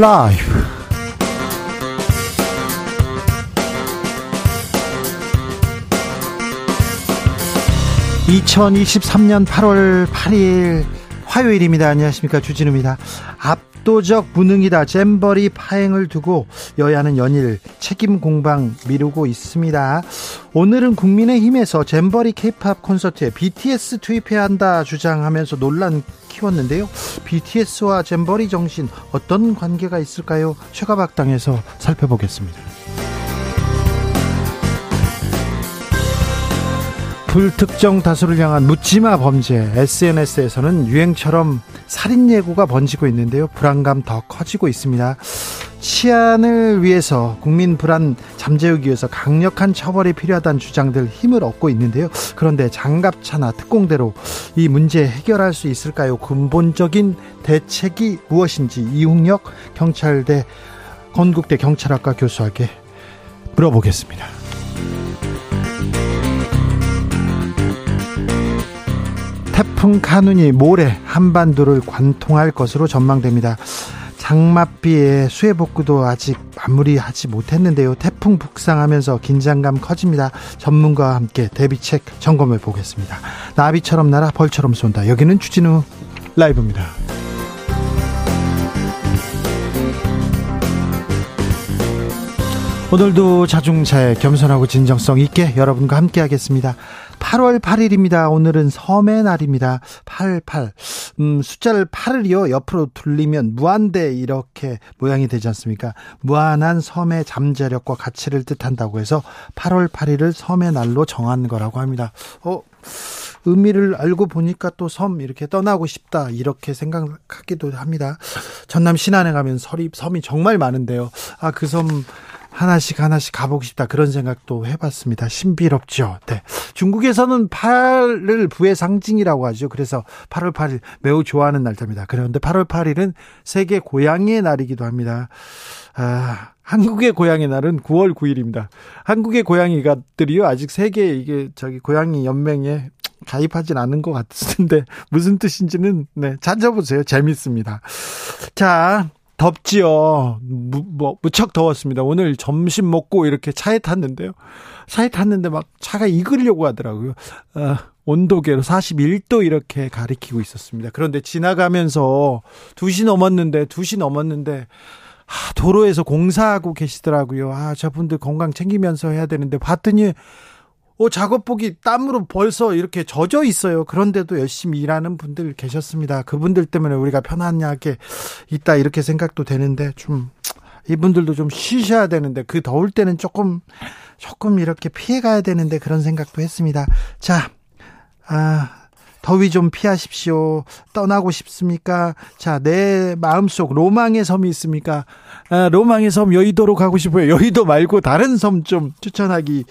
라이브. (2023년 8월 8일) 화요일입니다. 안녕하십니까, 주진우입니다. 압도적 무능이다. 잼버리 파행을 두고 여야는 연일 책임 공방 미루고 있습니다. 오늘은 국민의힘에서 잼버리 케이팝 콘서트에 BTS 투입해야 한다 주장하면서 논란 키웠는데요. BTS와 잼버리 정신 어떤 관계가 있을까요? 최가박당에서 살펴보겠습니다. 불특정 다수를 향한 묻지마 범죄, SNS에서는 유행처럼 살인 예고가 번지고 있는데요. 불안감 더 커지고 있습니다. 치안을 위해서, 국민 불안 잠재우기 위해서 강력한 처벌이 필요하다는 주장들 힘을 얻고 있는데요. 그런데 장갑차나 특공대로 이 문제 해결할 수 있을까요? 근본적인 대책이 무엇인지 이웅혁 경찰대 건국대 경찰학과 교수에게 물어보겠습니다. 태풍 카눈이 모레 한반도를 관통할 것으로 전망됩니다. 장맛비의 수해 복구도 아직 마무리하지 못했는데요. 태풍 북상하면서 긴장감 커집니다. 전문가와 함께 대비책 점검해 보겠습니다. 나비처럼 날아 벌처럼 쏜다. 여기는 주진우 라이브입니다. 오늘도 자중차에 겸손하고 진정성 있게 여러분과 함께 하겠습니다. 8월 8일입니다. 오늘은 섬의 날입니다. 88. 숫자를 8을요, 옆으로 돌리면 무한대 이렇게 모양이 되지 않습니까? 무한한 섬의 잠재력과 가치를 뜻한다고 해서 8월 8일을 섬의 날로 정한 거라고 합니다. 의미를 알고 보니까 또 섬 이렇게 떠나고 싶다 이렇게 생각하기도 합니다. 전남 신안에 가면 섬이 정말 많은데요. 아, 그 섬 하나씩 가보고 싶다, 그런 생각도 해봤습니다. 신비롭죠. 네. 중국에서는 8을 부의 상징이라고 하죠. 그래서 8월 8일 매우 좋아하는 날짜입니다. 그런데 8월 8일은 세계 고양이의 날이기도 합니다. 아, 한국의 고양이 날은 9월 9일입니다. 한국의 고양이가들이요, 아직 세계 고양이 연맹에 가입하진 않은 것 같은데 무슨 뜻인지는 네, 찾아보세요. 재밌습니다. 자, 덥지요. 무척 더웠습니다. 오늘 점심 먹고 이렇게 차에 탔는데요. 차에 탔는데 막 차가 익으려고 하더라고요. 온도계로 41도 이렇게 가리키고 있었습니다. 그런데 지나가면서 2시 넘었는데 도로에서 공사하고 계시더라고요. 아, 저분들 건강 챙기면서 해야 되는데 봤더니 작업복이 땀으로 벌써 이렇게 젖어 있어요. 그런데도 열심히 일하는 분들 계셨습니다. 그분들 때문에 우리가 편안하게 있다 이렇게 생각도 되는데, 좀 이분들도 좀 쉬셔야 되는데, 그 더울 때는 조금 이렇게 피해가야 되는데, 그런 생각도 했습니다. 자, 더위 좀 피하십시오. 떠나고 싶습니까? 자, 내 마음속 로망의 섬이 있습니까? 로망의 섬 여의도로 가고 싶어요. 여의도 말고 다른 섬 좀 추천하기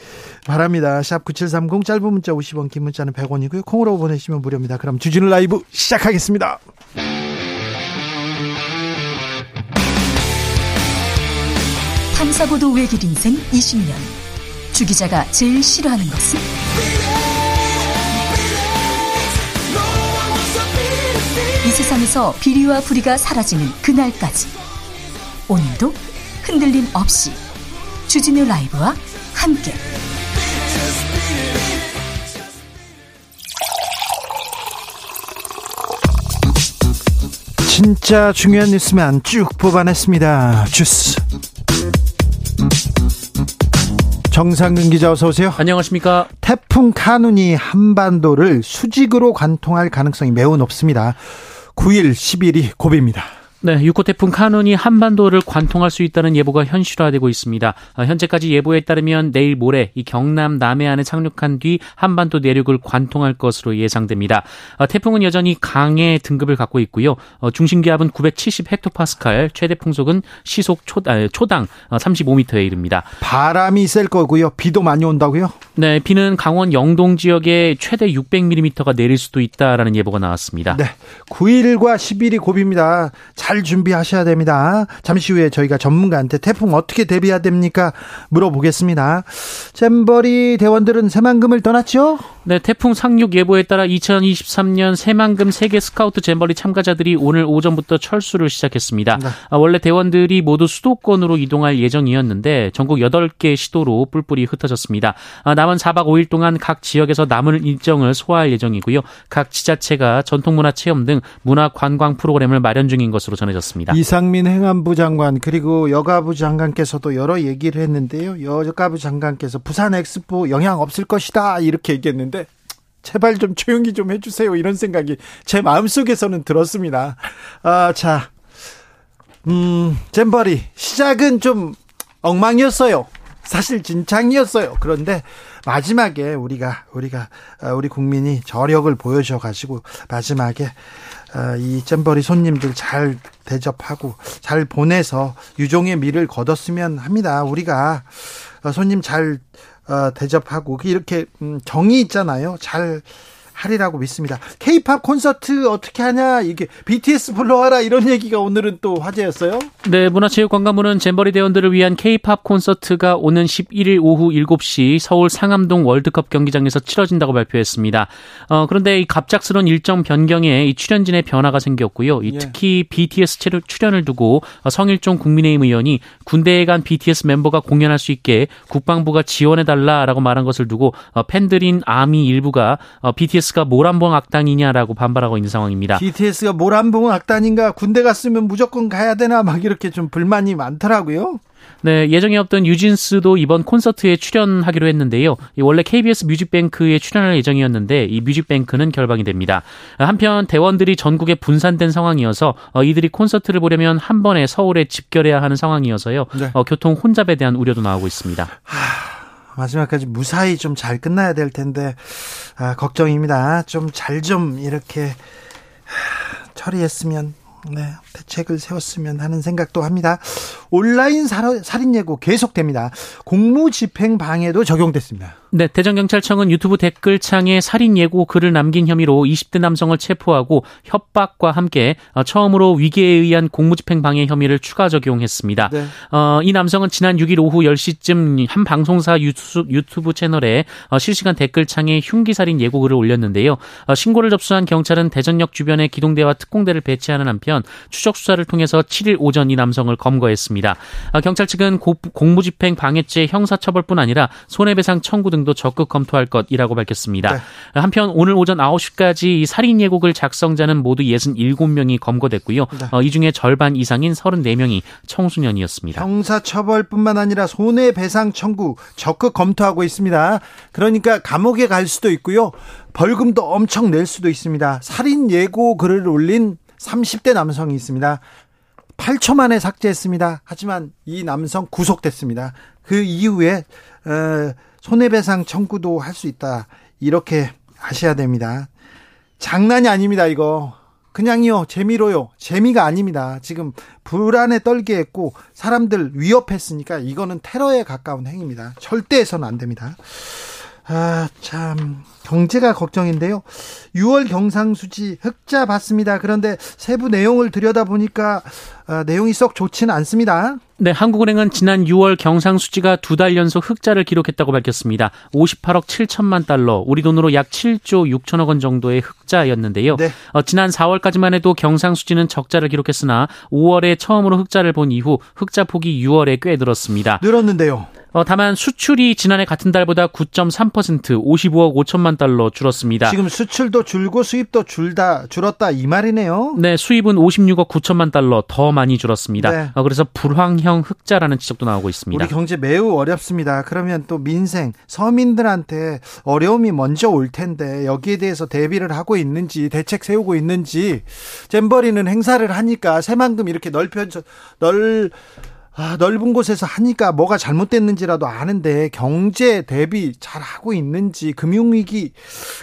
바랍니다. 샵 9730, 짧은 문자 50원, 긴 문자는 100원이고요. 콩으로 보내시면 무료입니다. 그럼 주진우 라이브 시작하겠습니다. 탐사보도 외길 인생 20년. 주 기자가 제일 싫어하는 것은? 이 세상에서 비리와 부리가 사라지는 그날까지, 오늘도 흔들림 없이 주진우 라이브와 함께 진짜 중요한 뉴스만 쭉 뽑아냈습니다. 주스 정상근 기자, 어서 오세요. 안녕하십니까. 태풍 카눈이 한반도를 수직으로 관통할 가능성이 매우 높습니다. 9일, 10일이 고비입니다. 네, 6호 태풍 카눈이 한반도를 관통할 수 있다는 예보가 현실화되고 있습니다. 현재까지 예보에 따르면 내일 모레 이 경남 남해안에 착륙한 뒤 한반도 내륙을 관통할 것으로 예상됩니다. 태풍은 여전히 강의 등급을 갖고 있고요. 중심기압은 970헥토파스칼, 최대 풍속은 시속 초당 35m에 이릅니다. 바람이 셀 거고요. 비도 많이 온다고요? 네, 비는 강원 영동 지역에 최대 600mm가 내릴 수도 있다라는 예보가 나왔습니다. 네, 9일과 10일이 고비입니다. 잘 준비하셔야 됩니다. 잠시 후에 저희가 전문가한테 태풍 어떻게 대비해야 됩니까 물어보겠습니다. 잼버리 대원들은 새만금을 떠났죠? 네, 태풍 상륙 예보에 따라 2023년 새만금 세계 스카우트 잼버리 참가자들이 오늘 오전부터 철수를 시작했습니다. 네. 원래 대원들이 모두 수도권으로 이동할 예정이었는데 전국 8개 시도로 뿔뿔이 흩어졌습니다. 남은 4박 5일 동안 각 지역에서 남은 일정을 소화할 예정이고요. 각 지자체가 전통문화 체험 등 문화 관광 프로그램을 마련 중인 것으로 전해졌습니다. 이상민 행안부 장관 그리고 여가부 장관께서도 여러 얘기를 했는데요. 여가부 장관께서 부산 엑스포 영향 없을 것이다 이렇게 얘기했는데 제발 좀 조용히 좀 해주세요. 이런 생각이 제 마음속에서는 들었습니다. 자, 잼버리 시작은 좀 엉망이었어요. 사실 진창이었어요. 그런데 마지막에 우리 국민이 저력을 보여주셔가지고 마지막에 이 잼버리 손님들 잘 대접하고 잘 보내서 유종의 미를 거뒀으면 합니다. 우리가 손님 잘 대접하고 이렇게 정이 있잖아요. 잘 하리라고 믿습니다. K-팝 콘서트 어떻게 하냐, 이게 BTS 불러와라 이런 얘기가 오늘은 또 화제였어요. 네, 문화체육관광부는 잼버리 대원들을 위한 K-팝 콘서트가 오는 11일 오후 7시 서울 상암동 월드컵 경기장에서 치러진다고 발표했습니다. 그런데 이 갑작스러운 일정 변경에 이 출연진의 변화가 생겼고요. 이 특히 BTS 출연을 두고 성일종 국민의힘 의원이 군대에 간 BTS 멤버가 공연할 수 있게 국방부가 지원해달라라고 말한 것을 두고 팬들인 아미 일부가 BTS 가 모란봉 악단이냐라고 반발하고 있는 상황입니다. BTS가 모란봉 악단인가? 군대 갔으면 무조건 가야 되나? 막 이렇게 좀 불만이 많더라고요. 네, 예정에 없던 유진스도 이번 콘서트에 출연하기로 했는데요. 원래 KBS 뮤직뱅크에 출연할 예정이었는데 이 뮤직뱅크는 결방이 됩니다. 한편 대원들이 전국에 분산된 상황이어서 이들이 콘서트를 보려면 한 번에 서울에 집결해야 하는 상황이어서요. 네. 교통 혼잡에 대한 우려도 나오고 있습니다. 마지막까지 무사히 좀 잘 끝나야 될 텐데 걱정입니다. 좀 잘 좀 이렇게 처리했으면, 네, 대책을 세웠으면 하는 생각도 합니다. 온라인 살인 예고 계속됩니다. 공무집행 방해도 적용됐습니다. 네, 대전경찰청은 유튜브 댓글창에 살인 예고 글을 남긴 혐의로 20대 남성을 체포하고 협박과 함께 처음으로 위계에 의한 공무집행 방해 혐의를 추가 적용했습니다. 네. 이 남성은 지난 6일 오후 10시쯤 한 방송사 유튜브 채널에 실시간 댓글창에 흉기살인 예고 글을 올렸는데요. 신고를 접수한 경찰은 대전역 주변에 기동대와 특공대를 배치하는 한편 추적 수사를 통해서 7일 오전 이 남성을 검거했습니다. 경찰 측은 공무집행 방해죄 형사처벌뿐 아니라 손해배상 청구 등도 적극 검토할 것이라고 밝혔습니다. 네. 한편 오늘 오전 9시까지 이 살인 예고글 작성자는 모두 67명이 검거됐고요. 네. 이 중에 절반 이상인 34명이 청소년이었습니다. 형사처벌뿐만 아니라 손해배상 청구 적극 검토하고 있습니다. 그러니까 감옥에 갈 수도 있고요. 벌금도 엄청 낼 수도 있습니다. 살인 예고 글을 올린 30대 남성이 있습니다. 8초 만에 삭제했습니다. 하지만 이 남성 구속됐습니다. 그 이후에 손해배상 청구도 할 수 있다. 이렇게 아셔야 됩니다. 장난이 아닙니다. 이거 그냥요, 재미로요, 재미가 아닙니다. 지금 불안에 떨게 했고 사람들 위협했으니까 이거는 테러에 가까운 행위입니다. 절대 해서는 안 됩니다. 아, 참, 경제가 걱정인데요. 6월 경상수지 흑자 봤습니다. 그런데 세부 내용을 들여다보니까 내용이 썩 좋지는 않습니다. 네, 한국은행은 지난 6월 경상수지가 두 달 연속 흑자를 기록했다고 밝혔습니다. 58억 7천만 달러, 우리 돈으로 약 7조 6천억 원 정도의 흑자였는데요. 네. 지난 4월까지만 해도 경상수지는 적자를 기록했으나 5월에 처음으로 흑자를 본 이후 흑자 폭이 6월에 꽤 늘었습니다. 늘었는데요. 다만 수출이 지난해 같은 달보다 9.3% 55억 5천만 달러 줄었습니다. 지금 수출도 줄고 수입도 줄었다 이 말이네요. 네, 수입은 56억 9천만 달러 더 많이 줄었습니다. 네. 그래서 불황형 흑자라는 지적도 나오고 있습니다. 우리 경제 매우 어렵습니다. 그러면 또 민생, 서민들한테 어려움이 먼저 올 텐데 여기에 대해서 대비를 하고 있는지 대책 세우고 있는지, 잼버리는 행사를 하니까 새만금 이렇게 넓은 곳에서 하니까 뭐가 잘못됐는지라도 아는데 경제 대비 잘하고 있는지, 금융위기,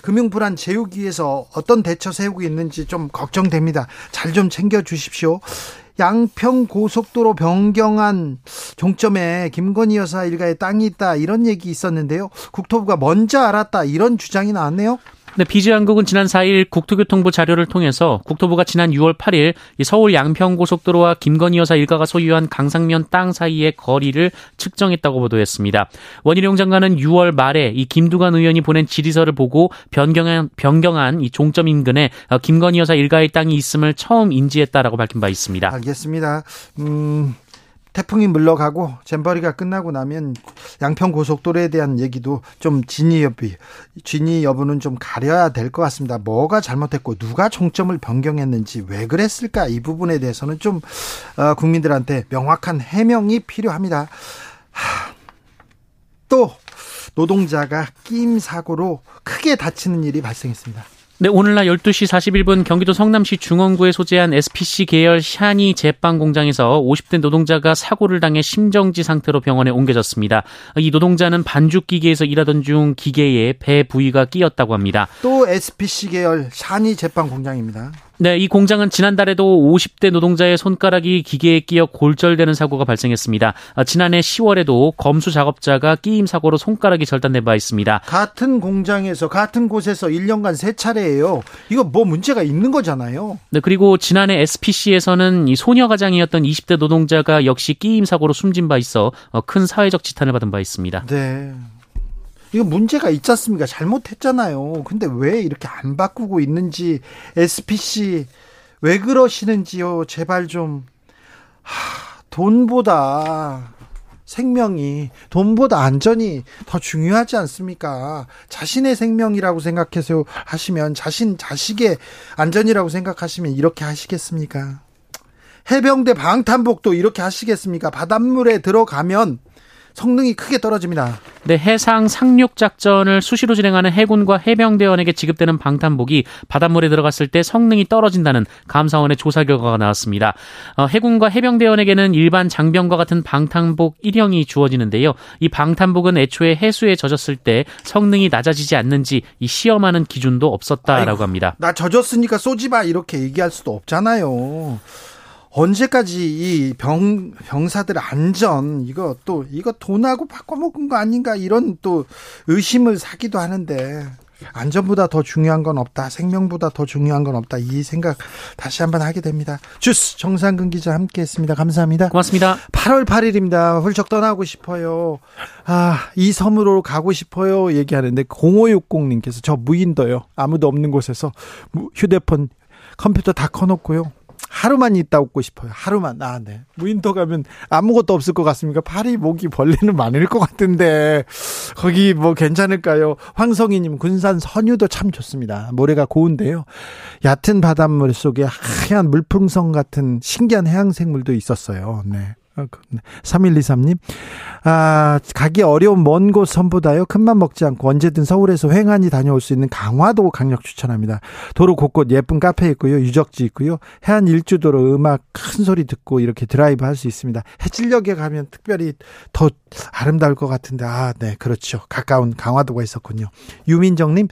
금융불안 재우기 위해서 어떤 대처 세우고 있는지 좀 걱정됩니다. 잘 좀 챙겨주십시오. 양평고속도로 변경안 종점에 김건희 여사 일가의 땅이 있다 이런 얘기 있었는데요. 국토부가 먼저 알았다 이런 주장이 나왔네요. 근데 비제한국은 지난 4일 국토교통부 자료를 통해서 국토부가 지난 6월 8일 서울 양평고속도로와 김건희 여사 일가가 소유한 강상면 땅 사이의 거리를 측정했다고 보도했습니다. 원희룡 장관은 6월 말에 이 김두관 의원이 보낸 질의서를 보고 변경한 이 종점 인근에 김건희 여사 일가의 땅이 있음을 처음 인지했다라고 밝힌 바 있습니다. 알겠습니다. 태풍이 물러가고 잼버리가 끝나고 나면 양평고속도로에 대한 얘기도 좀 진위 여부는 좀 가려야 될 것 같습니다. 뭐가 잘못했고 누가 종점을 변경했는지 왜 그랬을까, 이 부분에 대해서는 좀 국민들한테 명확한 해명이 필요합니다. 또 노동자가 끼임 사고로 크게 다치는 일이 발생했습니다. 네, 오늘날 12시 41분 경기도 성남시 중원구에 소재한 SPC 계열 샤니 제빵 공장에서 50대 노동자가 사고를 당해 심정지 상태로 병원에 옮겨졌습니다. 이 노동자는 반죽 기계에서 일하던 중 기계에 배 부위가 끼었다고 합니다. 또 SPC 계열 샤니 제빵 공장입니다. 네, 이 공장은 지난달에도 50대 노동자의 손가락이 기계에 끼어 골절되는 사고가 발생했습니다. 지난해 10월에도 검수 작업자가 끼임 사고로 손가락이 절단된 바 있습니다. 같은 공장에서 같은 곳에서 1년간 3차례예요. 이거 뭐 문제가 있는 거잖아요. 네, 그리고 지난해 SPC에서는 이 소녀가장이었던 20대 노동자가 역시 끼임 사고로 숨진 바 있어 큰 사회적 지탄을 받은 바 있습니다. 네. 이거 문제가 있지 않습니까? 잘못했잖아요. 근데 왜 이렇게 안 바꾸고 있는지, SPC 왜 그러시는지요? 제발 좀. 돈보다 생명이, 돈보다 안전이 더 중요하지 않습니까? 자신의 생명이라고 생각해서 하시면, 자식의 안전이라고 생각하시면 이렇게 하시겠습니까? 해병대 방탄복도 이렇게 하시겠습니까? 바닷물에 들어가면 성능이 크게 떨어집니다. 네, 해상 상륙 작전을 수시로 진행하는 해군과 해병대원에게 지급되는 방탄복이 바닷물에 들어갔을 때 성능이 떨어진다는 감사원의 조사 결과가 나왔습니다. 해군과 해병대원에게는 일반 장병과 같은 방탄복 1형이 주어지는데요. 이 방탄복은 애초에 해수에 젖었을 때 성능이 낮아지지 않는지 이 시험하는 기준도 없었다라고 합니다. 나 젖었으니까 쏘지 마, 이렇게 얘기할 수도 없잖아요. 언제까지 이 병사들 안전, 이거 돈하고 바꿔먹은 거 아닌가, 이런 또 의심을 사기도 하는데, 안전보다 더 중요한 건 없다, 생명보다 더 중요한 건 없다, 이 생각 다시 한번 하게 됩니다. 주스 정상근 기자 함께했습니다. 감사합니다. 고맙습니다. 8월 8일입니다. 훌쩍 떠나고 싶어요. 이 섬으로 가고 싶어요 얘기하는데 0560님께서 저 무인도요. 아무도 없는 곳에서 휴대폰, 컴퓨터 다 꺼놓고요. 하루만 있다 웃고 싶어요. 하루만. 네. 무인도 가면 아무것도 없을 것 같습니까? 파리, 모기, 벌레는 많을 것 같은데 거기 뭐 괜찮을까요? 황성희님, 군산 선유도 참 좋습니다. 모래가 고운데요. 얕은 바닷물 속에 하얀 물풍선 같은 신기한 해양생물도 있었어요. 네. 3123님, 가기 어려운 먼 곳 선보다요, 큰맘 먹지 않고 언제든 서울에서 횡하니 다녀올 수 있는 강화도 강력 추천합니다. 도로 곳곳 예쁜 카페 있고요, 유적지 있고요, 해안 일주도로 음악 큰 소리 듣고 이렇게 드라이브 할 수 있습니다. 해질녘에 가면 특별히 더 아름다울 것 같은데, 네, 그렇죠. 가까운 강화도가 있었군요. 유민정님,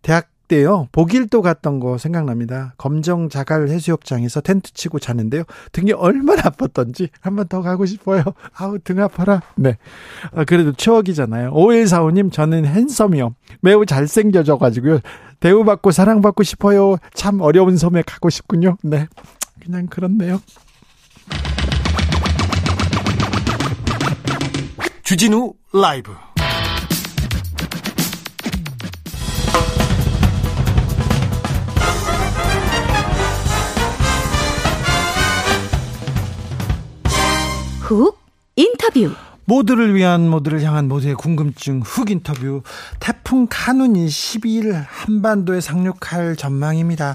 대학 때요, 보길도 갔던 거 생각납니다. 검정 자갈 해수욕장에서 텐트 치고 자는데요, 등이 얼마나 아팠던지 한 번 더 가고 싶어요. 아우, 등 아파라. 네. 그래도 추억이잖아요. 5145님, 저는 핸섬이요. 매우 잘생겨져가지고요, 대우받고 사랑받고 싶어요. 참 어려운 섬에 가고 싶군요. 네. 그냥 그렇네요. 주진우 라이브. 훅 인터뷰. 모두를 위한, 모두를 향한, 모두의 궁금증 훅 인터뷰. 태풍 카눈이 12일 한반도에 상륙할 전망입니다.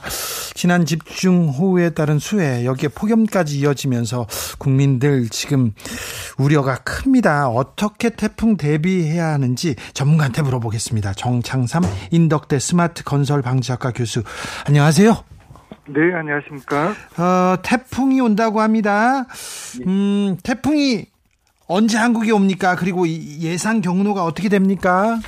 지난 집중호우에 따른 수해, 여기에 폭염까지 이어지면서 국민들 지금 우려가 큽니다. 어떻게 태풍 대비해야 하는지 전문가한테 물어보겠습니다. 정창삼 인덕대 스마트 건설 방재학과 교수, 안녕하세요. 네, 안녕하십니까. 태풍이 온다고 합니다. 태풍이 언제 한국에 옵니까? 그리고 예상 경로가 어떻게 됩니까?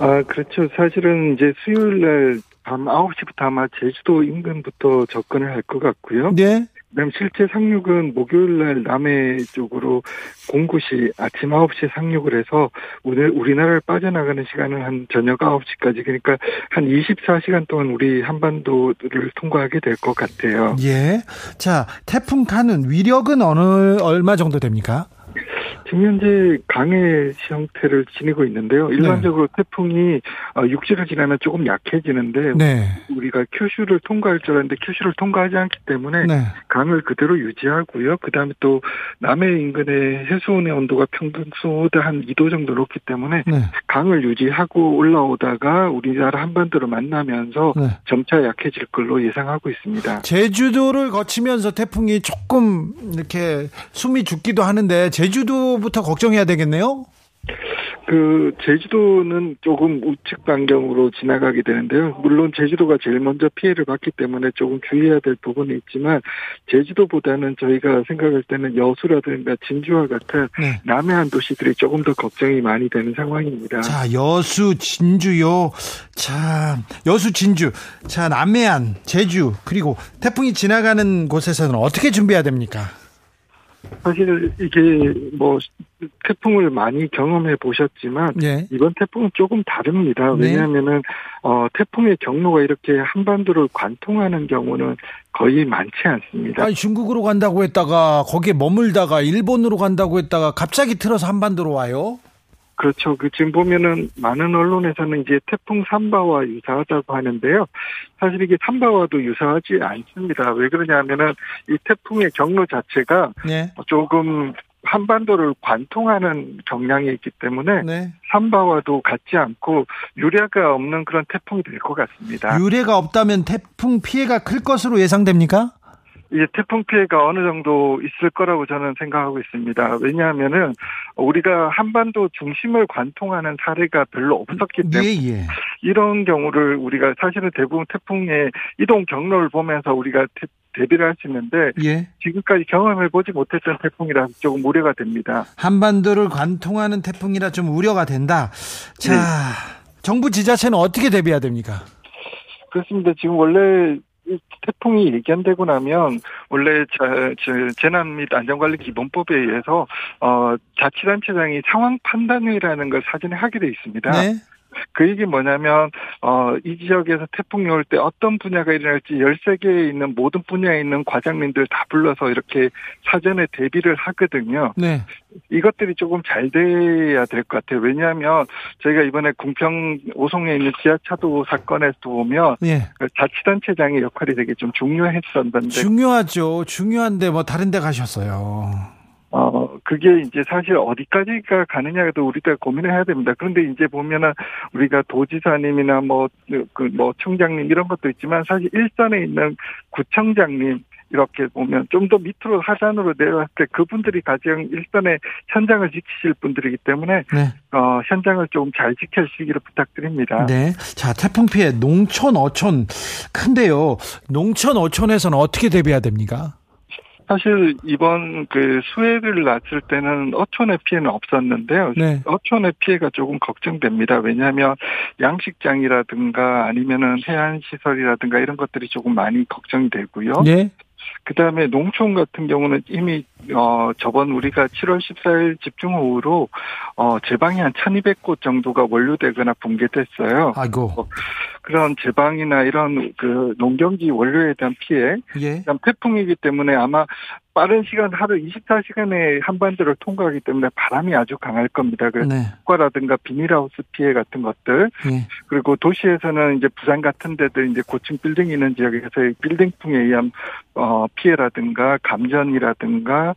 그렇죠. 사실은 이제 수요일 날 밤 9시부터 아마 제주도 인근부터 접근을 할 것 같고요. 네. 그다음 실제 상륙은 목요일 날 남해 쪽으로 09시 아침 9시 상륙을 해서 오늘 우리나라를 빠져나가는 시간은 한 저녁 9시까지 그러니까 한 24시간 동안 우리 한반도를 통과하게 될 것 같아요. 예. 자, 태풍 카눈 위력은 얼마 정도 됩니까? 지금 현재 강의 형태를 지니고 있는데요. 일반적으로 네. 태풍이 육지를 지나면 조금 약해지는데 네. 우리가 큐슈를 통과할 줄 알았는데 큐슈를 통과하지 않기 때문에 네. 강을 그대로 유지하고요. 그다음에 또 남해 인근의 해수온의 온도가 평균보다 한 2도 정도 높기 때문에 네. 강을 유지하고 올라오다가 우리나라 한반도를 만나면서 네. 점차 약해질 걸로 예상하고 있습니다. 제주도를 거치면서 태풍이 조금 이렇게 숨이 죽기도 하는데 제주도부터 걱정해야 되겠네요? 제주도는 조금 우측 반경으로 지나가게 되는데요. 물론 제주도가 제일 먼저 피해를 받기 때문에 조금 주의해야 될 부분이 있지만 제주도보다는 저희가 생각할 때는 여수라든가 진주와 같은 네. 남해안 도시들이 조금 더 걱정이 많이 되는 상황입니다. 자, 여수, 진주요. 자, 여수, 진주. 자, 남해안, 제주 그리고 태풍이 지나가는 곳에서는 어떻게 준비해야 됩니까? 사실 이게 태풍을 많이 경험해 보셨지만 네. 이번 태풍은 조금 다릅니다. 왜냐하면은 태풍의 경로가 이렇게 한반도를 관통하는 경우는 거의 많지 않습니다. 아니, 중국으로 간다고 했다가 거기에 머물다가 일본으로 간다고 했다가 갑자기 틀어서 한반도로 와요. 그렇죠. 지금 보면은 많은 언론에서는 이제 태풍 산바와 유사하다고 하는데요. 사실 이게 산바와도 유사하지 않습니다. 왜 그러냐면은 이 태풍의 경로 자체가 네. 조금 한반도를 관통하는 경향이 있기 때문에 네. 산바와도 같지 않고 유례가 없는 그런 태풍이 될 것 같습니다. 유례가 없다면 태풍 피해가 클 것으로 예상됩니까? 이제 태풍 피해가 어느 정도 있을 거라고 저는 생각하고 있습니다. 왜냐하면은 우리가 한반도 중심을 관통하는 사례가 별로 없었기 때문에 예, 예. 이런 경우를 우리가 사실은 대부분 태풍의 이동 경로를 보면서 우리가 대비를 할 수 있는데 예. 지금까지 경험해보지 못했던 태풍이라 조금 우려가 됩니다. 한반도를 관통하는 태풍이라 좀 우려가 된다. 자, 네. 정부 지자체는 어떻게 대비해야 됩니까? 그렇습니다. 지금 원래 태풍이 일견되고 나면 원래 재난 및 안전관리기본법에 의해서 자치단체장이 상황 판단회라는 걸 사전에 하게 돼 있습니다. 네. 그 얘기 뭐냐면 이 지역에서 태풍이 올 때 어떤 분야가 일어날지 13개에 있는 모든 분야에 있는 과장님들 다 불러서 이렇게 사전에 대비를 하거든요. 네. 이것들이 조금 잘 돼야 될 것 같아요. 왜냐하면 저희가 이번에 궁평 오송에 있는 지하차도 사건에서 보면 네. 자치단체장의 역할이 되게 좀 중요했었는데 중요하죠. 중요한데 다른 데 가셨어요. 그게 이제 사실 어디까지가 가느냐도 우리가 고민을 해야 됩니다. 그런데 이제 보면은 우리가 도지사님이나 청장님 이런 것도 있지만 사실 일선에 있는 구청장님 이렇게 보면 좀 더 밑으로 하단으로 내려왔을 때 그분들이 가장 일선에 현장을 지키실 분들이기 때문에 네. 현장을 좀 잘 지켜주시기를 부탁드립니다. 네. 자, 태풍 피해 농촌 어촌 큰데요. 농촌 어촌에서는 어떻게 대비해야 됩니까? 사실 이번 수해를 났을 때는 어촌의 피해는 없었는데요. 네. 어촌의 피해가 조금 걱정됩니다. 왜냐하면 양식장이라든가 아니면은 해안시설이라든가 이런 것들이 조금 많이 걱정이 되고요. 네. 그다음에 농촌 같은 경우는 이미 저번 우리가 7월 14일 집중호우로 제방이 한 1,200곳 정도가 원료되거나 붕괴됐어요. 아이고. 그런 제방이나 이런 농경지 원료에 대한 피해. 예. 그다음 태풍이기 때문에 아마 빠른 시간 하루 24시간에 한반도를 통과하기 때문에 바람이 아주 강할 겁니다. 그래서 네. 국가라든가 비닐하우스 피해 같은 것들 네. 그리고 도시에서는 이제 부산 같은 데들 이제 고층 빌딩이 있는 지역에서의 빌딩풍에 의한 피해라든가 감전이라든가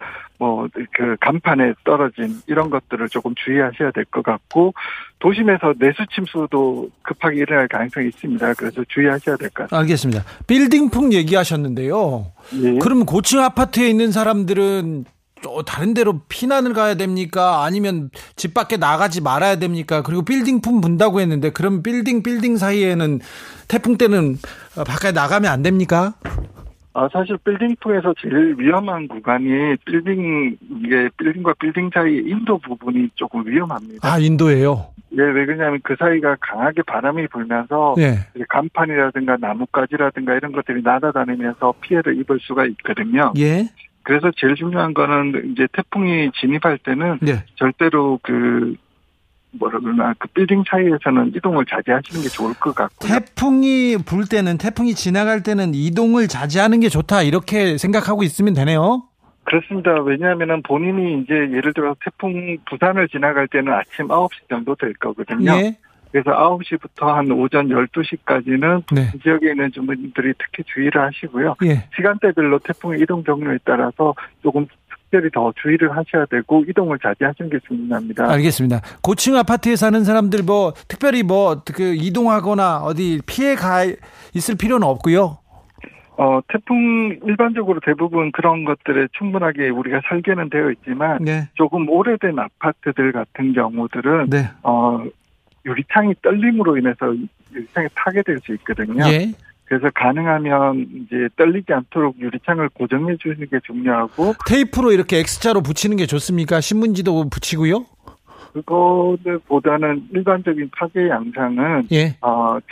간판에 떨어진 이런 것들을 조금 주의하셔야 될 것 같고 도심에서 내수 침수도 급하게 일어날 가능성이 있습니다. 그래서 주의하셔야 될 것 같습니다. 알겠습니다. 빌딩풍 얘기하셨는데요. 예. 그럼 고층 아파트에 있는 사람들은 다른 데로 피난을 가야 됩니까? 아니면 집 밖에 나가지 말아야 됩니까? 그리고 빌딩풍 분다고 했는데 그럼 빌딩 사이에는 태풍 때는 밖에 나가면 안 됩니까? 사실 빌딩풍에서 제일 위험한 구간이 빌딩과 빌딩 사이 인도 부분이 조금 위험합니다. 아, 인도예요? 예, 왜 그러냐면 그 사이가 강하게 바람이 불면서 예. 간판이라든가 나뭇가지라든가 이런 것들이 날아다니면서 피해를 입을 수가 있거든요. 예. 그래서 제일 중요한 거는 이제 태풍이 진입할 때는 예. 절대로 그 빌딩 사이에서는 이동을 자제하시는 게 좋을 것 같고요. 태풍이 불 때는 태풍이 지나갈 때는 이동을 자제하는 게 좋다 이렇게 생각하고 있으면 되네요. 그렇습니다. 왜냐하면은 본인이 이제 예를 들어서 태풍 부산을 지나갈 때는 아침 9시 정도 될 거거든요. 예. 그래서 9시부터 한 오전 12시까지는 네. 지역에 있는 주민들이 특히 주의를 하시고요. 예. 시간대별로 태풍의 이동 경로에 따라서 조금 특별히 더 주의를 하셔야 되고 이동을 자제하시는 게 중요합니다. 알겠습니다. 고층 아파트에 사는 사람들 특별히 이동하거나 어디 피해가 있을 필요는 없고요. 태풍 일반적으로 대부분 그런 것들에 충분하게 우리가 설계는 되어 있지만 네. 조금 오래된 아파트들 같은 경우들은 네. 유리창이 떨림으로 인해서 유리창이 타게 될 수 있거든요. 예. 그래서 가능하면 이제 떨리지 않도록 유리창을 고정해 주는 게 중요하고 테이프로 이렇게 X자로 붙이는 게 좋습니까? 신문지도 붙이고요. 그거보다는 일반적인 파괴 양상은 예.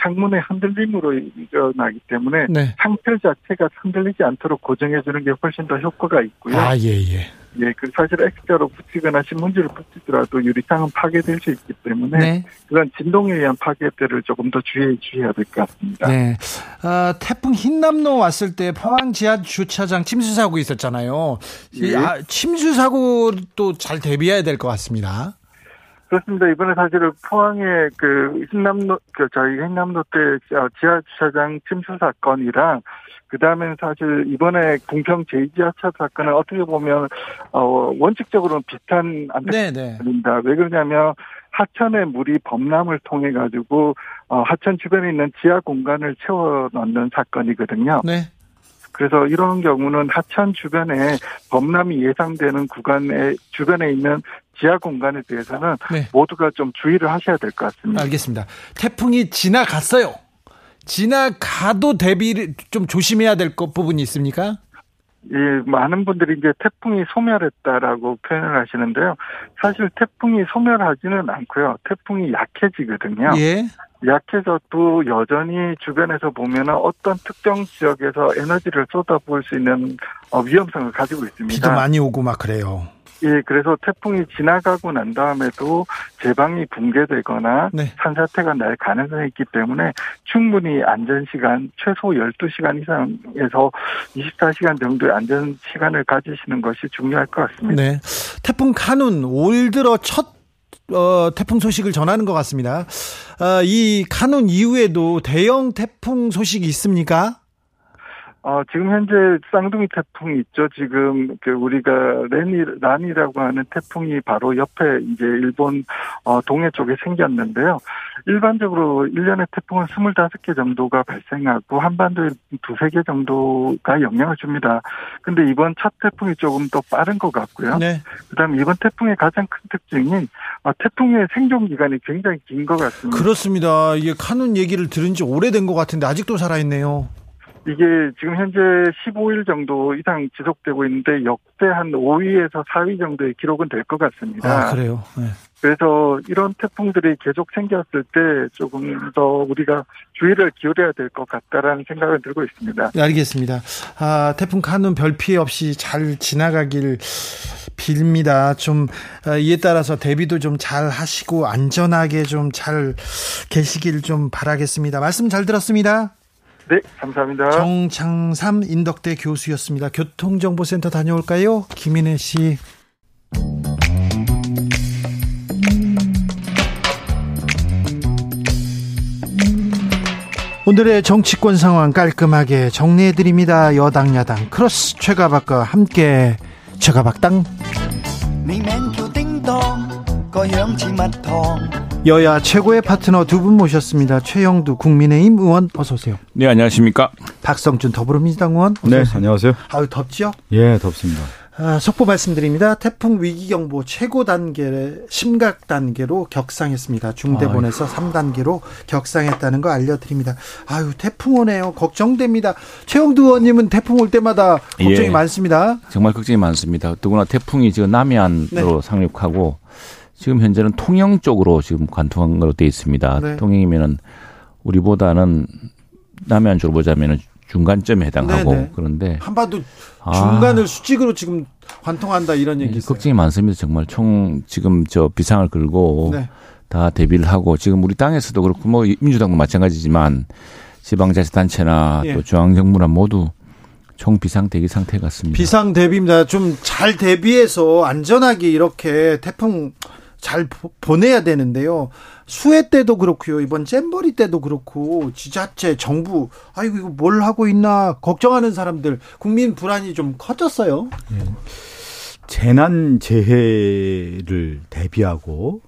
창문의 흔들림으로 일어나기 때문에 네. 창틀 자체가 흔들리지 않도록 고정해 주는 게 훨씬 더 효과가 있고요. 아 예예. 예, 그 사실 X자로 붙이거나 신문지를 붙이더라도 유리창은 파괴될 수 있기 때문에 네. 그런 진동에 의한 파괴들을 조금 더 주의해 주셔야 될 것 같습니다. 네, 태풍 흰남노 왔을 때 포항 지하 주차장 침수 사고 있었잖아요. 예. 침수 사고도 잘 대비해야 될 것 같습니다. 그렇습니다. 이번에 사실은 포항에 저희 흰남노 때 지하 주차장 침수 사건이랑 그다음에 사실 이번에 공평 제2지하철 사건은 어떻게 보면 원칙적으로는 비슷한 안타깝습니다. 왜 그러냐면 하천의 물이 범람을 통해 가지고 하천 주변에 있는 지하 공간을 채워 넣는 사건이거든요. 네. 그래서 이런 경우는 하천 주변에 범람이 예상되는 구간에 주변에 있는 지하 공간에 대해서는 네. 모두가 좀 주의를 하셔야 될 것 같습니다. 알겠습니다. 태풍이 지나갔어요. 지나가도 대비를 좀 조심해야 될 것 부분이 있습니까? 예, 많은 분들이 이제 태풍이 소멸했다라고 표현을 하시는데요. 사실 태풍이 소멸하지는 않고요. 태풍이 약해지거든요. 예. 약해서 또 여전히 주변에서 보면은 어떤 특정 지역에서 에너지를 쏟아부을 수 있는 위험성을 가지고 있습니다. 비도 많이 오고 막 그래요. 예, 그래서 태풍이 지나가고 난 다음에도 제방이 붕괴되거나 네. 산사태가 날 가능성이 있기 때문에 충분히 안전시간 최소 12시간 이상에서 24시간 정도의 안전시간을 가지시는 것이 중요할 것 같습니다. 네, 태풍 카눈 올 들어 첫 태풍 소식을 전하는 것 같습니다. 이 카눈 이후에도 대형 태풍 소식이 있습니까? 지금 현재 쌍둥이 태풍이 있죠. 지금 우리가 란이라고 하는 태풍이 바로 옆에 이제 일본 동해 쪽에 생겼는데요. 일반적으로 1년에 태풍은 25개 정도가 발생하고 한반도에 2-3개 정도가 영향을 줍니다. 근데 이번 첫 태풍이 조금 더 빠른 것 같고요. 네. 그다음에 이번 태풍의 가장 큰 특징이 태풍의 생존 기간이 굉장히 긴 것 같습니다. 그렇습니다. 이게 카눈 얘기를 들은 지 오래된 것 같은데 아직도 살아있네요. 이게 지금 현재 15일 정도 이상 지속되고 있는데 역대 한 5위에서 4위 정도의 기록은 될 것 같습니다. 아, 그래요? 네. 그래서 이런 태풍들이 계속 생겼을 때 조금 더 우리가 주의를 기울여야 될 것 같다라는 생각을 들고 있습니다. 네, 알겠습니다. 태풍 카눈 별 피해 없이 잘 지나가길 빕니다. 좀 이에 따라서 대비도 좀 잘 하시고 안전하게 좀 잘 계시길 좀 바라겠습니다. 말씀 잘 들었습니다. 네, 감사합니다. 정창삼 인덕대 교수였습니다. 교통정보센터 다녀올까요? 김인혜 씨. 오늘의 정치권 상황 깔끔하게 정리해드립니다. 여당 야당 크로스 최가박과 함께 최가박당. 여야 최고의 파트너 두 분 모셨습니다. 최영두 국민의힘 의원 어서 오세요. 네, 안녕하십니까. 박성준 더불어민주당 의원. 네, 안녕하세요. 아유, 덥죠? 예, 덥습니다. 속보 말씀드립니다. 태풍 위기경보 최고 단계 심각 단계로 격상했습니다. 중대본에서 3단계로 격상했다는 거 알려드립니다. 아유, 태풍 오네요. 걱정됩니다. 최영두 의원님은 태풍 올 때마다 걱정이 많습니다. 정말 걱정이 많습니다. 누구나 태풍이 지금 남해안으로 상륙하고 지금 현재는 통영 쪽으로 지금 관통한 걸로 되어 있습니다. 네. 통영이면은 우리보다는 남해안쪽으로 보자면은 중간점에 해당하고 네네. 그런데 한반도 중간을 수직으로 지금 관통한다 이런 얘기 있어요. 걱정이 많습니다. 정말 총 지금 저 비상을 걸고 네. 다 대비를 하고 지금 우리 땅에서도 그렇고 뭐 민주당도 마찬가지지만 지방자치단체나 예. 또 중앙정부나 모두 총 비상대기 상태 같습니다. 비상대비입니다. 좀 잘 대비해서 안전하게 이렇게 태풍 잘 보내야 되는데요. 수해 때도 그렇고요. 이번 잼버리 때도 그렇고 지자체, 정부 아이고 이거 뭘 하고 있나 걱정하는 사람들 국민 불안이 좀 커졌어요. 네. 재난 재해를 대비하고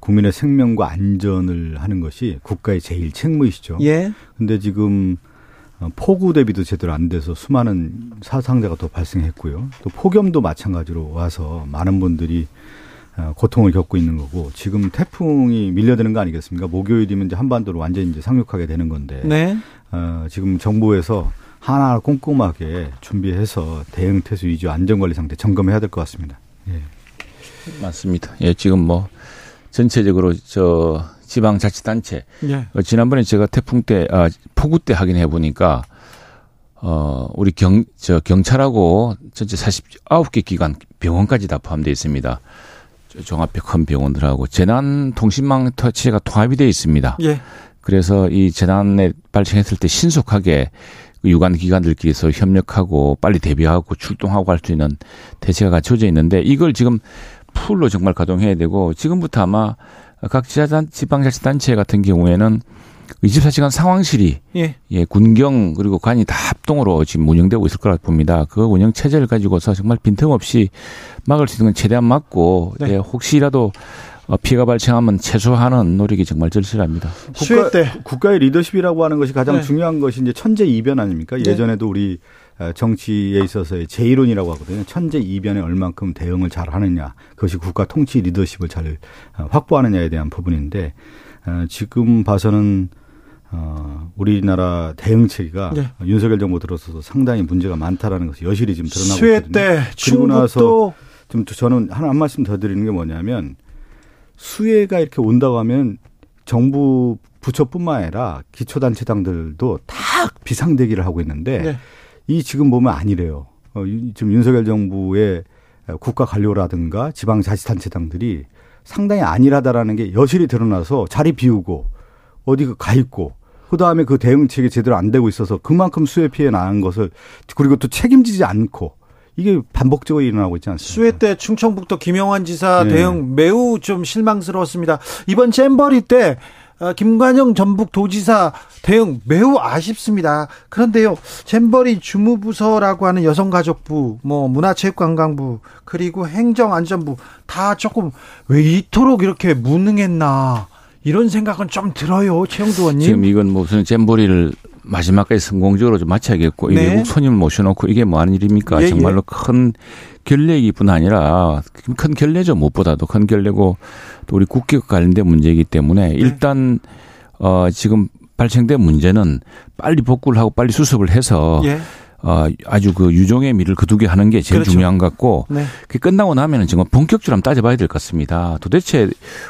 국민의 생명과 안전을 하는 것이 국가의 제일 책무이시죠. 예. 근데 지금 폭우 대비도 제대로 안 돼서 수많은 사상자가 더 발생했고요. 또 폭염도 마찬가지로 와서 많은 분들이 고통을 겪고 있는 거고 지금 태풍이 밀려드는 거 아니겠습니까? 목요일이면 이제 한반도로 완전히 이제 상륙하게 되는 건데 네. 지금 정부에서 하나하나 꼼꼼하게 준비해서 대응 태수 위주 안전관리 상태 점검해야 될 것 같습니다. 예. 맞습니다. 예, 지금 뭐 전체적으로 저 지방자치단체 예. 지난번에 제가 태풍 때 폭우 때 확인해 보니까 우리 경찰하고 전체 49개 기관 병원까지 다 포함되어 있습니다. 종합병원 병원들하고 재난통신망 터치가 통합이 되어 있습니다. 예. 그래서 이 재난에 발생했을 때 신속하게 유관기관들끼리서 협력하고 빨리 대비하고 출동하고 할 수 있는 대체가 갖춰져 있는데 이걸 지금 풀로 정말 가동해야 되고 지금부터 아마 각 지방자치단체 같은 경우에는 24시간 상황실이 예. 예, 군경 그리고 관이 다 합동으로 지금 운영되고 있을 거라 봅니다. 그 운영 체제를 가지고서 정말 빈틈없이 막을 수 있는 건 최대한 막고 네. 예, 혹시라도 피해가 발생하면 최소화하는 노력이 정말 절실합니다. 국가의 리더십이라고 하는 것이 가장 네. 중요한 것이 이제 천재이변 아닙니까? 네. 예전에도 우리 정치에 있어서의 제2론이라고 하거든요. 천재이변에 얼만큼 대응을 잘하느냐. 그것이 국가 통치 리더십을 잘 확보하느냐에 대한 부분인데 지금 봐서는 우리나라 대응체계가 네. 윤석열 정부 들어서도 상당히 문제가 많다라는 것이 여실히 지금 드러나고 수해 있거든요. 수해 때 그리고 나서 좀 저는 한 말씀 더 드리는 게 뭐냐면 수해가 이렇게 온다고 하면 정부 부처뿐만 아니라 기초단체장들도 다 비상대기를 하고 있는데 네. 이 지금 보면 아니래요. 지금 윤석열 정부의 국가관료라든가 지방자치단체장들이 상당히 안일하다라는 게 여실히 드러나서 자리 비우고 어디 가 있고 그다음에 그 대응책이 제대로 안 되고 있어서 그만큼 수해 피해 나는 것을 그리고 또 책임지지 않고 이게 반복적으로 일어나고 있지 않습니까? 수해 때 충청북도 김영환 지사 네. 대응 매우 좀 실망스러웠습니다. 이번 잼버리 때 김관영 전북도지사 대응 매우 아쉽습니다. 그런데요, 잼버리 주무부서라고 하는 여성가족부, 뭐 문화체육관광부 그리고 행정안전부 다 조금 왜 이토록 이렇게 무능했나 이런 생각은 좀 들어요, 최영두 원님. 지금 이건 무슨 잼버리를 마지막까지 성공적으로 좀 마쳐야겠고 네. 외국 손님을 모셔놓고 이게 뭐 하는 일입니까? 예, 정말로 예. 큰 결례이기뿐 아니라 큰 결례죠. 무엇보다도 큰 결례고 또 우리 국격 관련된 문제이기 때문에 네. 일단 지금 발생된 문제는 빨리 복구를 하고 빨리 수습을 해서 예. 아주 그 유종의 미를 거두게 하는 게 제일 그렇죠. 중요한 것 같고 네. 그게 끝나고 나면은 정말 본격적으로 한번 따져봐야 될 것 같습니다. 도대체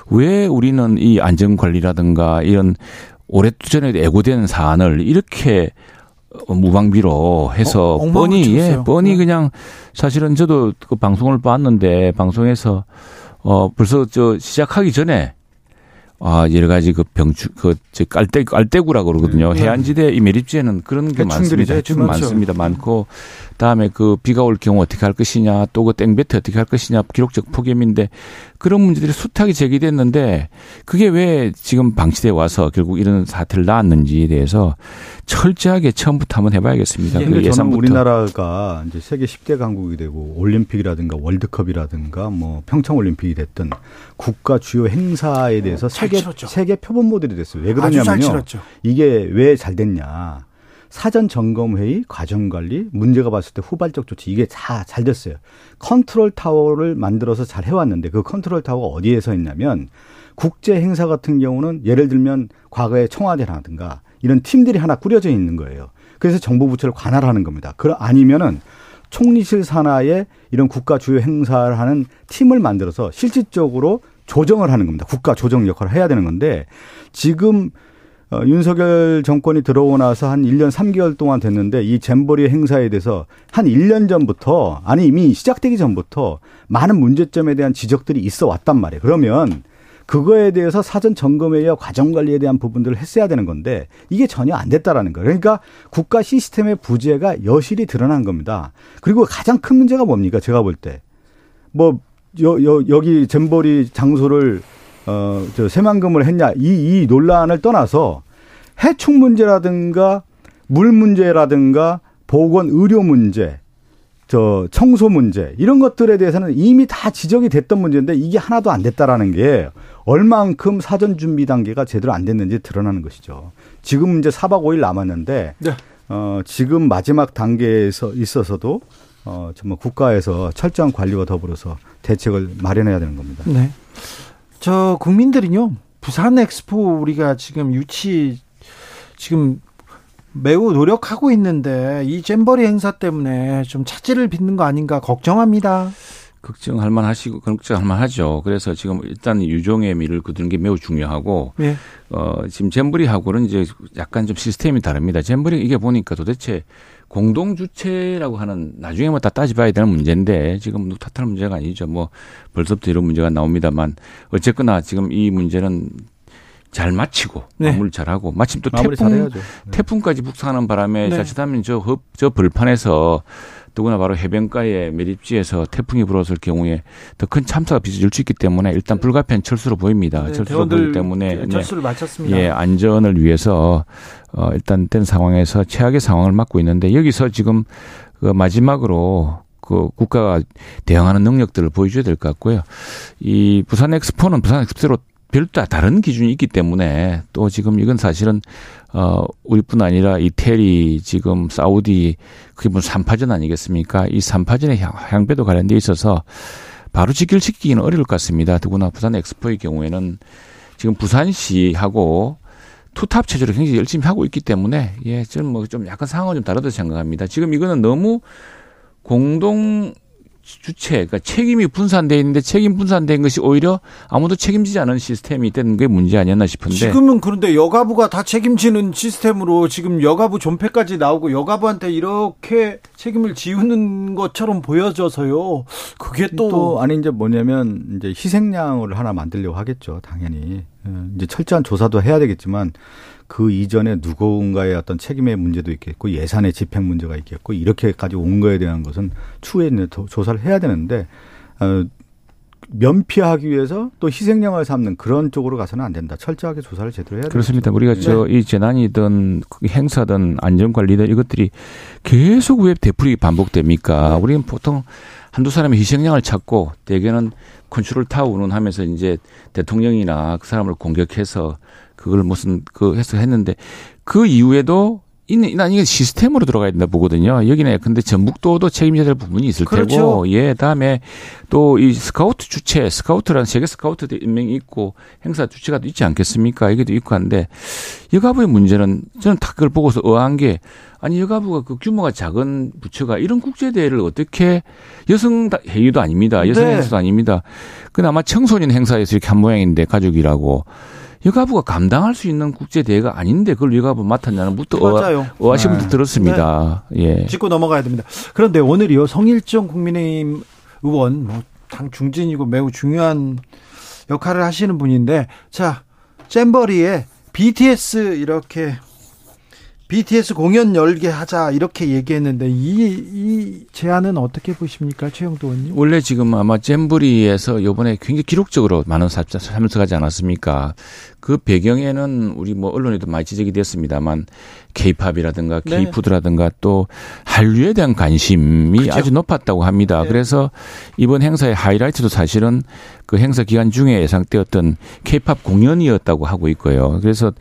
왜 우리는 이 안전관리라든가 이런 오래전에 애고된 사안을 이렇게 무방비로 해서 뻔히 그냥 사실은 저도 그 방송을 봤는데 방송에서 벌써 저 시작하기 전에 여러 가지 그 깔대구라고 그러거든요. 해안지대 이 매립지에는 그런 게 많습니다. 해충 많습니다. 많고 다음에 그 비가 올 경우 어떻게 할 것이냐 또 그 땡볕에 어떻게 할 것이냐 기록적 폭염인데 그런 문제들이 숱하게 제기됐는데 그게 왜 지금 방치돼 와서 결국 이런 사태를 낳았는지에 대해서 철저하게 처음부터 한번 해봐야겠습니다. 예, 그 예산부터. 저는 우리나라가 이제 세계 10대 강국이 되고 올림픽이라든가 월드컵이라든가 뭐 평창올림픽이 됐든 국가 주요 행사에 대해서 세계 표본 모델이 됐어요. 왜 그러냐면요. 이게 왜 잘 됐냐. 사전 점검회의, 과정관리, 문제가 봤을 때 후발적 조치 이게 다 잘 됐어요. 컨트롤 타워를 만들어서 잘 해왔는데 그 컨트롤 타워가 어디에서 있냐면 국제 행사 같은 경우는 예를 들면 과거에 청와대라든가 이런 팀들이 하나 꾸려져 있는 거예요. 그래서 정부 부처를 관할하는 겁니다. 아니면은 총리실 산하에 이런 국가 주요 행사를 하는 팀을 만들어서 실질적으로 조정을 하는 겁니다. 국가 조정 역할을 해야 되는 건데 지금 윤석열 정권이 들어오고 나서 한 1년 3개월 동안 됐는데 이 잼버리 행사에 대해서 한 1년 전부터 아니 이미 시작되기 전부터 많은 문제점에 대한 지적들이 있어 왔단 말이에요. 그러면 그거에 대해서 사전 점검회의와 과정관리에 대한 부분들을 했어야 되는 건데 이게 전혀 안 됐다라는 거예요. 그러니까 국가 시스템의 부재가 여실히 드러난 겁니다. 그리고 가장 큰 문제가 뭡니까? 제가 볼 때. 뭐 여기 잼버리 장소를 새만금을 했냐 이 논란을 떠나서 해충 문제라든가 물 문제라든가 보건 의료 문제, 청소 문제 이런 것들에 대해서는 이미 다 지적이 됐던 문제인데 이게 하나도 안 됐다라는 게 얼만큼 사전 준비 단계가 제대로 안 됐는지 드러나는 것이죠. 지금 이제 4박 5일 남았는데 네. 지금 마지막 단계에서 있어서도 정말 국가에서 철저한 관리와 더불어서 대책을 마련해야 되는 겁니다. 네. 저 국민들은요. 부산 엑스포 우리가 지금 유치 지금 매우 노력하고 있는데 이 잼버리 행사 때문에 좀 차질을 빚는 거 아닌가 걱정합니다. 걱정할 만하죠. 그래서 지금 일단 유종의 미를 거두는 게 매우 중요하고 예. 지금 잼버리하고는 이제 약간 좀 시스템이 다릅니다. 잼버리 이게 보니까 도대체 공동주체라고 하는 나중에 뭐 다 따져봐야 되는 문제인데 지금 탓할 문제가 아니죠. 뭐 벌써부터 이런 문제가 나옵니다만 어쨌거나 지금 이 문제는 잘 마치고 네. 마무리 잘하고 마침 또 태풍까지 북상하는 바람에 네. 자칫하면 저 벌판에서 누구나 바로 해변가에 매립지에서 태풍이 불었을 경우에 더 큰 참사가 빚어질 수 있기 때문에 일단 불가피한 철수로 보입니다. 네, 철수로 보이기 때문에 철수를 마쳤습니다. 예, 안전을 위해서 일단 된 상황에서 최악의 상황을 막고 있는데 여기서 지금 마지막으로 그 국가가 대응하는 능력들을 보여줘야 될 것 같고요. 이 부산 엑스포는 부산 엑스포로 별도 다른 기준이 있기 때문에 또 지금 이건 사실은 우리뿐 아니라 이태리 지금 사우디 그게 무슨 3파전 아니겠습니까? 이 3파전의 향배도 관련돼 있어서 바로 직결시키기는 어려울 것 같습니다. 더구나 부산 엑스포의 경우에는 지금 부산시하고 투탑 체제로 굉장히 열심히 하고 있기 때문에 예, 저는 뭐 좀 약간 상황은 좀 다르다고 생각합니다. 지금 이거는 너무 공동 주체, 그러니까 책임이 분산되어 있는데 책임 분산된 것이 오히려 아무도 책임지지 않은 시스템이 된 게 문제 아니었나 싶은데. 지금은 그런데 여가부가 다 책임지는 시스템으로 지금 여가부 존폐까지 나오고 여가부한테 이렇게 책임을 지우는 것처럼 보여져서요. 그게 또 아니 이제 뭐냐면 이제 희생양을 하나 만들려고 하겠죠. 당연히. 이제 철저한 조사도 해야 되겠지만 그 이전에 누군가의 어떤 책임의 문제도 있겠고 예산의 집행 문제가 있겠고 이렇게까지 온 거에 대한 것은 추후에 조사를 해야 되는데 면피하기 위해서 또 희생양을 삼는 그런 쪽으로 가서는 안 된다. 철저하게 조사를 제대로 해야 된다. 그렇습니다. 우리가 이 재난이든 행사든 안전관리든 이것들이 계속 왜 되풀이 반복됩니까? 네. 우리는 보통 한두 사람의 희생양을 찾고 대개는 컨트롤 타워는 하면서 이제 대통령이나 그 사람을 공격해서 그걸 무슨 해서 했는데 그 이후에도 난 이게 시스템으로 들어가야 된다 보거든요. 여기는 근데 전북도도 책임져야 될 부분이 있을 그렇죠. 테고, 예, 다음에 또 이 스카우트 주체, 스카우트라는 세계 스카우트들 인명이 있고 행사 주체가 또 있지 않겠습니까? 이게도 있고 한데 여가부의 문제는 저는 다 그걸 보고서 의아한 게 아니 여가부가 그 규모가 작은 부처가 이런 국제대회를 어떻게 여성 회의도 아닙니다, 여성 네. 행사도 아닙니다. 그나마 청소년 행사에서 이렇게 한 모양인데 가족이라고. 여가부가 감당할 수 있는 국제대회가 아닌데 그걸 여가부 맡았냐는 의아심도 들었습니다. 네. 예. 짚고 넘어가야 됩니다. 그런데 오늘이요 성일종 국민의힘 의원 당 중진이고 매우 중요한 역할을 하시는 분인데 자 잼버리에 BTS 공연 열게 하자 이렇게 얘기했는데 이 제안은 어떻게 보십니까? 최영두 의원님. 원래 지금 아마 잼버리에서 이번에 굉장히 기록적으로 많은 사업자 참석하지 않았습니까? 그 배경에는 우리 뭐 언론에도 많이 지적이 됐습니다만 K-팝이라든가 K-푸드라든가 네. 또 한류에 대한 관심이 그렇죠. 아주 높았다고 합니다. 네. 그래서 이번 행사의 하이라이트도 사실은 그 행사 기간 중에 예상되었던 K-팝 공연이었다고 하고 있고요. 그래서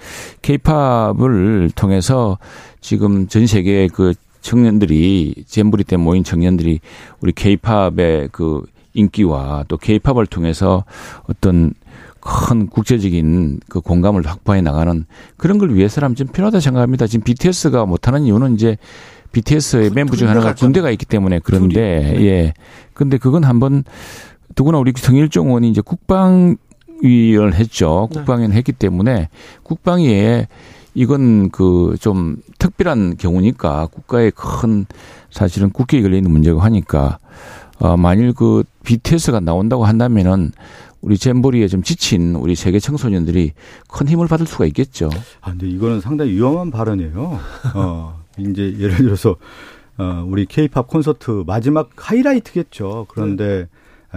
K-팝을 통해서 지금 전 세계의 그 청년들이 잼버리 때 모인 청년들이 우리 K-팝의 그 인기와 또 K-팝을 통해서 어떤 큰 국제적인 그 공감을 확보해 나가는 그런 걸 위해서라면 좀 필요하다 생각합니다. 지금 BTS가 못하는 이유는 이제 BTS의 멤버 중 하나가 군대가 있기 때문에 그런데 예. 근데 그건 한번 누구나 우리 성일종 의원이 이제 국방위원을 했죠. 국방위원을 했기 때문에 국방위에 이건 그 좀 특별한 경우니까 국가의 큰 사실은 국기에 걸려 있는 문제고 하니까 만일 그 BTS가 나온다고 한다면은 우리 잼버리에 좀 지친 우리 세계 청소년들이 큰 힘을 받을 수가 있겠죠. 아, 근데 이거는 상당히 위험한 발언이에요. 이제 예를 들어서 우리 K-팝 콘서트 마지막 하이라이트겠죠. 그런데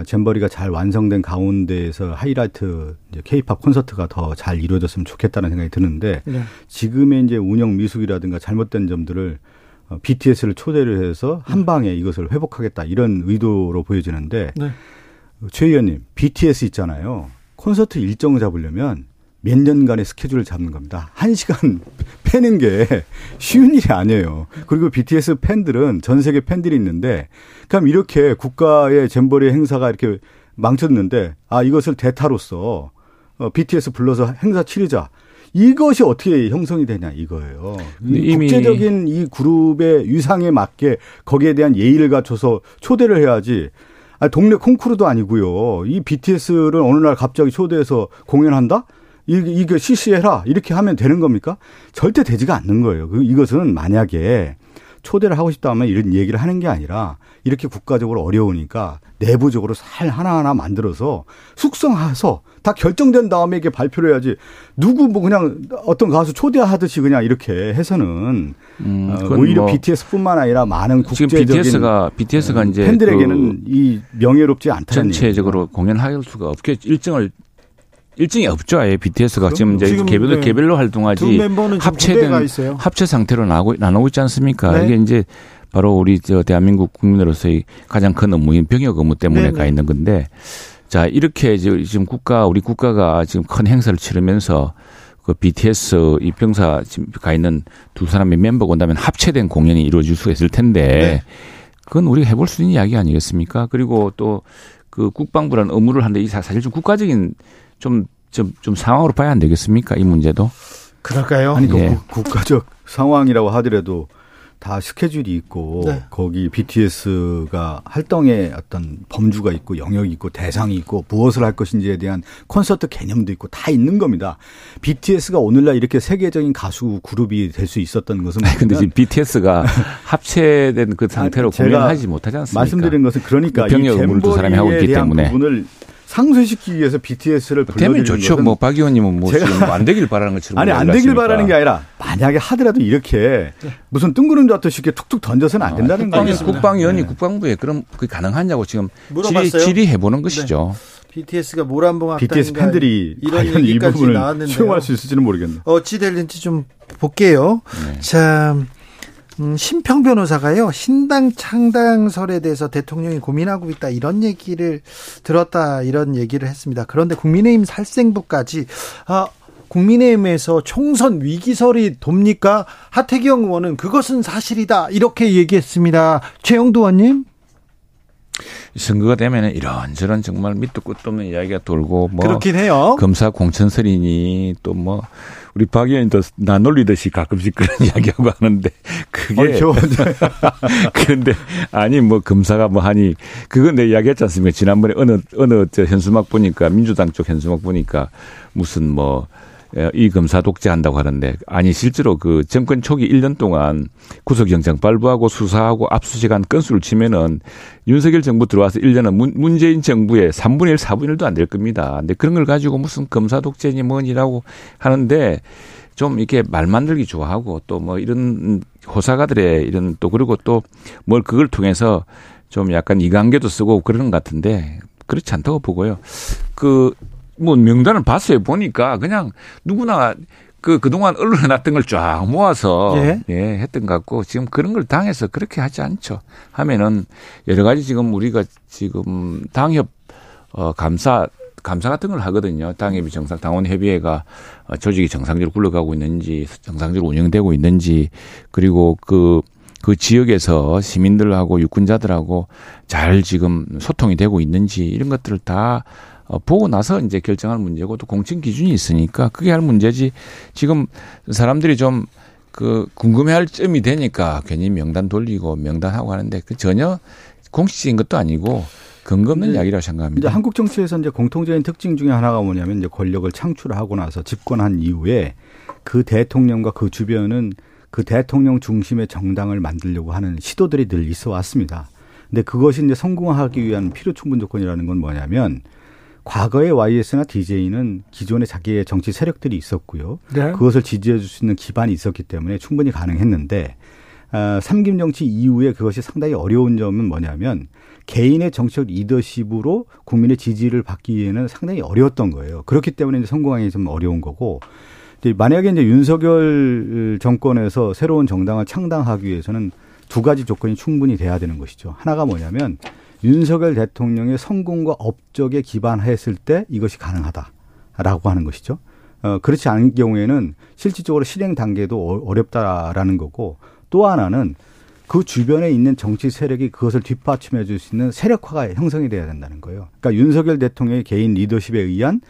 잼버리가 잘 완성된 가운데에서 하이라이트 이제 K-팝 콘서트가 더 잘 이루어졌으면 좋겠다는 생각이 드는데 네. 지금의 이제 운영 미숙이라든가 잘못된 점들을 BTS를 초대를 해서 한 방에 이것을 회복하겠다 이런 의도로 보여지는데 네. 최 의원님, BTS 있잖아요. 콘서트 일정을 잡으려면 몇 년간의 스케줄을 잡는 겁니다. 1시간 패는 게 쉬운 일이 아니에요. 그리고 BTS 팬들은 전 세계 팬들이 있는데 그럼 이렇게 국가의 잼버리 행사가 이렇게 망쳤는데 아 이것을 대타로서 BTS 불러서 행사 치르자. 이것이 어떻게 형성이 되냐 이거예요. 국제적인 이 그룹의 위상에 맞게 거기에 대한 예의를 갖춰서 초대를 해야지. 아, 동네 콩쿠르도 아니고요. 이 BTS를 어느 날 갑자기 초대해서 공연한다? 이거 실시해라. 이렇게 하면 되는 겁니까? 절대 되지가 않는 거예요. 이것은 만약에 초대를 하고 싶다 하면 이런 얘기를 하는 게 아니라 이렇게 국가적으로 어려우니까 내부적으로 살 하나하나 만들어서 숙성해서 다 결정된 다음에 이게 발표를 해야지 누구 뭐 그냥 어떤 가수 초대하듯이 그냥 이렇게 해서는 오히려 뭐 BTS뿐만 아니라 많은 국제적인 지금 BTS가 이제 팬들에게는 그 이 명예롭지 않다는 전체적으로 얘기죠. 공연할 수가 없게 일정이 없죠. 아예 BTS가 지금 개별로, 네. 개별로 활동하지 합체된 합체 상태로 나누고 있지 않습니까? 네. 이게 이제 바로 우리 저 대한민국 국민으로서의 가장 큰 업무인 병역 업무 때문에 가 있는 건데 자 이렇게 지금 우리 국가가 지금 큰 행사를 치르면서 그 BTS 이 병사 지금 가 있는 두 사람의 멤버가 온다면 합체된 공연이 이루어질 수가 있을 텐데 그건 우리가 해볼 수 있는 이야기 아니겠습니까? 그리고 또 그 국방부라는 업무를 하는데 이 사실 좀 국가적인 좀 상황으로 봐야 안 되겠습니까? 이 문제도. 그럴까요? 아니, 예. 국가적 상황이라고 하더라도 다 스케줄이 있고 거기 BTS가 활동의 어떤 범주가 있고 영역이 있고 대상이 있고 무엇을 할 것인지에 대한 콘서트 개념도 있고 다 있는 겁니다. BTS가 오늘날 이렇게 세계적인 가수 그룹이 될 수 있었던 것은 근데 지금 BTS가 합체된 그 상태로 공연하지 못하지 않습니까? 말씀드린 것은 그러니까 이 잼버리에 대한 부분을 상쇄시키기 위해서 BTS를 불러주는 되면 좋죠. 뭐 박 의원님은 뭐 제가 안 되길 바라는 것처럼. 아니 안 되길 바라는 게 아니라 만약에 하더라도 이렇게 무슨 뜬구름 잡듯이 쉽게 툭툭 던져서는 안 된다는 거예요. 국방위원이 국방부에 그럼 그게 가능하냐고 지금 질의해보는 것이죠. 네. BTS가 모란봉 BTS 팬들이 과연 이 부분을 수용할 수 있을지는 모르겠네요. 어찌 될는지 좀 볼게요. 네. 참. 신평 변호사가요. 신당 창당설에 대해서 대통령이 고민하고 있다. 이런 얘기를 들었다. 이런 얘기를 했습니다. 그런데 국민의힘 살생부까지 국민의힘에서 총선 위기설이 돕니까? 하태경 의원은 그것은 사실이다. 이렇게 얘기했습니다. 최영두 의원님. 선거가 되면 이런저런 정말 밑도 끝도 없는 이야기가 돌고 뭐 그렇긴 해요. 검사 공천설이니 또 뭐 우리 박 의원님도 나 놀리듯이 가끔씩 그런 이야기하고 하는데 그게 그런데 아니 뭐 검사가 뭐 하니 그건 내 이야기했지 않습니까? 지난번에 어느 현수막 보니까 민주당 쪽 현수막 보니까 무슨 뭐 이 검사 독재한다고 하는데 아니 실제로 그 정권 초기 1년 동안 구속영장 발부하고 수사하고 압수수색한 건수를 치면은 윤석열 정부 들어와서 1년은 문재인 정부의 3분의 1, 4분의 1도 안 될 겁니다. 근데 그런 걸 가지고 무슨 검사 독재니 뭐니라고 하는데 좀 이렇게 말 만들기 좋아하고 또 뭐 이런 호사가들의 이런 또 그리고 또 뭘 그걸 통해서 좀 약간 이관계도 쓰고 그러는 것 같은데 그렇지 않다고 보고요. 뭐 명단을 봤어요. 보니까 그냥 누구나 그동안 언론에 났던 걸 쫙 모아서 했던 것 같고 지금 그런 걸 당해서 그렇게 하지 않죠. 하면은 여러 가지 지금 우리가 지금 당협 감사 같은 걸 하거든요. 당원협의회가 조직이 정상적으로 굴러가고 있는지 정상적으로 운영되고 있는지 그리고 그 지역에서 시민들하고 유권자들하고 잘 지금 소통이 되고 있는지 이런 것들을 다 보고 나서 이제 결정할 문제고 또 공천 기준이 있으니까 그게 할 문제지 지금 사람들이 좀 그 궁금해할 점이 되니까 괜히 명단 돌리고 명단하고 하는데 그 전혀 공식적인 것도 아니고 근거 없는 이야기라고 생각합니다. 이제 한국 정치에서 이제 공통적인 특징 중에 하나가 뭐냐면 이제 권력을 창출하고 나서 집권한 이후에 그 대통령과 그 주변은 그 대통령 중심의 정당을 만들려고 하는 시도들이 늘 있어 왔습니다. 근데 그것이 이제 성공하기 위한 필요 충분 조건이라는 건 뭐냐면 과거의 YS나 DJ는 기존의 자기의 정치 세력들이 있었고요. 네. 그것을 지지해 줄 수 있는 기반이 있었기 때문에 충분히 가능했는데 삼김 정치 이후에 그것이 상당히 어려운 점은 뭐냐면 개인의 정치적 리더십으로 국민의 지지를 받기에는 상당히 어려웠던 거예요. 그렇기 때문에 이제 성공하기 좀 어려운 거고 만약에 이제 윤석열 정권에서 새로운 정당을 창당하기 위해서는 두 가지 조건이 충분히 돼야 되는 것이죠. 하나가 뭐냐면 윤석열 대통령의 성공과 업적에 기반했을 때 이것이 가능하다라고 하는 것이죠. 그렇지 않은 경우에는 실질적으로 실행 단계도 어렵다라는 거고 또 하나는 그 주변에 있는 정치 세력이 그것을 뒷받침해 줄 수 있는 세력화가 형성이 돼야 된다는 거예요. 그러니까 윤석열 대통령의 개인 리더십에 의한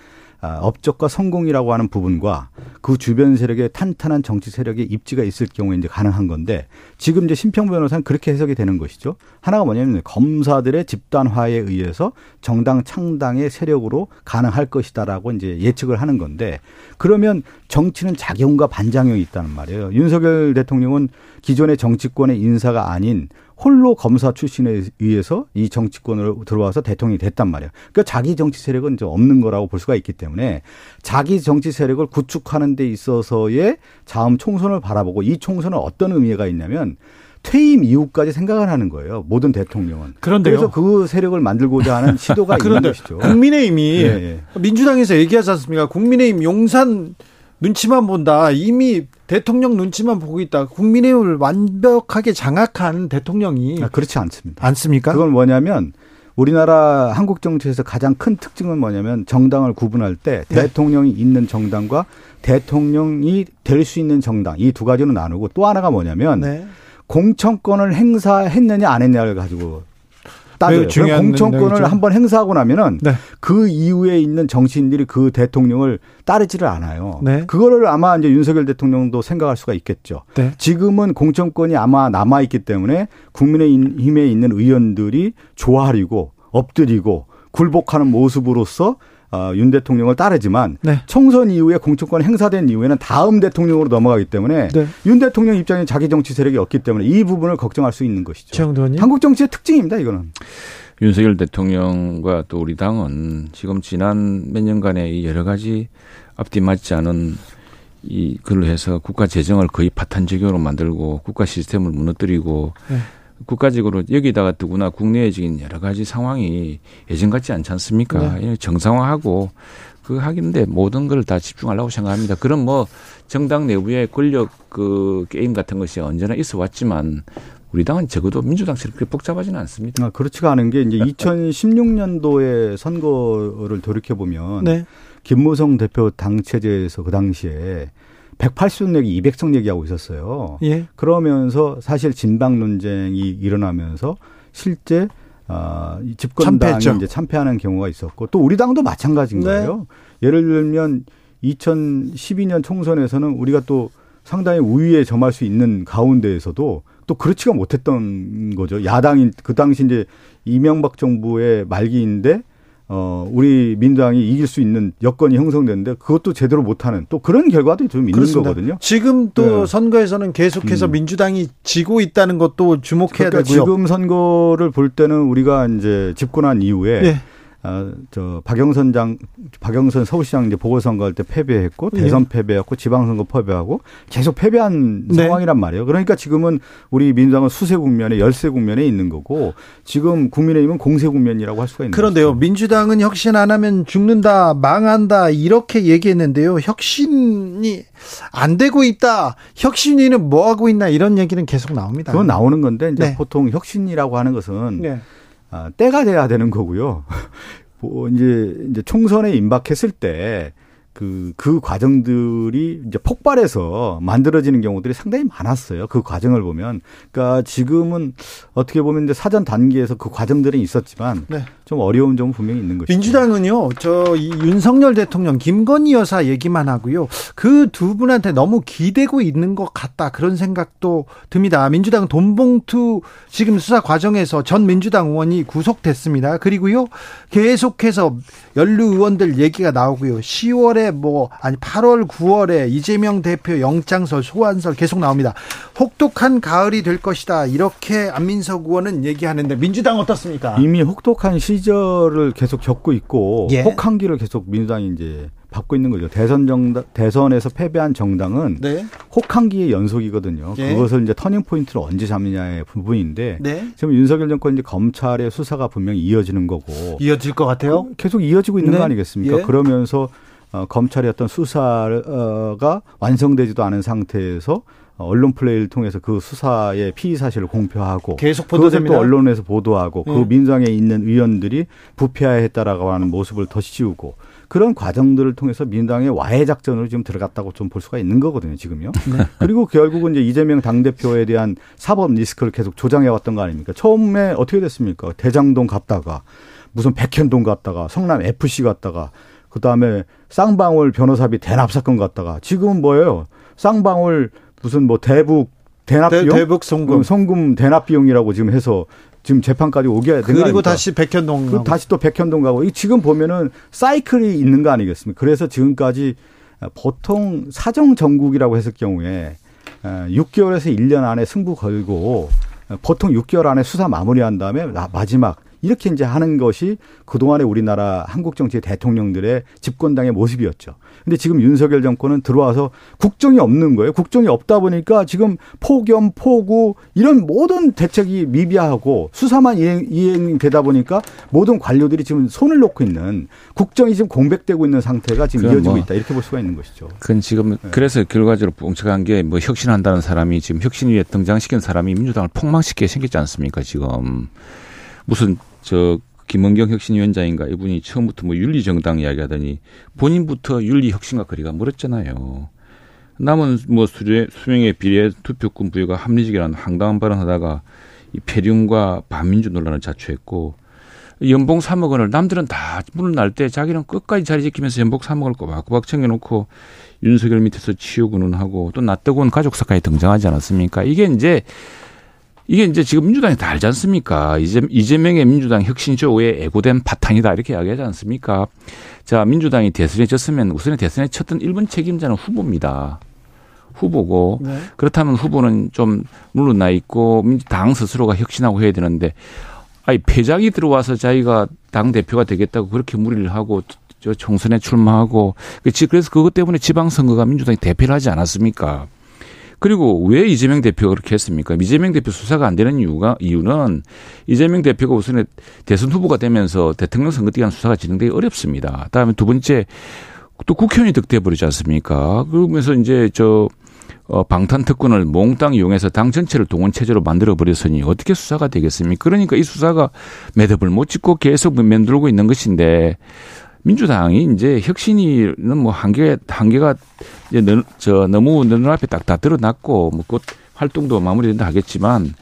업적과 성공이라고 하는 부분과 그 주변 세력의 탄탄한 정치 세력의 입지가 있을 경우에 이제 가능한 건데 지금 이제 신평 변호사는 그렇게 해석이 되는 것이죠. 하나가 뭐냐면 검사들의 집단화에 의해서 정당 창당의 세력으로 가능할 것이다라고 이제 예측을 하는 건데 그러면 정치는 작용과 반작용이 있다는 말이에요. 윤석열 대통령은 기존의 정치권의 인사가 아닌 홀로 검사 출신에 의해서 이 정치권으로 들어와서 대통령이 됐단 말이에요. 그러니까 자기 정치 세력은 이제 없는 거라고 볼 수가 있기 때문에 자기 정치 세력을 구축하는 데 있어서의 다음 총선을 바라보고 이 총선은 어떤 의미가 있냐면 퇴임 이후까지 생각을 하는 거예요. 모든 대통령은. 그런데요. 그래서 그 세력을 만들고자 하는 시도가 있는 것이죠. 국민의힘이 예. 민주당에서 얘기하지 않습니까? 국민의힘 용산 눈치만 본다. 이미 대통령 눈치만 보고 있다. 국민의힘을 완벽하게 장악한 대통령이. 그렇지 않습니다. 않습니까? 그건 뭐냐면 우리나라 한국 정치에서 가장 큰 특징은 뭐냐면 정당을 구분할 때 대통령이 있는 정당과 대통령이 될 수 있는 정당. 이 두 가지로 나누고 또 하나가 뭐냐면 공천권을 행사했느냐 안 했냐를 가지고 따져요. 공천권을 한번 행사하고 나면은 그 이후에 있는 정치인들이 그 대통령을 따르지를 않아요. 그거를 아마 이제 윤석열 대통령도 생각할 수가 있겠죠. 지금은 공천권이 아마 남아 있기 때문에 국민의힘에 있는 의원들이 조아리고 엎드리고 굴복하는 모습으로서 윤 대통령을 따르지만 총선 이후에 공천권 행사된 이후에는 다음 대통령으로 넘어가기 때문에 윤 대통령 입장에 자기 정치 세력이 없기 때문에 이 부분을 걱정할 수 있는 것이죠. 최영두님. 한국 정치의 특징입니다. 이거는. 윤석열 대통령과 또 우리 당은 지금 지난 몇 년간의 여러 가지 앞뒤 맞지 않은 이 글로 해서 국가 재정을 거의 파탄지경으로 만들고 국가 시스템을 무너뜨리고 국가적으로 여기다가 누구나 국내적인 여러 가지 상황이 예전 같지 않지 않습니까? 정상화하고 그 하긴데 모든 걸 다 집중하려고 생각합니다. 그럼 뭐 정당 내부의 권력 그 게임 같은 것이 언제나 있어 왔지만 우리 당은 적어도 민주당처럼 그렇게 복잡하지는 않습니다. 그렇지가 않은 게 이제 2016년도에 선거를 돌이켜보면 김무성 대표 당 체제에서 그 당시에 180석 내기 200석 내기하고 있었어요. 그러면서 사실 진박 논쟁이 일어나면서 실제 집권당이 이제 참패하는 경우가 있었고 또 우리 당도 마찬가지인 거예요. 예를 들면 2012년 총선에서는 우리가 또 상당히 우위에 점할 수 있는 가운데에서도 또 그렇지가 못했던 거죠. 야당인 그 당시 이제 이명박 정부의 말기인데 우리 민주당이 이길 수 있는 여건이 형성됐는데 그것도 제대로 못하는 또 그런 결과도 좀 있는 거거든요. 지금 또 선거에서는 계속해서 민주당이 지고 있다는 것도 주목해야 되고요. 지금 선거를 볼 때는 우리가 이제 집권한 이후에 박영선 서울시장 이제 보궐선거 할 때 패배했고 대선 패배했고 지방선거 패배하고 계속 패배한 상황이란 말이에요. 그러니까 지금은 우리 민주당은 수세 국면에 열세 국면에 있는 거고 지금 국민의힘은 공세 국면이라고 할 수가 있는 거죠. 그런데요. 것이죠. 민주당은 혁신 안 하면 죽는다 망한다 이렇게 얘기했는데요. 혁신이 안 되고 있다. 혁신위는 뭐 하고 있나 이런 얘기는 계속 나옵니다. 그건 나오는 건데 이제 보통 혁신이라고 하는 것은 때가 돼야 되는 거고요. 뭐 이제 총선에 임박했을 때 그 과정들이 이제 폭발해서 만들어지는 경우들이 상당히 많았어요. 그 과정을 보면. 그러니까 지금은 어떻게 보면 이제 사전 단계에서 그 과정들은 있었지만 네. 좀 어려운 점은 분명히 있는 거죠. 민주당은요, 이 윤석열 대통령, 김건희 여사 얘기만 하고요. 그 두 분한테 너무 기대고 있는 것 같다. 그런 생각도 듭니다. 민주당 돈봉투 지금 수사 과정에서 전 민주당 의원이 구속됐습니다. 그리고요, 계속해서 연루 의원들 얘기가 나오고요. 10월에 8월, 9월에 이재명 대표 영장설, 소환설 계속 나옵니다. 혹독한 가을이 될 것이다. 이렇게 안민석 의원은 얘기하는데 민주당 어떻습니까? 이미 혹독한 시절을 계속 겪고 있고 예. 혹한기를 계속 민주당이 이제 받고 있는 거죠. 대선에서 패배한 정당은 네. 혹한기의 연속이거든요. 네. 그것을 이제 터닝 포인트를 언제 잡느냐의 부분인데 네. 지금 윤석열 정권 이제 검찰의 수사가 분명히 이어지는 거고 이어질 것 같아요. 계속 이어지고 있는 네. 거 아니겠습니까? 예. 그러면서 검찰의 어떤 수사가 완성되지도 않은 상태에서 언론 플레이를 통해서 그 수사의 피의 사실을 공표하고 계속 보도됩니다. 그것을 또 언론에서 보도하고 그 민주당에 있는 의원들이 부패했다라고 하는 모습을 덧씌우고 그런 과정들을 통해서 민주당의 와해 작전으로 지금 들어갔다고 좀 볼 수가 있는 거거든요, 지금요. 네. 그리고 결국은 이제 이재명 당대표에 대한 사법 리스크를 계속 조장해왔던 거 아닙니까? 처음에 어떻게 됐습니까? 대장동 갔다가 무슨 백현동 갔다가 성남 FC 갔다가 그다음에 쌍방울 변호사비 대납 사건 갔다가 지금 뭐예요? 쌍방울 무슨 대북 대납 비용? 대북 송금 대납 비용이라고 지금 해서 지금 재판까지 오게 된거 아닙니까? 그리고 다시 백현동 가고. 다시 또 백현동 가고. 지금 보면은 사이클이 있는 거 아니겠습니까? 그래서 지금까지 보통 사정정국이라고 했을 경우에 6개월에서 1년 안에 승부 걸고 보통 6개월 안에 수사 마무리한 다음에 마지막 이렇게 이제 하는 것이 그동안의 우리나라 한국 정치의 대통령들의 집권당의 모습이었죠. 그런데 지금 윤석열 정권은 들어와서 국정이 없는 거예요. 국정이 없다 보니까 지금 폭염, 폭우 이런 모든 대책이 미비하고 수사만 이행되다 보니까 모든 관료들이 지금 손을 놓고 있는 국정이 지금 공백되고 있는 상태가 지금 이어지고 있다. 이렇게 볼 수가 있는 것이죠. 그건 지금 네. 그래서 결과적으로 봉착한 게 혁신한다는 사람이 지금 혁신 위에 등장시킨 사람이 민주당을 폭망시키게 생겼지 않습니까 지금. 무슨 김은경 혁신위원장인가 이분이 처음부터 윤리정당 이야기하더니 본인부터 윤리혁신과 거리가 멀었잖아요. 남은 수명에 비례 투표권 부여가 합리적이라는 황당한 발언하다가 이 폐륜과 반민주 논란을 자초했고 연봉 3억 원을 남들은 다 물날 때 자기는 끝까지 자리 지키면서 연봉 3억 원을 꼬박꼬박 챙겨놓고 윤석열 밑에서 치우고는 하고 또 낯뜨거운 가족사까지 등장하지 않았습니까? 이게 이제 지금 민주당이 다 알지 않습니까? 이재명의 민주당 혁신조의 애고된 바탕이다 이렇게 이야기하지 않습니까? 자, 민주당이 대선에 졌으면 우선에 대선에 쳤던 1번 책임자는 후보입니다. 후보고 네. 그렇다면 후보는 좀 물러나 있고 민주당 스스로가 혁신하고 해야 되는데 아니 패작이 들어와서 자기가 당대표가 되겠다고 그렇게 무리를 하고 저 총선에 출마하고 그래서 그것 때문에 지방선거가 민주당이 대패를 하지 않았습니까? 그리고 왜 이재명 대표가 그렇게 했습니까? 이재명 대표 수사가 안 되는 이유는 이재명 대표가 우선에 대선 후보가 되면서 대통령 선거 기간 수사가 진행되기 어렵습니다. 다음에 두 번째 또 국회의원이 득대해버리지 않습니까? 그러면서 이제 방탄 특권을 몽땅 이용해서 당 전체를 동원체제로 만들어버렸으니 어떻게 수사가 되겠습니까? 그러니까 이 수사가 매듭을 못 짓고 계속 맴돌고 있는 것인데 민주당이 이제 혁신이는 한계가 이제 너무 눈앞에 딱 다 드러났고 곧 활동도 마무리된다 하겠지만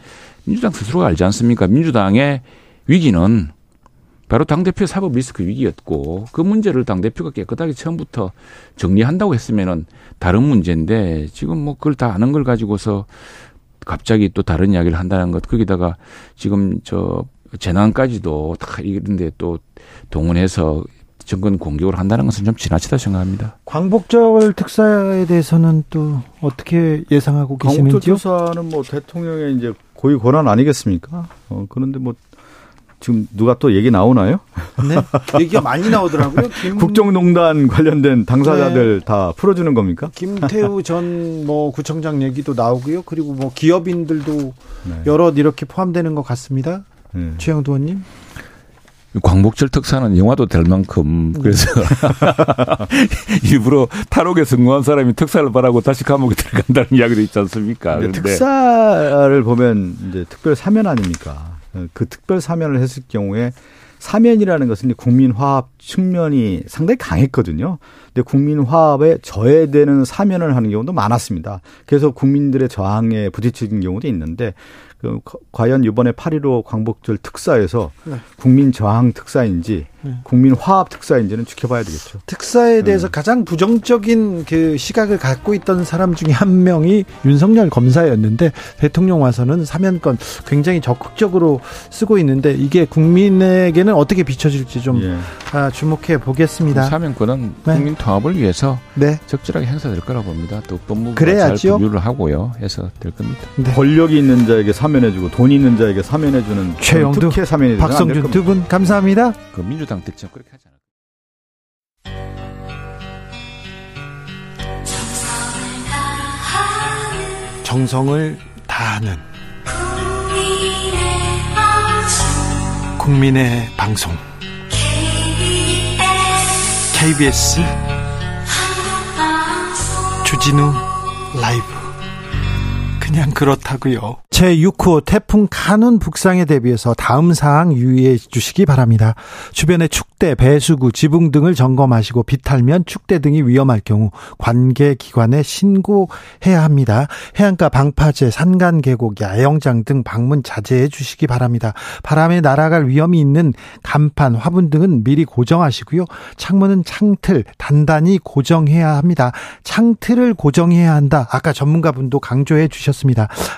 민주당 스스로가 알지 않습니까? 민주당의 위기는 바로 당대표의 사법 리스크 위기였고 그 문제를 당대표가 깨끗하게 처음부터 정리한다고 했으면은 다른 문제인데 지금 그걸 다 아는 걸 가지고서 갑자기 또 다른 이야기를 한다는 것 거기다가 지금 재난까지도 다 이런데 또 동원해서 정권 공격을 한다는 것은 좀 지나치다 생각합니다. 광복절 특사에 대해서는 또 어떻게 예상하고 계시는지요? 광복절 특사는 대통령의 이제 고유 권한 아니겠습니까? 그런데 지금 누가 또 얘기 나오나요? 네, 얘기가 많이 나오더라고요. 국정농단 관련된 당사자들 네. 다 풀어주는 겁니까? 김태우 전 구청장 얘기도 나오고요. 그리고 기업인들도 네. 여럿 이렇게 포함되는 것 같습니다. 네. 최영두 의원님. 광복절 특사는 영화도 될 만큼 그래서 일부러 탈옥에 성공한 사람이 특사를 바라고 다시 감옥에 들어간다는 이야기도 있지 않습니까? 근데 특사를 보면 이제 특별 사면 아닙니까? 그 특별 사면을 했을 경우에 사면이라는 것은 국민화합 측면이 상당히 강했거든요. 근데 국민화합에 저해되는 사면을 하는 경우도 많았습니다. 그래서 국민들의 저항에 부딪히는 경우도 있는데 과연 이번에 8.15 광복절 특사에서 네. 국민 저항 특사인지 네. 국민 화합 특사인지는 지켜봐야 되겠죠. 특사에 대해서 가장 부정적인 그 시각을 갖고 있던 사람 중에 한 명이 윤석열 검사였는데 대통령 와서는 사면권 굉장히 적극적으로 쓰고 있는데 이게 국민에게는 어떻게 비춰질지 좀 주목해 보겠습니다. 사면권은 국민 통합을 위해서 적절하게 행사될 거라고 봅니다. 또 법무부가 잘 분류를 하고요. 해서 될 겁니다. 네. 권력이 있는 자에게 사면해주고 돈 있는 자에게 사면해주는 최영두, 박성준 두 분 감사합니다. 그 민주당 득점 그렇게 하지 않을까. 정성을 다하는 국민의 방송 KBS 주진우 라이브 그냥 그렇다고요. 제6호 태풍 카눈 북상에 대비해서 다음 사항 유의해 주시기 바랍니다. 주변의 축대, 배수구, 지붕 등을 점검하시고 비탈면 축대 등이 위험할 경우 관계기관에 신고해야 합니다. 해안가 방파제, 산간 계곡, 야영장 등 방문 자제해 주시기 바랍니다. 바람에 날아갈 위험이 있는 간판, 화분 등은 미리 고정하시고요. 창문은 창틀, 단단히 고정해야 합니다. 창틀을 고정해야 한다. 아까 전문가분도 강조해 주셨습니다.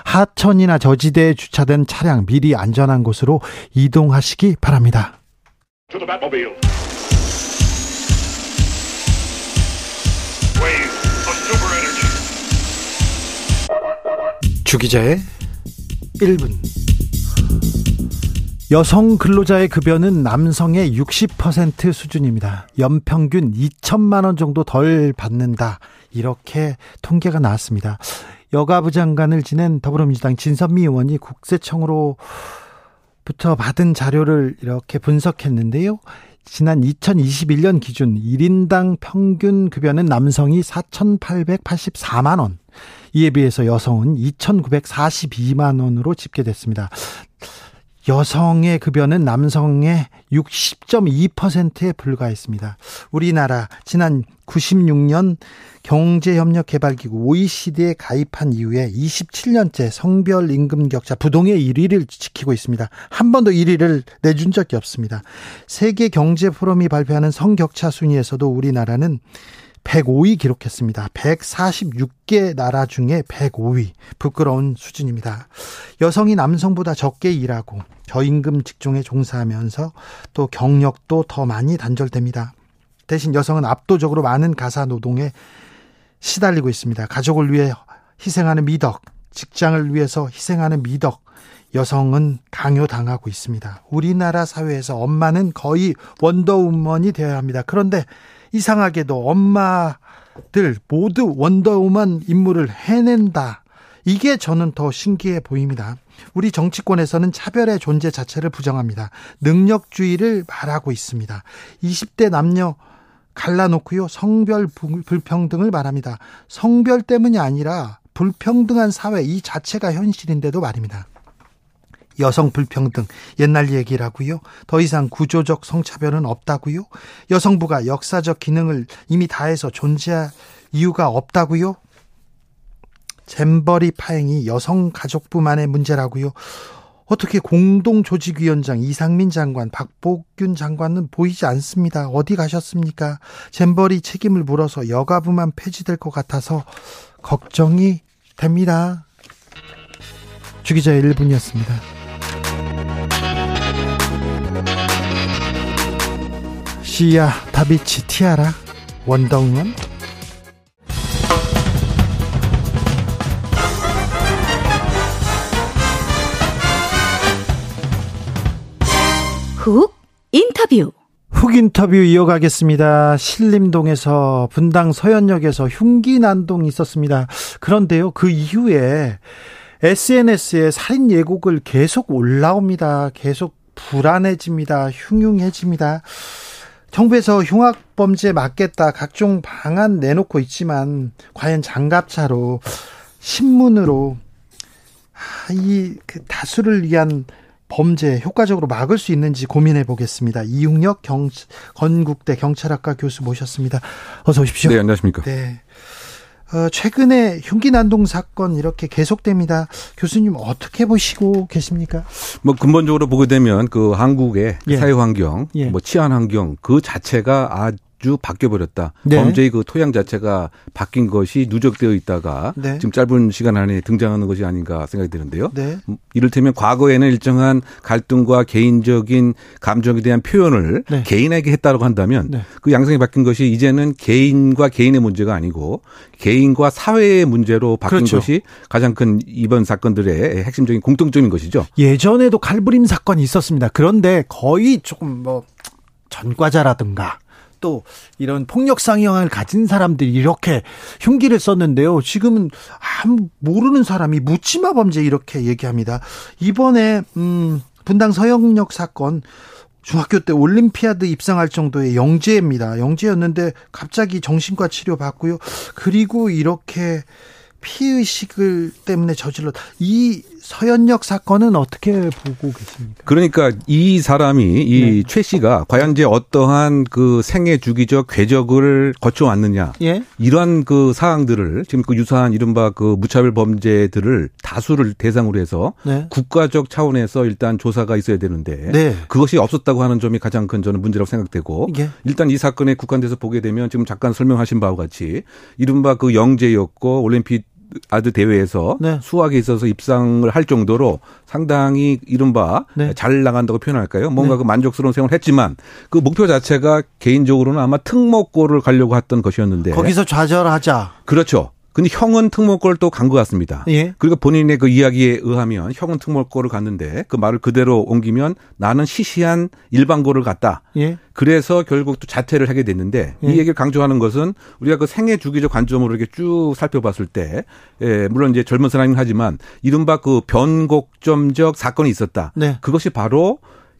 하천이나 저지대에 주차된 차량 미리 안전한 곳으로 이동하시기 바랍니다. 주 기자의 1분. 여성 근로자의 급여는 남성의 60% 수준입니다. 연평균 2천만 원 정도 덜 받는다. 이렇게 통계가 나왔습니다. 여가부 장관을 지낸 더불어민주당 진선미 의원이 국세청으로부터 받은 자료를 이렇게 분석했는데요. 지난 2021년 기준 1인당 평균 급여는 남성이 4,884만 원, 이에 비해서 여성은 2,942만 원으로 집계됐습니다. 여성의 급여는 남성의 60.2%에 불과했습니다. 우리나라 지난 96년 경제협력개발기구 OECD에 가입한 이후에 27년째 성별 임금 격차 부동의 1위를 지키고 있습니다. 한 번도 1위를 내준 적이 없습니다. 세계경제포럼이 발표하는 성격차 순위에서도 우리나라는 105위 기록했습니다. 146개 나라 중에 105위. 부끄러운 수준입니다. 여성이 남성보다 적게 일하고 저임금 직종에 종사하면서 또 경력도 더 많이 단절됩니다. 대신 여성은 압도적으로 많은 가사 노동에 시달리고 있습니다. 가족을 위해 희생하는 미덕, 직장을 위해서 희생하는 미덕, 여성은 강요당하고 있습니다. 우리나라 사회에서 엄마는 거의 원더우먼이 되어야 합니다. 그런데 이상하게도 엄마들 모두 원더우먼 임무를 해낸다. 이게 저는 더 신기해 보입니다. 우리 정치권에서는 차별의 존재 자체를 부정합니다. 능력주의를 말하고 있습니다. 20대 남녀 갈라놓고요. 성별 불평등을 말합니다. 성별 때문이 아니라 불평등한 사회 이 자체가 현실인데도 말입니다. 여성 불평등 옛날 얘기라고요. 더 이상 구조적 성차별은 없다고요. 여성부가 역사적 기능을 이미 다해서 존재할 이유가 없다고요. 잼버리 파행이 여성가족부만의 문제라고요. 어떻게 공동조직위원장 이상민 장관, 박복균 장관은 보이지 않습니다. 어디 가셨습니까? 잼버리 책임을 물어서 여가부만 폐지될 것 같아서 걱정이 됩니다. 주 기자의 1분이었습니다. 시야, 다비치, 티아라, 원더우먼. 훅 인터뷰. 훅 인터뷰 이어가겠습니다. 신림동에서 분당 서현역에서 흉기 난동이 있었습니다. 그런데요, 그 이후에 SNS에 살인 예고글 계속 올라옵니다. 계속 불안해집니다. 흉흉해집니다. 정부에서 흉악범죄 막겠다 각종 방안 내놓고 있지만 과연 장갑차로 신문으로 이 다수를 위한 범죄 효과적으로 막을 수 있는지 고민해 보겠습니다. 이웅혁 건국대 경찰학과 교수 모셨습니다. 어서 오십시오. 네, 안녕하십니까. 네. 최근에 흉기 난동 사건 이렇게 계속됩니다. 교수님 어떻게 보시고 계십니까? 뭐 근본적으로 보게 되면 그 한국의 예. 사회 환경, 예. 뭐 치안 환경 그 자체가 아주 바뀌어 버렸다. 네. 범죄의 그 토양 자체가 바뀐 것이 누적되어 있다가 네. 지금 짧은 시간 안에 등장하는 것이 아닌가 생각이 드는데요. 네. 이를테면 과거에는 일정한 갈등과 개인적인 감정에 대한 표현을 네. 개인에게 했다고 한다면 네. 그 양상이 바뀐 것이 이제는 개인과 개인의 문제가 아니고 개인과 사회의 문제로 바뀐 그렇죠. 것이 가장 큰 이번 사건들의 핵심적인 공통점인 것이죠. 예전에도 칼부림 사건이 있었습니다. 그런데 거의 조금 뭐 전과자라든가 또 이런 폭력 상향을 가진 사람들이 이렇게 흉기를 썼는데요. 지금은 아무 모르는 사람이 묻지마 범죄 이렇게 얘기합니다. 이번에 분당 서영역 사건 중학교 때 올림피아드 입상할 정도의 영재입니다. 영재였는데 갑자기 정신과 치료받고요. 그리고 이렇게 피의식을 때문에 저질렀다. 이 서현역 사건은 어떻게 보고 계십니까? 그러니까 이 사람이 이 최 씨가 과연 이제 어떠한 그 생애 주기적 궤적을 거쳐왔느냐. 예? 이러한 그 사항들을 지금 그 유사한 이른바 그 무차별 범죄들을 다수를 대상으로 해서 네. 국가적 차원에서 일단 조사가 있어야 되는데 네. 그것이 없었다고 하는 점이 가장 큰 저는 문제라고 생각되고 예? 일단 이 사건에 국한돼서 보게 되면 지금 잠깐 설명하신 바와 같이 이른바 그 영재였고 올림픽 아드 대회에서 네. 수학에 있어서 입상을 할 정도로 상당히 이른바 네. 잘 나간다고 표현할까요? 뭔가 네. 그 만족스러운 생활을 했지만 그 목표 자체가 개인적으로는 아마 특목고를 가려고 했던 것이었는데 거기서 좌절하자. 그렇죠. 근데 형은 특목고를 또 간 것 같습니다. 예. 그리고 본인의 그 이야기에 의하면 형은 특목고를 갔는데 그 말을 그대로 옮기면 나는 시시한 일반고를 갔다. 예. 그래서 결국 또 자퇴를 하게 됐는데 예. 이 얘기를 강조하는 것은 우리가 그 생애 주기적 관점으로 이렇게 쭉 살펴봤을 때 예, 물론 이제 젊은 사람이긴 하지만 이른바 그 변곡점적 사건이 있었다. 네. 그것이 바로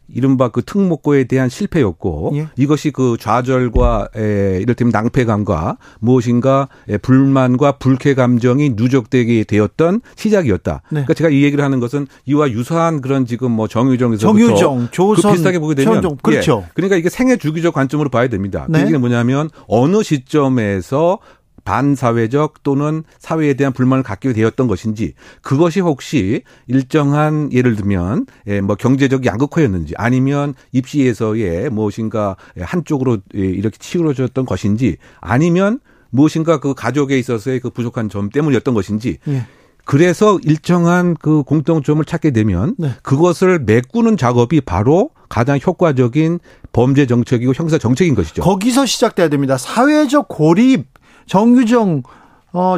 이른바 그 특목고에 대한 실패였고 예. 이것이 그 좌절과 이를테면 낭패감과 무엇인가 불만과 불쾌 감정이 누적되게 되었던 시작이었다. 네. 그러니까 제가 이 얘기를 하는 것은 이와 유사한 그런 지금 뭐 정유정에서부터 정유정, 조선, 그 비슷하게 보게 되면 최영두, 그렇죠. 예, 그러니까 이게 생애 주기적 관점으로 봐야 됩니다. 네. 그 얘기는 뭐냐면 어느 시점에서 반사회적 또는 사회에 대한 불만을 갖게 되었던 것인지 그것이 혹시 일정한 예를 들면 뭐 경제적 양극화였는지 아니면 입시에서의 무엇인가 한쪽으로 이렇게 치우쳐졌던 것인지 아니면 무엇인가 그 가족에 있어서의 그 부족한 점 때문이었던 것인지 예. 그래서 일정한 그 공통점을 찾게 되면 네. 그것을 메꾸는 작업이 바로 가장 효과적인 범죄 정책이고 형사 정책인 것이죠. 거기서 시작돼야 됩니다. 사회적 고립. 정유정,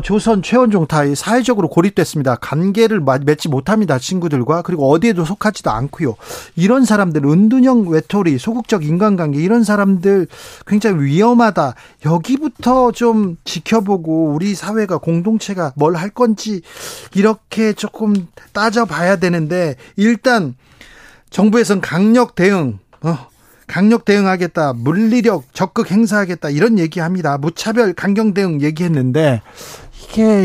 조선, 최원종 다 사회적으로 고립됐습니다. 관계를 맺지 못합니다. 친구들과. 그리고 어디에도 속하지도 않고요. 이런 사람들, 은둔형 외톨이, 소극적 인간관계 이런 사람들 굉장히 위험하다. 여기부터 좀 지켜보고 우리 사회가 공동체가 뭘 할 건지 이렇게 조금 따져봐야 되는데 일단 정부에서는 강력 대응. 강력 대응하겠다. 물리력 적극 행사하겠다. 이런 얘기합니다. 무차별 강경 대응 얘기했는데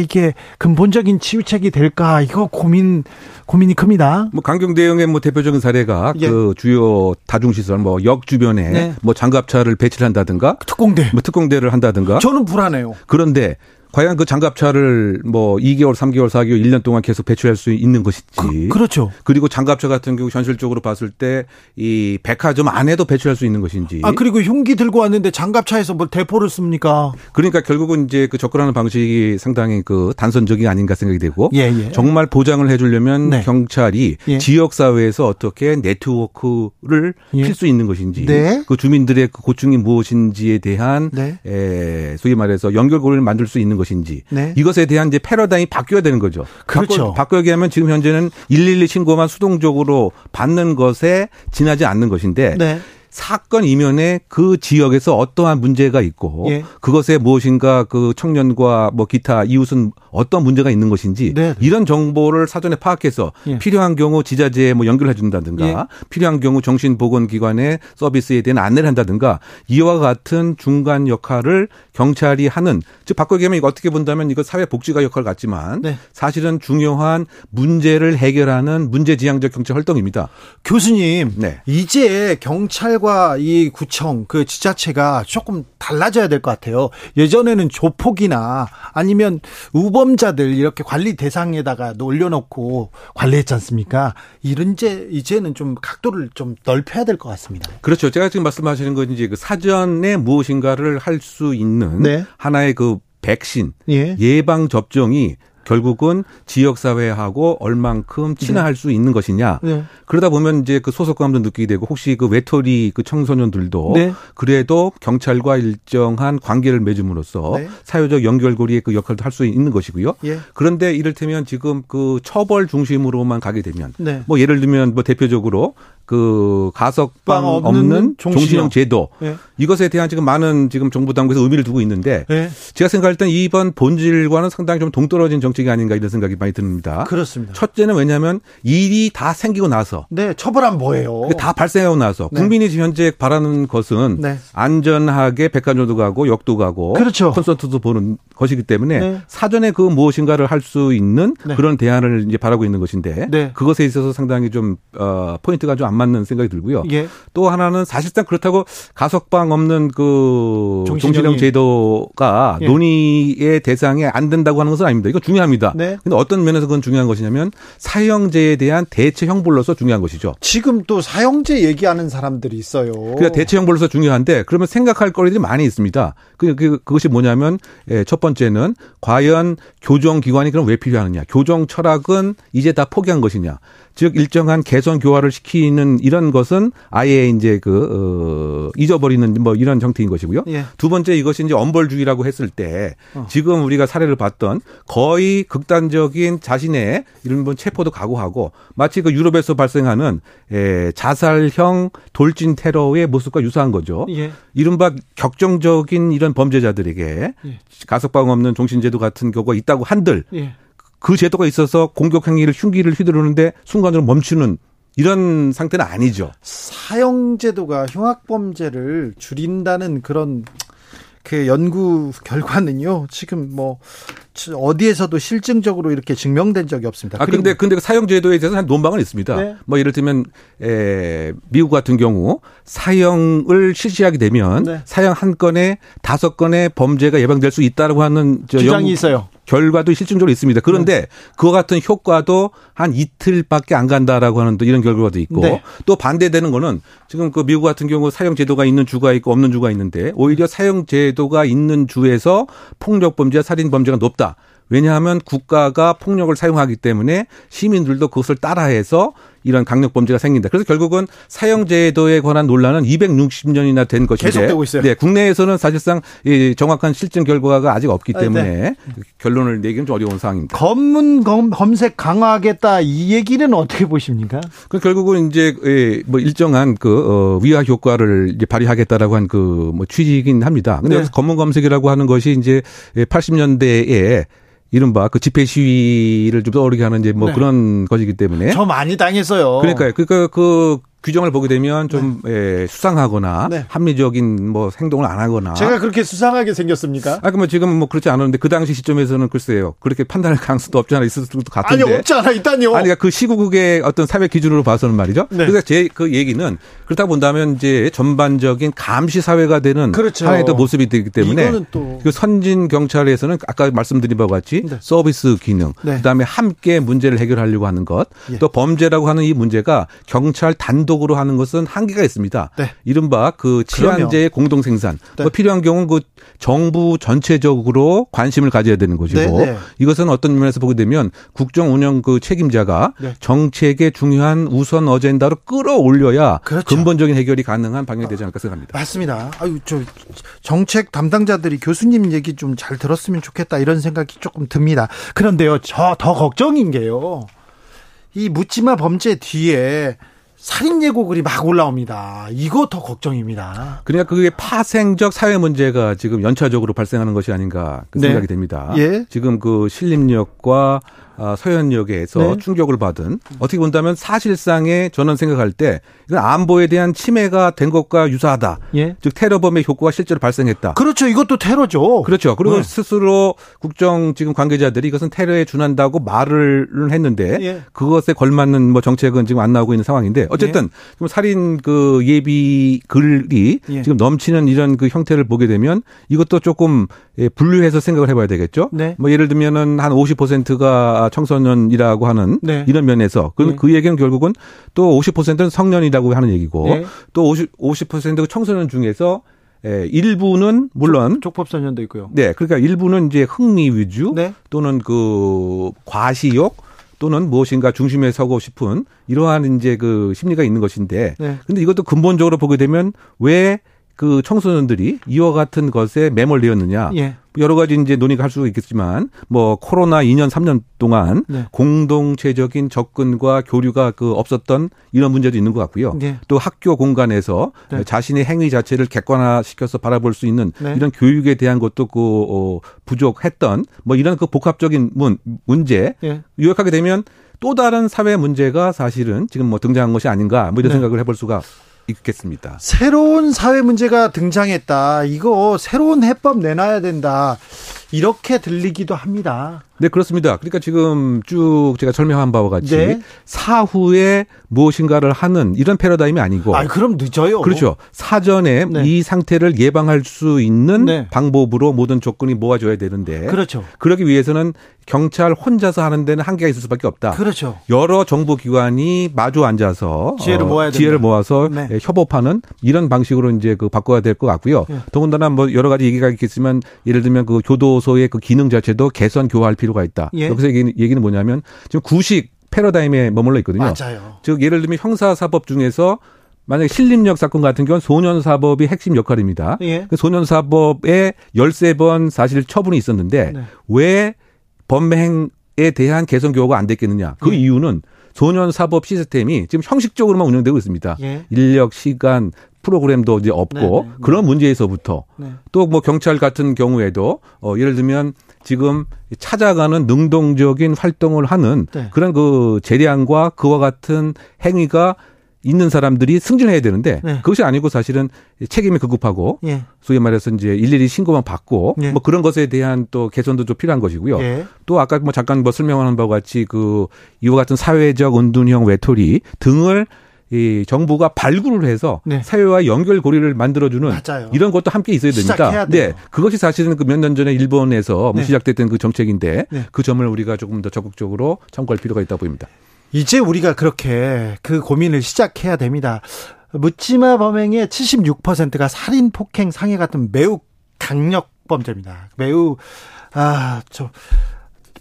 이게 근본적인 치유책이 될까? 이거 고민이 큽니다. 뭐 강경 대응의 뭐 대표적인 사례가 예. 그 주요 다중 시설 뭐 역 주변에 네. 뭐 장갑차를 배치한다든가 특공대 뭐 특공대를 한다든가 저는 불안해요. 그런데 과연 그 장갑차를 뭐 2개월, 3개월, 4개월, 1년 동안 계속 배출할 수 있는 것이지. 그렇죠. 그리고 장갑차 같은 경우 현실적으로 봤을 때 이 백화점 안에도 배출할 수 있는 것인지. 아, 그리고 흉기 들고 왔는데 장갑차에서 뭘 대포를 씁니까? 그러니까 결국은 이제 그 접근하는 방식이 상당히 그 단선적이 아닌가 생각이 되고. 예, 예. 정말 보장을 해주려면 네. 경찰이 예. 지역사회에서 어떻게 네트워크를 예. 필 수 있는 것인지. 네. 그 주민들의 그 고충이 무엇인지에 대한. 네. 소위 말해서 연결고리를 만들 수 있는 것인지. 인지 네. 이것에 대한 이제 패러다임이 바뀌어야 되는 거죠. 그렇죠. 바꿔 얘기하면 지금 현재는 112 신고만 수동적으로 받는 것에 지나지 않는 것인데 네. 사건 이면에 그 지역에서 어떠한 문제가 있고 예. 그것에 무엇인가 그 청년과 뭐 기타 이웃은 어떤 문제가 있는 것인지 네네. 이런 정보를 사전에 파악해서 예. 필요한 경우 지자체에 뭐 연결해 준다든가 예. 필요한 경우 정신보건기관의 서비스에 대한 안내를 한다든가 이와 같은 중간 역할을 경찰이 하는 즉 바꿔 얘기하면 이거 어떻게 본다면 이거 사회복지가 역할 같지만 네. 사실은 중요한 문제를 해결하는 문제지향적 경찰 활동입니다. 교수님 네. 이제 경찰과 이 구청 그 지자체가 조금 달라져야 될 것 같아요. 예전에는 조폭이나 아니면 우범자들 이렇게 관리 대상에다가 올려놓고 관리했지 않습니까? 이제는 좀 각도를 좀 넓혀야 될 것 같습니다. 그렇죠. 제가 지금 말씀하시는 건 이제 그 사전에 무엇인가를 할 수 있는 네. 하나의 그 백신 예. 예방 접종이. 결국은 지역사회하고 얼만큼 친화할 네. 수 있는 것이냐. 네. 그러다 보면 이제 그 소속감도 느끼게 되고 혹시 그 외톨이 그 청소년들도 네. 그래도 경찰과 일정한 관계를 맺음으로써 네. 사회적 연결고리의 그 역할도 할 수 있는 것이고요. 예. 그런데 이를테면 지금 그 처벌 중심으로만 가게 되면 네. 뭐 예를 들면 뭐 대표적으로 그 가석방 없는 종신형 제도 예. 이것에 대한 지금 많은 지금 정부 당국에서 의미를 두고 있는데 예. 제가 생각할 땐 이번 본질과는 상당히 좀 동떨어진 정책이 아닌가 이런 생각이 많이 듭니다. 그렇습니다. 첫째는 왜냐하면 일이 다 생기고 나서 네 처벌하면 뭐예요? 다 발생하고 나서 네. 국민이 지금 현재 바라는 것은 네. 안전하게 백화점도 가고 역도 가고 그렇죠. 콘서트도 보는 것이기 때문에 네. 사전에 그 무엇인가를 할 수 있는 네. 그런 대안을 이제 바라고 있는 것인데 네. 그것에 있어서 상당히 좀 포인트가 좀 안 맞는 생각이 들고요. 예. 또 하나는 사실상 그렇다고 가석방 없는 그 종신형 제도가 예. 논의의 대상에 안 된다고 하는 것은 아닙니다. 이거 중요합니다. 그런데 네. 어떤 면에서 그건 중요한 것이냐면 사형제에 대한 대체 형벌로서 중요한 것이죠. 지금 또 사형제 얘기하는 사람들이 있어요. 그러니까 대체 형벌로서 중요한데 그러면 생각할 거리들이 많이 있습니다. 그것이 뭐냐면 첫 번째는 과연 교정기관이 그럼 왜 필요하느냐. 교정 철학은 이제 다 포기한 것이냐. 즉 일정한 개선 교화를 시키는 이런 것은 아예 이제 그 잊어버리는 뭐 이런 형태인 것이고요. 예. 두 번째 이것이 이제 엄벌주의라고 했을 때 지금 우리가 사례를 봤던 거의 극단적인 자신의 이런 체포도 각오하고 마치 그 유럽에서 발생하는 자살형 돌진 테러의 모습과 유사한 거죠. 예. 이른바 격정적인 이런 범죄자들에게 예. 가석방 없는 종신제도 같은 경우가 있다고 한들. 예. 그 제도가 있어서 공격 행위를 흉기를 휘두르는데 순간적으로 멈추는 이런 상태는 아니죠. 사형제도가 흉악범죄를 줄인다는 그런 그 연구 결과는요. 지금 뭐 어디에서도 실증적으로 이렇게 증명된 적이 없습니다. 근데 사형제도에 대해서 한 논방은 있습니다. 네. 뭐 예를 들면 미국 같은 경우 사형을 실시하게 되면 네. 사형 한 건에 5건의 범죄가 예방될 수 있다라고 하는 주장이 있어요. 결과도 실증적으로 있습니다. 그런데 네. 그와 같은 효과도 한 이틀밖에 안 간다라고 하는 또 이런 결과도 있고 네. 또 반대되는 거는 지금 그 미국 같은 경우 사형제도가 있는 주가 있고 없는 주가 있는데 오히려 사형제도가 있는 주에서 폭력범죄와 살인범죄가 높다. 왜냐하면 국가가 폭력을 사용하기 때문에 시민들도 그것을 따라해서 이런 강력범죄가 생긴다. 그래서 결국은 사형제도에 관한 논란은 260년이나 된 것인데 계속되고 있어요. 네, 국내에서는 사실상 정확한 실증 결과가 아직 없기 때문에 네. 결론을 내기는 좀 어려운 상황입니다. 검색 강화하겠다 이 얘기는 어떻게 보십니까? 그 결국은 이제 뭐 일정한 그 위화 효과를 이제 발휘하겠다라고 한 그 뭐 취지이긴 합니다. 근데 네. 검문 검색이라고 하는 것이 이제 80년대에 이른바 그 집회 시위를 좀 떠오르게 하는 이제 뭐 네. 그런 것이기 때문에 저 많이 당했어요. 그러니까 그 규정을 보게 되면 좀 네. 수상하거나 네. 합리적인 뭐 행동을 안 하거나 제가 그렇게 수상하게 생겼습니까? 아 그럼 지금 뭐 그렇지 않은데 그 당시 시점에서는 글쎄요 그렇게 판단할 가능성도 없지 않아 있을 것도 같은데 아니 없지 않아 있다니요. 아니 그 시국의 어떤 사회 기준으로 봐서는 말이죠. 네. 그래서 제 그 얘기는 그렇다 본다면 이제 전반적인 감시 사회가 되는 그렇죠. 하나의 또 모습이 되기 때문에 이거는 또 그 선진 경찰에서는 아까 말씀드린 바와 같이 네. 서비스 기능 네. 그다음에 함께 문제를 해결하려고 하는 것 또 예. 범죄라고 하는 이 문제가 경찰 단독 으로 하는 것은 한계가 있습니다. 네. 이른바 그 치안제의 공동 생산. 네. 뭐 필요한 경우는 그 정부 전체적으로 관심을 가져야 되는 것이고 네, 네. 이것은 어떤 면에서 보게 되면 국정 운영 그 책임자가 네. 정책의 중요한 우선 어젠다로 끌어올려야 그렇죠. 근본적인 해결이 가능한 방향이 되지 않을까 생각합니다. 맞습니다. 아유, 저 정책 담당자들이 교수님 얘기 좀 잘 들었으면 좋겠다 이런 생각이 조금 듭니다. 그런데요, 저 더 걱정인 게요. 이 묻지마 범죄 뒤에 살인 예고글이 막 올라옵니다. 이거 더 걱정입니다. 그러니까 그게 파생적 사회 문제가 지금 연차적으로 발생하는 것이 아닌가 그 생각이 됩니다. 예. 지금 그 신림역과 서현역에서 충격을 받은, 어떻게 본다면 사실상의, 저는 생각할 때 이건 안보에 대한 침해가 된 것과 유사하다. 예. 즉 테러범의 효과가 실제로 발생했다. 그렇죠. 이것도 테러죠. 그렇죠. 그리고 스스로 국정 지금 관계자들이 이것은 테러에 준한다고 말을 했는데 그것에 걸맞는 뭐 정책은 지금 안 나오고 있는 상황인데, 어쨌든 지금 살인 그 예비 글이 지금 넘치는 이런 그 형태를 보게 되면 이것도 조금 분류해서 생각을 해봐야 되겠죠. 뭐 예를 들면은 한 50%가 청소년이라고 하는 이런 면에서 그 얘기는 결국은 또 50%는 성년이라고 하는 얘기고 또 50% 청소년 중에서 일부는 물론 족법소년도 있고요. 네, 그러니까 일부는 이제 흥미 위주 또는 그 과시욕 또는 무엇인가 중심에 서고 싶은 이러한 이제 그 심리가 있는 것인데, 근데 이것도 근본적으로 보게 되면 왜 그 청소년들이 이와 같은 것에 매몰되었느냐. 여러 가지 이제 논의가 할 수 있겠지만, 뭐 코로나 2년 3년 동안 공동체적인 접근과 교류가 그 없었던 이런 문제도 있는 것 같고요. 또 학교 공간에서 자신의 행위 자체를 객관화시켜서 바라볼 수 있는 이런 교육에 대한 것도 부족했던 뭐 이런 그 복합적인 문제. 요약하게 되면 또 다른 사회 문제가 사실은 지금 뭐 등장한 것이 아닌가, 뭐 이런 생각을 해볼 수가 있겠습니다. 새로운 사회 문제가 등장했다. 이거 새로운 해법 내놔야 된다. 이렇게 들리기도 합니다. 네, 그렇습니다. 그러니까 지금 쭉 제가 설명한 바와 같이 사후에 무엇인가를 하는 이런 패러다임이 아니고. 아, 그럼 늦어요. 그렇죠. 사전에 이 상태를 예방할 수 있는 방법으로 모든 조건이 모아져야 되는데. 그렇죠. 그러기 위해서는 경찰 혼자서 하는 데는 한계가 있을 수밖에 없다. 그렇죠. 여러 정부기관이 마주 앉아서 지혜를 모아야 된다. 지혜를 모아서 협업하는 이런 방식으로 이제 그 바꿔야 될 것 같고요. 더군다나 뭐 여러 가지 얘기가 있겠지만, 예를 들면 그 교도소의 그 기능 자체도 개선 교화할 필요가 있다. 여기서 얘기는 뭐냐면 지금 구식 패러다임에 머물러 있거든요. 맞아요. 즉 예를 들면 형사사법 중에서 만약에 신림역 사건 같은 경우는 소년사법이 핵심 역할입니다. 그 소년사법에 13번 사실 처분이 있었는데 왜 범행에 대한 개선 교화가 안 됐겠느냐. 그 이유는 소년사법 시스템이 지금 형식적으로만 운영되고 있습니다. 인력, 시간, 프로그램도 이제 없고 그런 문제에서부터 또 뭐 경찰 같은 경우에도 예를 들면 지금 찾아가는 능동적인 활동을 하는 그런 그 재량과 그와 같은 행위가 있는 사람들이 승진해야 되는데 그것이 아니고 사실은 책임이 급급하고 소위 말해서 이제 일일이 신고만 받고 뭐 그런 것에 대한 또 개선도 좀 필요한 것이고요. 또 아까 뭐 잠깐 뭐 설명하는 바와 같이 그 이와 같은 사회적 은둔형 외톨이 등을 이 정부가 발굴을 해서 사회와 연결고리를 만들어주는 이런 것도 함께 있어야 됩니다. 그것이 사실은 그 몇 년 전에 일본에서 시작됐던 그 정책인데 그 점을 우리가 조금 더 적극적으로 참고할 필요가 있다 보입니다. 이제 우리가 그렇게 그 고민을 시작해야 됩니다. 묻지마 범행의 76%가 살인, 폭행, 상해 같은 매우 강력 범죄입니다. 매우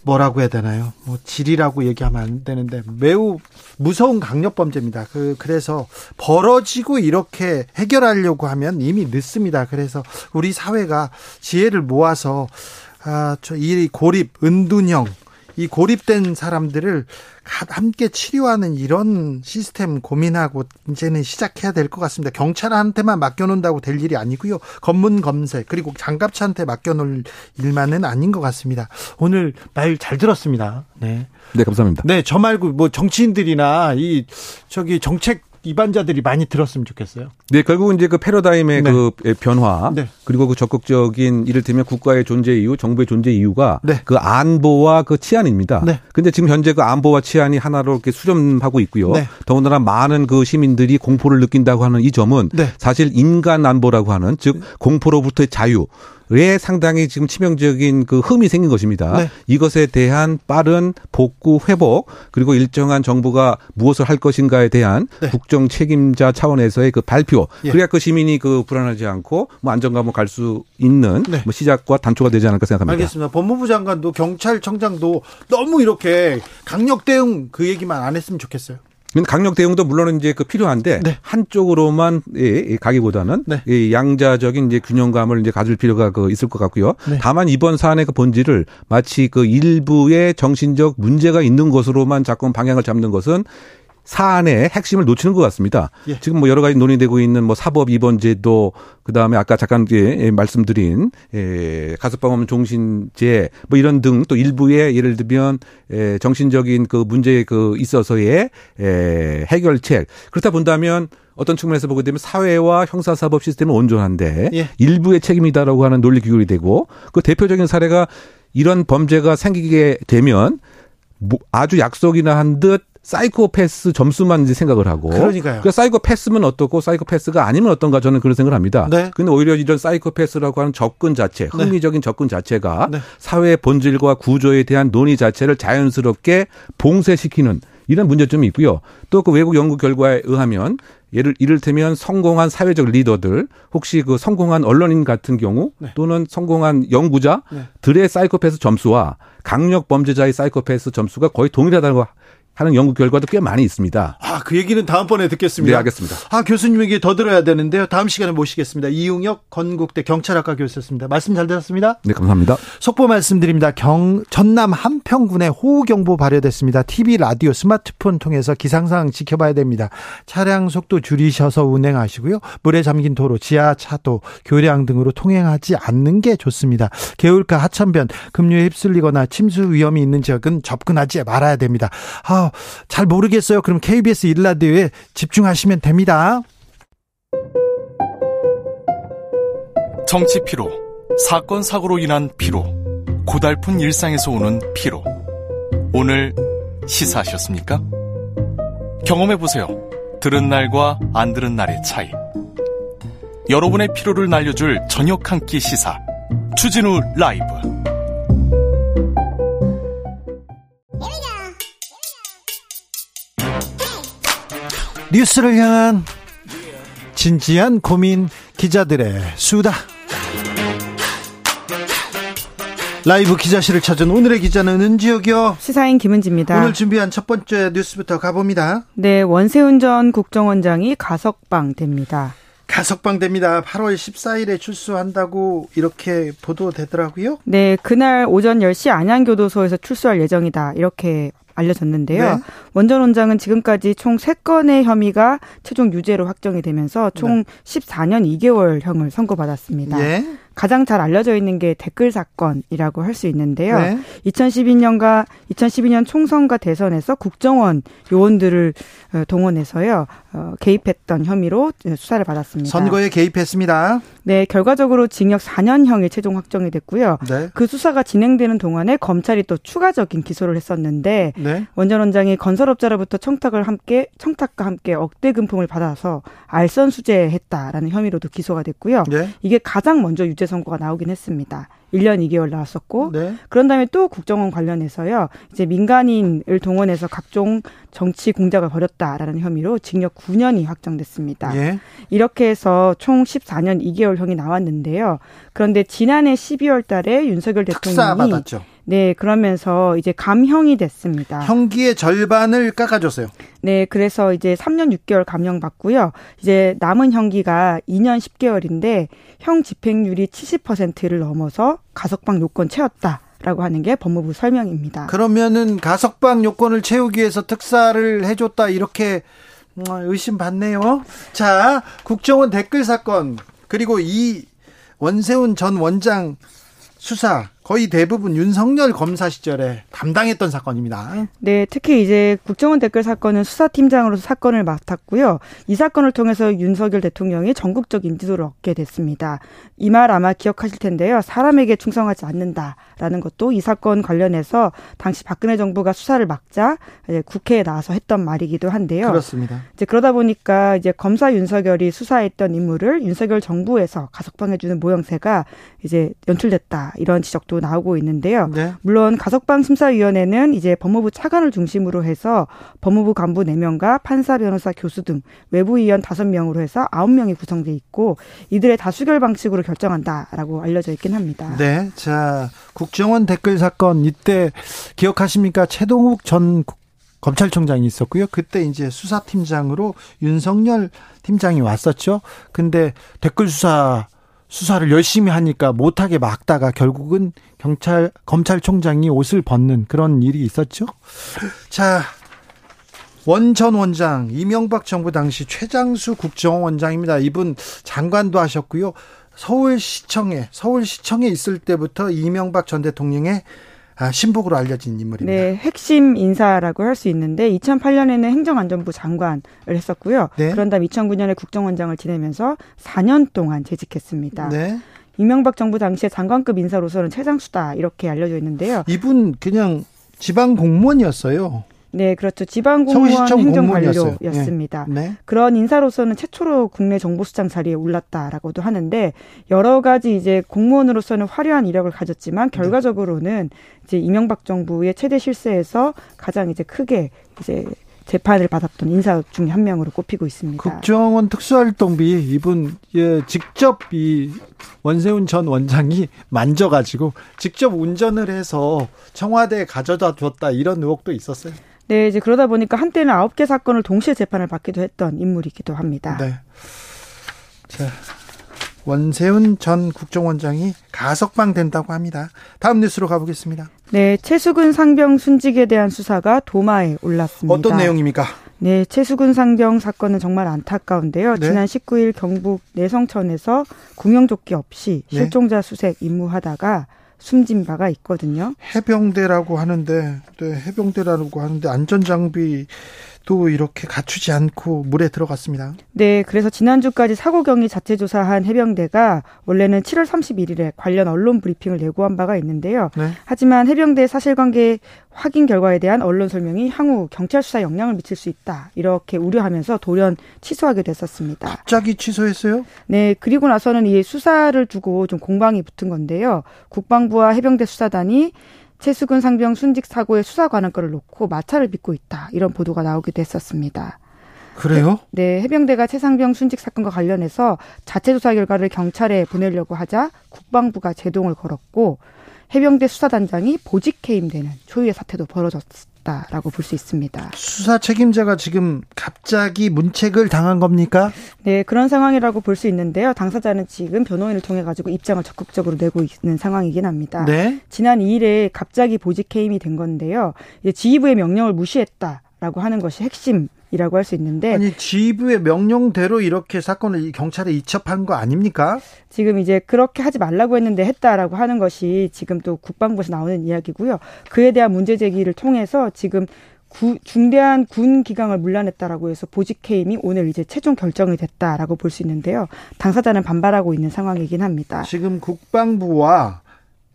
뭐라고 해야 되나요? 뭐 질이라고 얘기하면 안 되는데 매우 무서운 강력 범죄입니다. 그래서 벌어지고 이렇게 해결하려고 하면 이미 늦습니다. 그래서 우리 사회가 지혜를 모아서 이 고립, 은둔형, 이 고립된 사람들을 함께 치료하는 이런 시스템 고민하고 이제는 시작해야 될 것 같습니다. 경찰한테만 맡겨놓는다고 될 일이 아니고요. 검문 검색 그리고 장갑차한테 맡겨놓을 일만은 아닌 것 같습니다. 오늘 말 잘 들었습니다. 네, 감사합니다. 네, 저 말고 뭐 정치인들이나 이 정책 이반자들이 많이 들었으면 좋겠어요. 네, 결국은 이제 그 패러다임의 그 변화 그리고 그 적극적인, 이를테면 국가의 존재 이유, 정부의 존재 이유가 그 안보와 그 치안입니다. 근데 지금 현재 그 안보와 치안이 하나로 이렇게 수렴하고 있고요. 더군다나 많은 그 시민들이 공포를 느낀다고 하는 이 점은 사실 인간 안보라고 하는, 즉 공포로부터의 자유. 왜 상당히 지금 치명적인 그 흠이 생긴 것입니다. 이것에 대한 빠른 복구 회복 그리고 일정한 정부가 무엇을 할 것인가에 대한 국정 책임자 차원에서의 그 발표. 그래야 그 시민이 그 불안하지 않고 뭐 안정감으로 갈 수 있는 뭐 시작과 단초가 되지 않을까 생각합니다. 알겠습니다. 법무부 장관도 경찰청장도 너무 이렇게 강력 대응 그 얘기만 안 했으면 좋겠어요. 강력 대응도 물론 이제 그 필요한데 한쪽으로만 가기보다는 양자적인 이제 균형감을 이제 가질 필요가 그 있을 것 같고요. 다만 이번 사안의 그 본질을 마치 그 일부의 정신적 문제가 있는 것으로만 자꾸 방향을 잡는 것은 사안의 핵심을 놓치는 것 같습니다. 예. 지금 뭐 여러 가지 논의되고 있는 뭐 사법 입원제도, 그 다음에 아까 잠깐 말씀드린 가석방하면 종신제 뭐 이런 등 또 일부의 예를 들면 정신적인 그 문제에 그 있어서의 해결책, 그렇다 본다면 어떤 측면에서 보게 되면 사회와 형사사법 시스템은 온전한데 예. 일부의 책임이다라고 하는 논리 규율이 되고, 그 대표적인 사례가 이런 범죄가 생기게 되면 뭐 아주 약속이나 한 듯 사이코패스 점수만 이제 생각을 하고. 그러니까요. 그러니까 사이코패스면 어떻고 사이코패스가 아니면 어떤가 저는 그런 생각을 합니다. 네. 근데 오히려 이런 사이코패스라고 하는 접근 자체, 흥미적인 네. 접근 자체가 네. 사회의 본질과 구조에 대한 논의 자체를 자연스럽게 봉쇄시키는 이런 문제점이 있고요. 또 그 외국 연구 결과에 의하면 이를테면 성공한 사회적 리더들, 혹시 그 성공한 언론인 같은 경우 네. 또는 성공한 연구자들의 네. 사이코패스 점수와 강력 범죄자의 사이코패스 점수가 거의 동일하다고 하는 연구 결과도 꽤 많이 있습니다. 아, 그 얘기는 다음번에 듣겠습니다. 네, 알겠습니다. 아, 교수님에게 더 들어야 되는데요. 다음 시간에 모시겠습니다. 이웅혁 건국대 경찰학과 교수였습니다. 말씀 잘 들었습니다. 네, 감사합니다. 속보 말씀드립니다. 전남 함평군에 호우경보 발효됐습니다. TV, 라디오, 스마트폰 통해서 기상상황 지켜봐야 됩니다. 차량 속도 줄이셔서 운행하시고요. 물에 잠긴 도로, 지하차도, 교량 등으로 통행하지 않는 게 좋습니다. 개울가, 하천변, 급류에 휩쓸리거나 침수 위험이 있는 지역은 접근하지 말아야 됩니다. 아, 잘 모르겠어요. 그럼 KBS 1라디오에 집중하시면 됩니다. 정치 피로, 사건 사고로 인한 피로, 고달픈 일상에서 오는 피로. 오늘 시사하셨습니까? 경험해보세요. 들은 날과 안 들은 날의 차이. 여러분의 피로를 날려줄 저녁 한 끼 시사 주진우 라이브. 뉴스를 향한 진지한 고민, 기자들의 수다. 라이브 기자실을 찾은 오늘의 기자는 은지혁이요. 시사인 김은지입니다. 오늘 준비한 첫 번째 뉴스부터 가봅니다. 네, 원세훈 전 국정원장이 가석방됩니다. 8월 14일에 출소한다고 이렇게 보도되더라고요. 네, 그날 오전 10시 안양교도소에서 출소할 예정이다, 이렇게 알려졌는데요. 네. 원 전 원장은 지금까지 총 3건의 혐의가 최종 유죄로 확정이 되면서 총 14년 2개월형을 선고받았습니다. 네. 가장 잘 알려져 있는 게 댓글 사건이라고 할 수 있는데요. 네. 2012년 총선과 대선에서 국정원 요원들을 동원해서요, 개입했던 혐의로 수사를 받았습니다. 선거에 개입했습니다. 네, 결과적으로 징역 4년형이 최종 확정이 됐고요. 네. 그 수사가 진행되는 동안에 검찰이 또 추가적인 기소를 했었는데 네. 원 전 원장이 건설업자로부터 청탁과 함께 억대 금품을 받아서 알선 수재했다라는 혐의로도 기소가 됐고요. 네. 이게 가장 먼저 유죄 선고가 나오긴 했습니다. 1년 2개월 나왔었고 네. 그런 다음에 또 국정원 관련해서요, 이제 민간인을 동원해서 각종 정치 공작을 벌였다라는 혐의로 징역 9년이 확정됐습니다. 예. 이렇게 해서 총 14년 2개월형이 나왔는데요. 그런데 지난해 12월 달에 윤석열 대통령이 특사 받았죠. 네, 그러면서 이제 감형이 됐습니다. 형기의 절반을 깎아줬어요. 네, 그래서 이제 3년 6개월 감형 받고요. 이제 남은 형기가 2년 10개월인데 형 집행률이 70%를 넘어서 가석방 요건 채웠다라고 하는 게 법무부 설명입니다. 그러면은 가석방 요건을 채우기 위해서 특사를 해줬다, 이렇게 의심받네요. 자, 국정원 댓글 사건, 그리고 이 원세훈 전 원장 수사, 거의 대부분 윤석열 검사 시절에 담당했던 사건입니다. 네, 특히 이제 국정원 댓글 사건은 수사팀장으로서 사건을 맡았고요. 이 사건을 통해서 윤석열 대통령이 전국적 인지도를 얻게 됐습니다. 이 말 아마 기억하실 텐데요. 사람에게 충성하지 않는다라는 것도 이 사건 관련해서 당시 박근혜 정부가 수사를 막자 이제 국회에 나와서 했던 말이기도 한데요. 그렇습니다. 이제 그러다 보니까 이제 검사 윤석열이 수사했던 인물을 윤석열 정부에서 가석방해주는 모형새가 이제 연출됐다, 이런 지적도 나오고 있는데요. 네. 물론 가석방 심사위원회는 이제 법무부 차관을 중심으로 해서 법무부 간부 4명과 판사, 변호사, 교수 등 외부위원 5명으로 해서 9명이 구성돼 있고, 이들의 다수결 방식으로 결정한다라고 알려져 있긴 합니다. 네, 자, 국정원 댓글 사건, 이때 기억하십니까? 최동욱 전 검찰총장이 있었고요. 그때 이제 수사팀장으로 윤석열 팀장이 왔었죠. 근데 댓글 수사를 열심히 하니까 못하게 막다가 결국은 검찰총장이 옷을 벗는 그런 일이 있었죠. 자, 원전 원장, 이명박 정부 당시 최장수 국정원장입니다. 이분 장관도 하셨고요. 서울시청에 있을 때부터 이명박 전 대통령의 신복으로 알려진 인물입니다. 네, 핵심 인사라고 할 수 있는데 2008년에는 행정안전부 장관을 했었고요. 네. 그런 다음 2009년에 국정원장을 지내면서 4년 동안 재직했습니다. 네. 이명박 정부 당시에 장관급 인사로서는 최장수다 이렇게 알려져 있는데요. 이분 그냥 지방 공무원이었어요. 네, 그렇죠. 지방공무원 행정관료였습니다. 네. 네. 그런 인사로서는 최초로 국내 정보수장 자리에 올랐다라고도 하는데 여러 가지 이제 공무원으로서는 화려한 이력을 가졌지만 결과적으로는 이제 이명박 정부의 최대 실세에서 가장 이제 크게 이제 재판을 받았던 인사 중에 한 명으로 꼽히고 있습니다. 국정원 특수활동비 이분 직접 이 원세훈 전 원장이 만져가지고 직접 운전을 해서 청와대에 가져다 줬다 이런 의혹도 있었어요. 네, 이제 그러다 보니까 한때는 9개 사건을 동시에 재판을 받기도 했던 인물이기도 합니다. 네. 자, 원세훈 전 국정원장이 가석방 된다고 합니다. 다음 뉴스로 가보겠습니다. 네, 최수근 상병 순직에 대한 수사가 도마에 올랐습니다. 어떤 내용입니까? 네, 최수근 상병 사건은 정말 안타까운데요. 네? 지난 19일 경북 내성천에서 구명조끼 없이 실종자 수색 임무하다가 숨진 바가 있거든요. 해병대라고 하는데 안전장비도 이렇게 갖추지 않고 물에 들어갔습니다. 네, 그래서 지난주까지 사고 경위 자체 조사한 해병대가 원래는 7월 31일에 관련 언론 브리핑을 예고한 바가 있는데요. 네. 하지만 해병대 사실관계 확인 결과에 대한 언론 설명이 향후 경찰 수사에 영향을 미칠 수 있다 이렇게 우려하면서 돌연 취소하게 됐었습니다. 갑자기 취소했어요? 네, 그리고 나서는 이 수사를 두고 좀 공방이 붙은 건데요. 국방부와 해병대 수사단이 최수근 상병 순직 사고의 수사 관한권을 놓고 마찰을 빚고 있다 이런 보도가 나오기도 했었습니다. 그래요? 네, 해병대가 최상병 순직 사건과 관련해서 자체 조사 결과를 경찰에 보내려고 하자 국방부가 제동을 걸었고 해병대 수사단장이 보직 해임되는 초유의 사태도 벌어졌다라고 볼 수 있습니다. 수사 책임자가 지금 갑자기 문책을 당한 겁니까? 네, 그런 상황이라고 볼 수 있는데요. 당사자는 지금 변호인을 통해 가지고 입장을 적극적으로 내고 있는 상황이긴 합니다. 네? 지난 2일에 갑자기 보직 해임이 된 건데요. 지휘부의 명령을 무시했다라고 하는 것이 핵심. 이라고 할 수 있는데 아니 지휘부의 명령대로 이렇게 사건을 경찰에 이첩한 거 아닙니까? 지금 이제 그렇게 하지 말라고 했는데 했다라고 하는 것이 지금 또 국방부에서 나오는 이야기고요. 그에 대한 문제 제기를 통해서 지금 중대한 군 기강을 문란했다라고 해서 보직 해임이 오늘 이제 최종 결정이 됐다라고 볼 수 있는데요. 당사자는 반발하고 있는 상황이긴 합니다. 지금 국방부와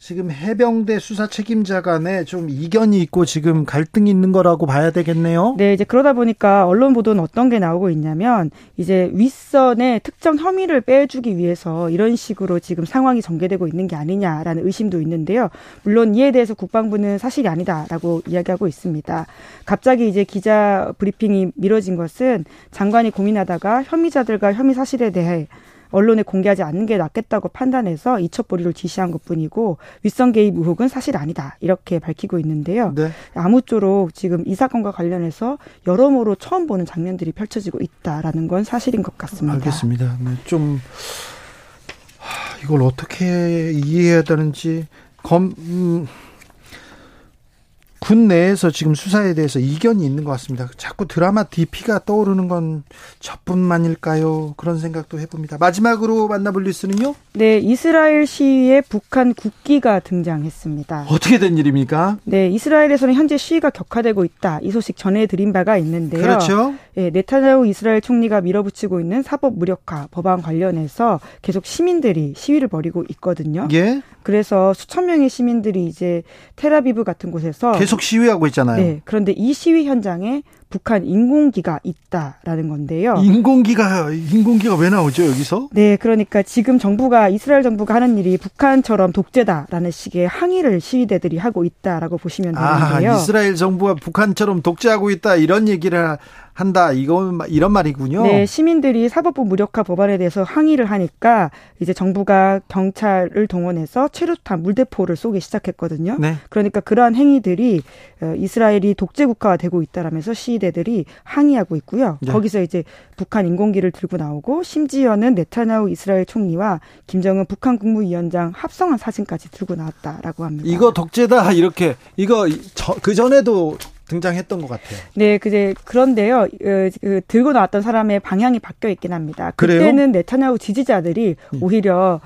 지금 해병대 수사 책임자 간에 좀 이견이 있고 지금 갈등이 있는 거라고 봐야 되겠네요. 네, 이제 그러다 보니까 언론 보도는 어떤 게 나오고 있냐면 이제 윗선의 특정 혐의를 빼주기 위해서 이런 식으로 지금 상황이 전개되고 있는 게 아니냐라는 의심도 있는데요. 물론 이에 대해서 국방부는 사실이 아니다라고 이야기하고 있습니다. 갑자기 이제 기자 브리핑이 미뤄진 것은 장관이 고민하다가 혐의자들과 혐의 사실에 대해 언론에 공개하지 않는 게 낫겠다고 판단해서 이첩보류를 지시한 것뿐이고 윗선 개입 의혹은 사실 아니다 이렇게 밝히고 있는데요. 네. 아무쪼록 지금 이 사건과 관련해서 여러모로 처음 보는 장면들이 펼쳐지고 있다라는 건 사실인 것 같습니다. 알겠습니다. 네, 좀 이걸 어떻게 이해해야 되는지 군 내에서 지금 수사에 대해서 이견이 있는 것 같습니다. 자꾸 드라마 DP가 떠오르는 건 저뿐만일까요? 그런 생각도 해봅니다. 마지막으로 만나볼 뉴스는요? 네, 이스라엘 시위에 북한 국기가 등장했습니다. 어떻게 된 일입니까? 네, 이스라엘에서는 현재 시위가 격화되고 있다. 이 소식 전해드린 바가 있는데요. 그렇죠. 네, 네타냐후 이스라엘 총리가 밀어붙이고 있는 사법 무력화 법안 관련해서 계속 시민들이 시위를 벌이고 있거든요. 예. 그래서 수천 명의 시민들이 이제 텔아비브 같은 곳에서 계속 시위하고 있잖아요. 네, 그런데 이 시위 현장에 북한 인공기가 있다라는 건데요. 인공기가 왜 나오죠, 여기서? 네, 그러니까 지금 정부가 이스라엘 정부가 하는 일이 북한처럼 독재다라는 식의 항의를 시위대들이 하고 있다라고 보시면 되는데요. 아, 이스라엘 정부가 북한처럼 독재하고 있다 이런 얘기를 한다. 이런 말이군요. 네, 시민들이 사법부 무력화 법안에 대해서 항의를 하니까 이제 정부가 경찰을 동원해서 최루탄, 물대포를 쏘기 시작했거든요. 네. 그러니까 그러한 행위들이 이스라엘이 독재 국가가 되고 있다라면서 시위대들이 항의하고 있고요. 네. 거기서 이제 북한 인공기를 들고 나오고 심지어는 네타냐후 이스라엘 총리와 김정은 북한 국무위원장 합성한 사진까지 들고 나왔다라고 합니다. 이거 독재다 이렇게. 이거 그 전에도 등장했던 것 같아요. 네, 그런데요, 들고 나왔던 사람의 방향이 바뀌어 있긴 합니다. 그때는 그래요? 네타냐후 지지자들이 오히려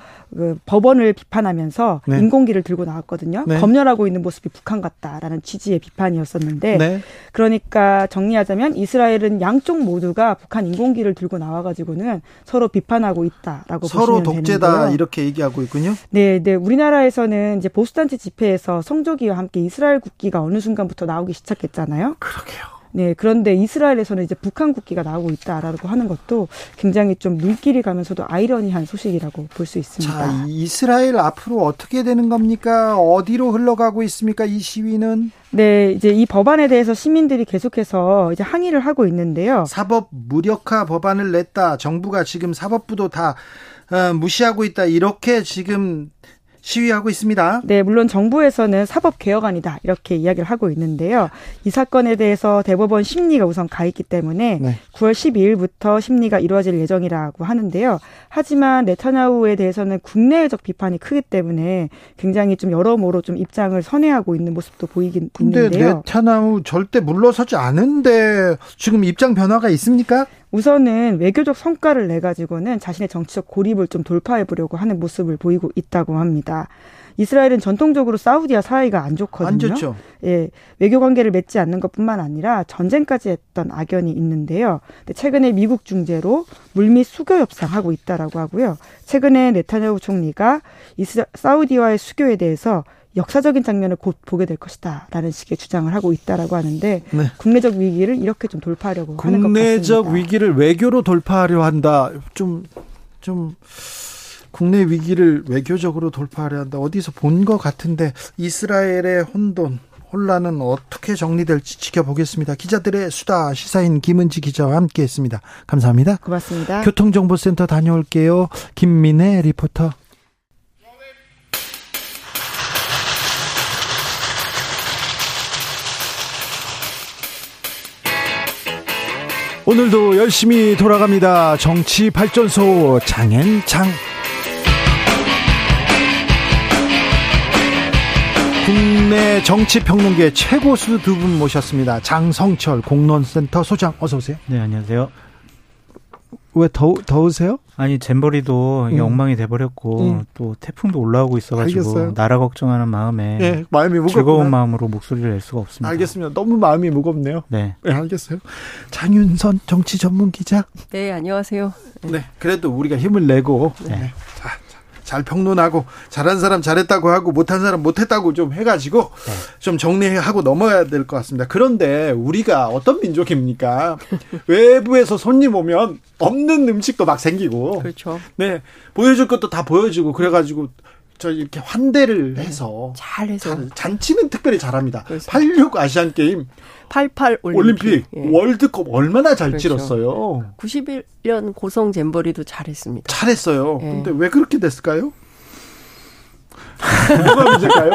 법원을 비판하면서 인공기를 들고 나왔거든요. 검열하고 있는 모습이 북한 같다라는 취지의 비판이었었는데, 그러니까 정리하자면 이스라엘은 양쪽 모두가 북한 인공기를 들고 나와가지고는 서로 비판하고 있다라고 서로 보시면 독재다 되는데요. 이렇게 얘기하고 있군요. 네, 네. 우리나라에서는 이제 보수단체 집회에서 성조기와 함께 이스라엘 국기가 어느 순간부터 나오기 시작했잖아요. 그러게요. 네, 그런데 이스라엘에서는 이제 북한 국기가 나오고 있다라고 하는 것도 굉장히 좀 눈길이 가면서도 아이러니한 소식이라고 볼 수 있습니다. 자, 이스라엘 앞으로 어떻게 되는 겁니까? 어디로 흘러가고 있습니까? 이 시위는? 네, 이제 이 법안에 대해서 시민들이 계속해서 이제 항의를 하고 있는데요. 사법 무력화 법안을 냈다. 정부가 지금 사법부도 다 무시하고 있다. 이렇게 지금 시위하고 있습니다. 네, 물론 정부에서는 사법개혁안이다 이렇게 이야기를 하고 있는데요. 이 사건에 대해서 대법원 심리가 우선 가 있기 때문에 9월 12일부터 심리가 이루어질 예정이라고 하는데요. 하지만 네타냐후에 대해서는 국내외적 비판이 크기 때문에 굉장히 좀 여러모로 좀 입장을 선회하고 있는 모습도 보이긴 있는데요. 근데 네타냐후 절대 물러서지 않은데 지금 입장 변화가 있습니까? 우선은 외교적 성과를 내가지고는 자신의 정치적 고립을 좀 돌파해보려고 하는 모습을 보이고 있다고 합니다. 이스라엘은 전통적으로 사우디와 사이가 안 좋거든요. 안 좋죠. 예, 외교 관계를 맺지 않는 것뿐만 아니라 전쟁까지 했던 악연이 있는데요. 근데 최근에 미국 중재로 물밑 수교 협상하고 있다라고 하고요. 최근에 네타냐후 총리가 사우디와의 수교에 대해서 역사적인 장면을 곧 보게 될 것이다 라는 식의 주장을 하고 있다라고 하는데 국내적 위기를 이렇게 좀 돌파하려고 하는 것 같습니다. 국내적 위기를 외교로 돌파하려 한다. 좀 국내 위기를 외교적으로 돌파하려 한다. 어디서 본 것 같은데 이스라엘의 혼란은 어떻게 정리될지 지켜보겠습니다. 기자들의 수다 시사인 김은지 기자와 함께했습니다. 감사합니다. 고맙습니다. 교통정보센터 다녀올게요. 김민혜 리포터. 오늘도 열심히 돌아갑니다. 정치 발전소 장앤장. 국내 정치평론계 최고수 두 분 모셨습니다. 장성철 공론센터 소장 어서 오세요. 네, 안녕하세요. 왜 더우세요? 아니 잼버리도 엉망이 돼버렸고 또 태풍도 올라오고 있어가지고 알겠어요. 나라 걱정하는 마음에 네, 마음이 무겁구나. 즐거운 마음으로 목소리를 낼 수가 없습니다. 알겠습니다. 너무 마음이 무겁네요. 네, 네 알겠어요. 장윤선 정치 전문 기자. 네 안녕하세요. 네 그래도 우리가 힘을 내고 네. 잘 평론하고 잘한 사람 잘했다고 하고 못한 사람 못했다고 좀 해가지고 네. 좀 정리하고 넘어야 될 것 같습니다. 그런데 우리가 어떤 민족입니까? 외부에서 손님 오면 없는 음식도 막 생기고 그렇죠. 네 보여줄 것도 다 보여주고 그래가지고 저 이렇게 환대를 해서 잘해서 잔치는 특별히 잘합니다. 그렇죠. 86 아시안게임 88 올림픽 예. 월드컵 얼마나 잘 그렇죠. 찔렀어요. 91년 고성 잼버리도 잘했습니다. 잘했어요. 예. 근데 왜 그렇게 됐을까요? 누가 문제일까요?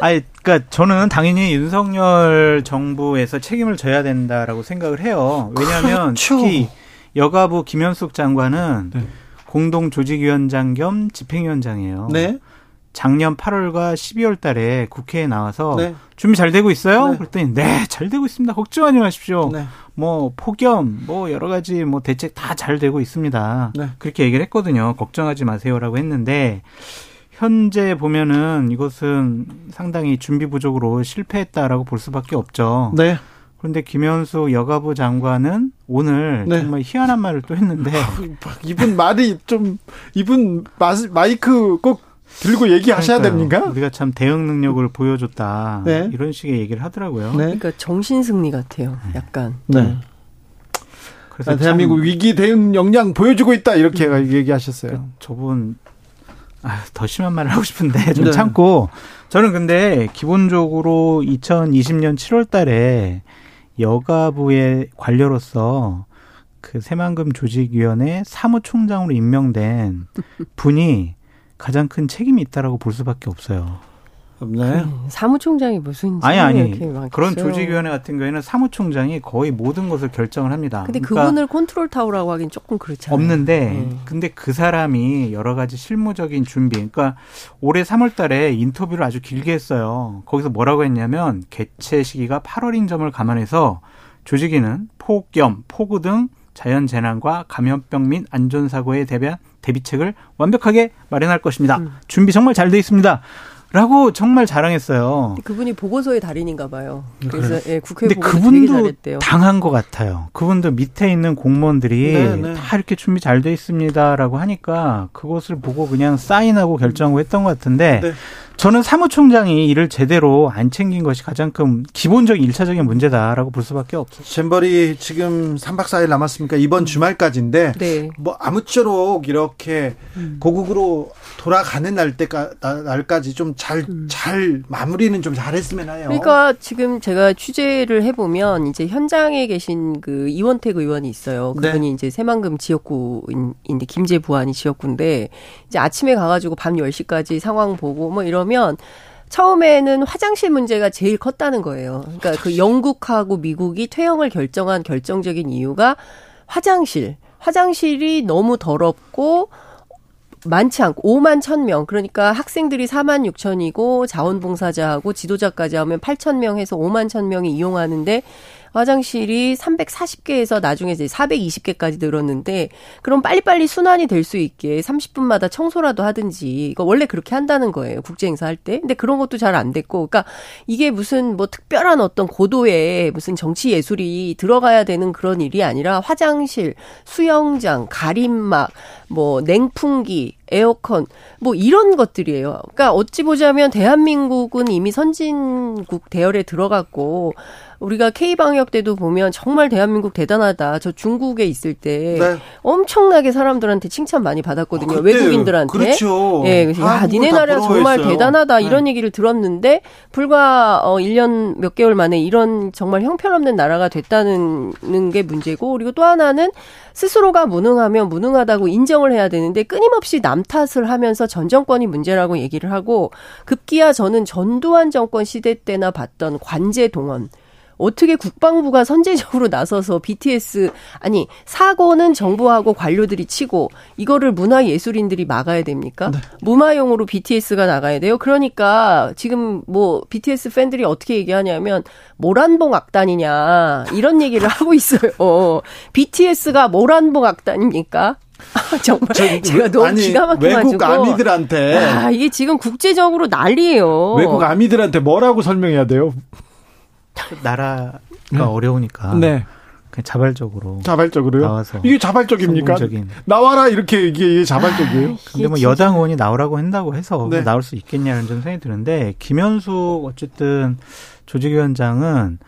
아니, 그러니까 저는 당연히 윤석열 정부에서 책임을 져야 된다라고 생각을 해요. 왜냐하면 그렇죠. 특히 여가부 김현숙 장관은 네. 공동조직위원장 겸 집행위원장이에요. 네. 작년 8월과 12월 달에 국회에 나와서 네. 준비 잘 되고 있어요? 네. 그랬더니 네, 잘 되고 있습니다. 걱정하지 마십시오. 네. 뭐 폭염, 뭐 여러 가지 뭐 대책 다 잘 되고 있습니다. 네. 그렇게 얘기를 했거든요. 걱정하지 마세요라고 했는데 현재 보면은 이것은 상당히 준비 부족으로 실패했다라고 볼 수밖에 없죠. 네. 그런데 김현숙 여가부 장관은 오늘 네. 정말 희한한 말을 또 했는데 이분 말이 좀 이분 마이크 꼭 들고 얘기하셔야 그러니까요. 됩니까? 우리가 참 대응 능력을 보여줬다. 네. 이런 식의 얘기를 하더라고요. 네. 그러니까 정신승리 같아요. 약간. 네. 그래서 대한민국 위기 대응 역량 보여주고 있다. 이렇게 얘기하셨어요. 그러니까 저분 더 심한 말을 하고 싶은데 좀 참고. 저는 근데 기본적으로 2020년 7월 달에 여가부의 관료로서 그 새만금 조직위원회 사무총장으로 임명된 분이 가장 큰 책임이 있다라고 볼 수밖에 없어요. 없나요? 사무총장이 무슨 아니 그런 조직위원회 같은 경우에는 사무총장이 거의 모든 것을 결정을 합니다. 근데 그러니까 그분을 컨트롤 타워라고 하긴 조금 그렇잖아요. 없는데 근데 그 사람이 여러 가지 실무적인 준비, 그러니까 올해 3월달에 인터뷰를 아주 길게 했어요. 거기서 뭐라고 했냐면 개최 시기가 8월인 점을 감안해서 조직위는 폭염, 폭우 등 자연재난과 감염병 및 안전사고에 대비한 대비책을 완벽하게 마련할 것입니다. 준비 정말 잘 돼 있습니다. 라고 정말 자랑했어요. 그분이 보고서의 달인인가 봐요. 그래서 예, 국회 보고서 되게 잘했대요. 당한 것 같아요. 그분도 밑에 있는 공무원들이 네네. 다 이렇게 준비 잘 돼 있습니다라고 하니까 그것을 보고 그냥 사인하고 결정하고 했던 것 같은데 네. 저는 사무총장이 이를 제대로 안 챙긴 것이 가장 큰 기본적인 1차적인 문제다라고 볼 수밖에 없어요. 잼버리 지금 3박 4일 남았으니까 이번 주말까지인데 네. 뭐 아무쪼록 이렇게 고국으로 돌아가는 날까지 좀 잘 마무리는 좀 잘했으면 해요. 그러니까 지금 제가 취재를 해보면 이제 현장에 계신 그 이원택 의원이 있어요. 그분이 네. 이제 새만금 지역구인데 김제 부안이 지역구인데 이제 아침에 가가지고 밤 10시까지 상황 보고 뭐 이런. 면 처음에는 화장실 문제가 제일 컸다는 거예요. 그러니까 그 영국하고 미국이 퇴영을 결정한 결정적인 이유가 화장실이 너무 더럽고 많지 않고 5만 1,000명 그러니까 학생들이 4만 6천이고 자원봉사자하고 지도자까지 하면 8,000명 해서 5만 1,000명이 이용하는데 화장실이 340개에서 나중에 이제 420개까지 늘었는데 그럼 빨리빨리 순환이 될 수 있게 30분마다 청소라도 하든지 이거 원래 그렇게 한다는 거예요. 국제행사 할 때. 근데 그런 것도 잘 안 됐고 그러니까 이게 무슨 뭐 특별한 어떤 고도의 무슨 정치 예술이 들어가야 되는 그런 일이 아니라 화장실, 수영장, 가림막, 뭐 냉풍기 에어컨 뭐 이런 것들이에요. 그러니까 어찌 보자면 대한민국은 이미 선진국 대열에 들어갔고 우리가 K방역 때도 보면 정말 대한민국 대단하다. 저 중국에 있을 때 네. 엄청나게 사람들한테 칭찬 많이 받았거든요. 그때, 외국인들한테. 그렇죠. 예, 그래서 야, 니네 나라 정말 대단하다. 이런 네. 얘기를 들었는데 불과 1년 몇 개월 만에 이런 정말 형편없는 나라가 됐다는 게 문제고 그리고 또 하나는 스스로가 무능하면 무능하다고 인정을 해야 되는데 끊임없이 남 탓을 하면서 전 정권이 문제라고 얘기를 하고 급기야 저는 전두환 정권 시대 때나 봤던 관제 동원. 어떻게 국방부가 선제적으로 나서서 BTS 사고는 정부하고 관료들이 치고 이거를 문화예술인들이 막아야 됩니까? 네. 무마용으로 BTS가 나가야 돼요. 그러니까 지금 뭐 BTS 팬들이 어떻게 얘기하냐면 모란봉 악단이냐 이런 얘기를 하고 있어요. BTS가 모란봉 악단입니까? 정말 제가 너무 기가 막혀가지고 외국 아미들한테 이게 지금 국제적으로 난리예요. 외국 아미들한테 뭐라고 설명해야 돼요? 나라가 어려우니까 네. 그냥 자발적으로요? 나와서 이게 자발적입니까? 성공적인. 나와라 이게 자발적이에요? 근데 뭐 여당 의원이 나오라고 한다고 해서 네. 나올 수 있겠냐는 좀 생각이 드는데 김현숙 어쨌든 조직위원장은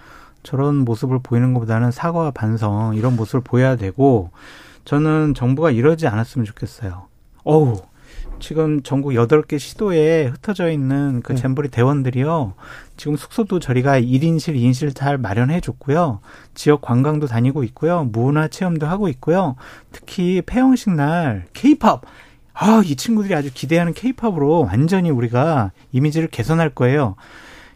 저런 모습을 보이는 것보다는 사과와 반성 이런 모습을 보여야 되고 저는 정부가 이러지 않았으면 좋겠어요. 지금 전국 8개 시도에 흩어져 있는 그 잼버리 대원들이요. 지금 숙소도 저희가 1인실, 2인실 잘 마련해 줬고요. 지역 관광도 다니고 있고요. 문화 체험도 하고 있고요. 특히 폐영식 날 K-POP. 이 친구들이 아주 기대하는 K-POP으로 완전히 우리가 이미지를 개선할 거예요.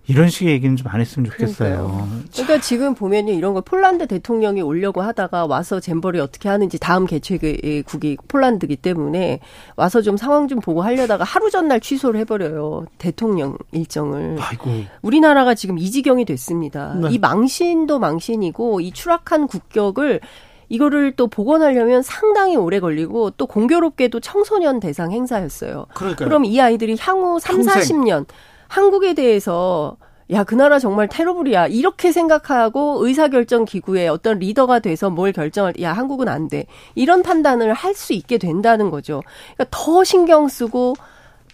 이런 식의 얘기는 좀 안 했으면 좋겠어요. 그러니까 지금 보면요. 이런 걸 폴란드 대통령이 오려고 하다가 와서 잼버리 어떻게 하는지 다음 개최국이 폴란드이기 때문에 와서 좀 상황 좀 보고 하려다가 하루 전날 취소를 해버려요. 대통령 일정을. 아이고. 우리나라가 지금 이 지경이 됐습니다. 네. 이 망신도 망신이고 이 추락한 국격을 이거를 또 복원하려면 상당히 오래 걸리고 또 공교롭게도 청소년 대상 행사였어요. 그러니까요. 그럼 이 아이들이 향후 30, 40년 한국에 대해서 야, 그 나라 정말 테러블이야 이렇게 생각하고 의사결정 기구의 어떤 리더가 돼서 뭘 결정할 때 야, 한국은 안 돼. 이런 판단을 할 수 있게 된다는 거죠. 그러니까 더 신경 쓰고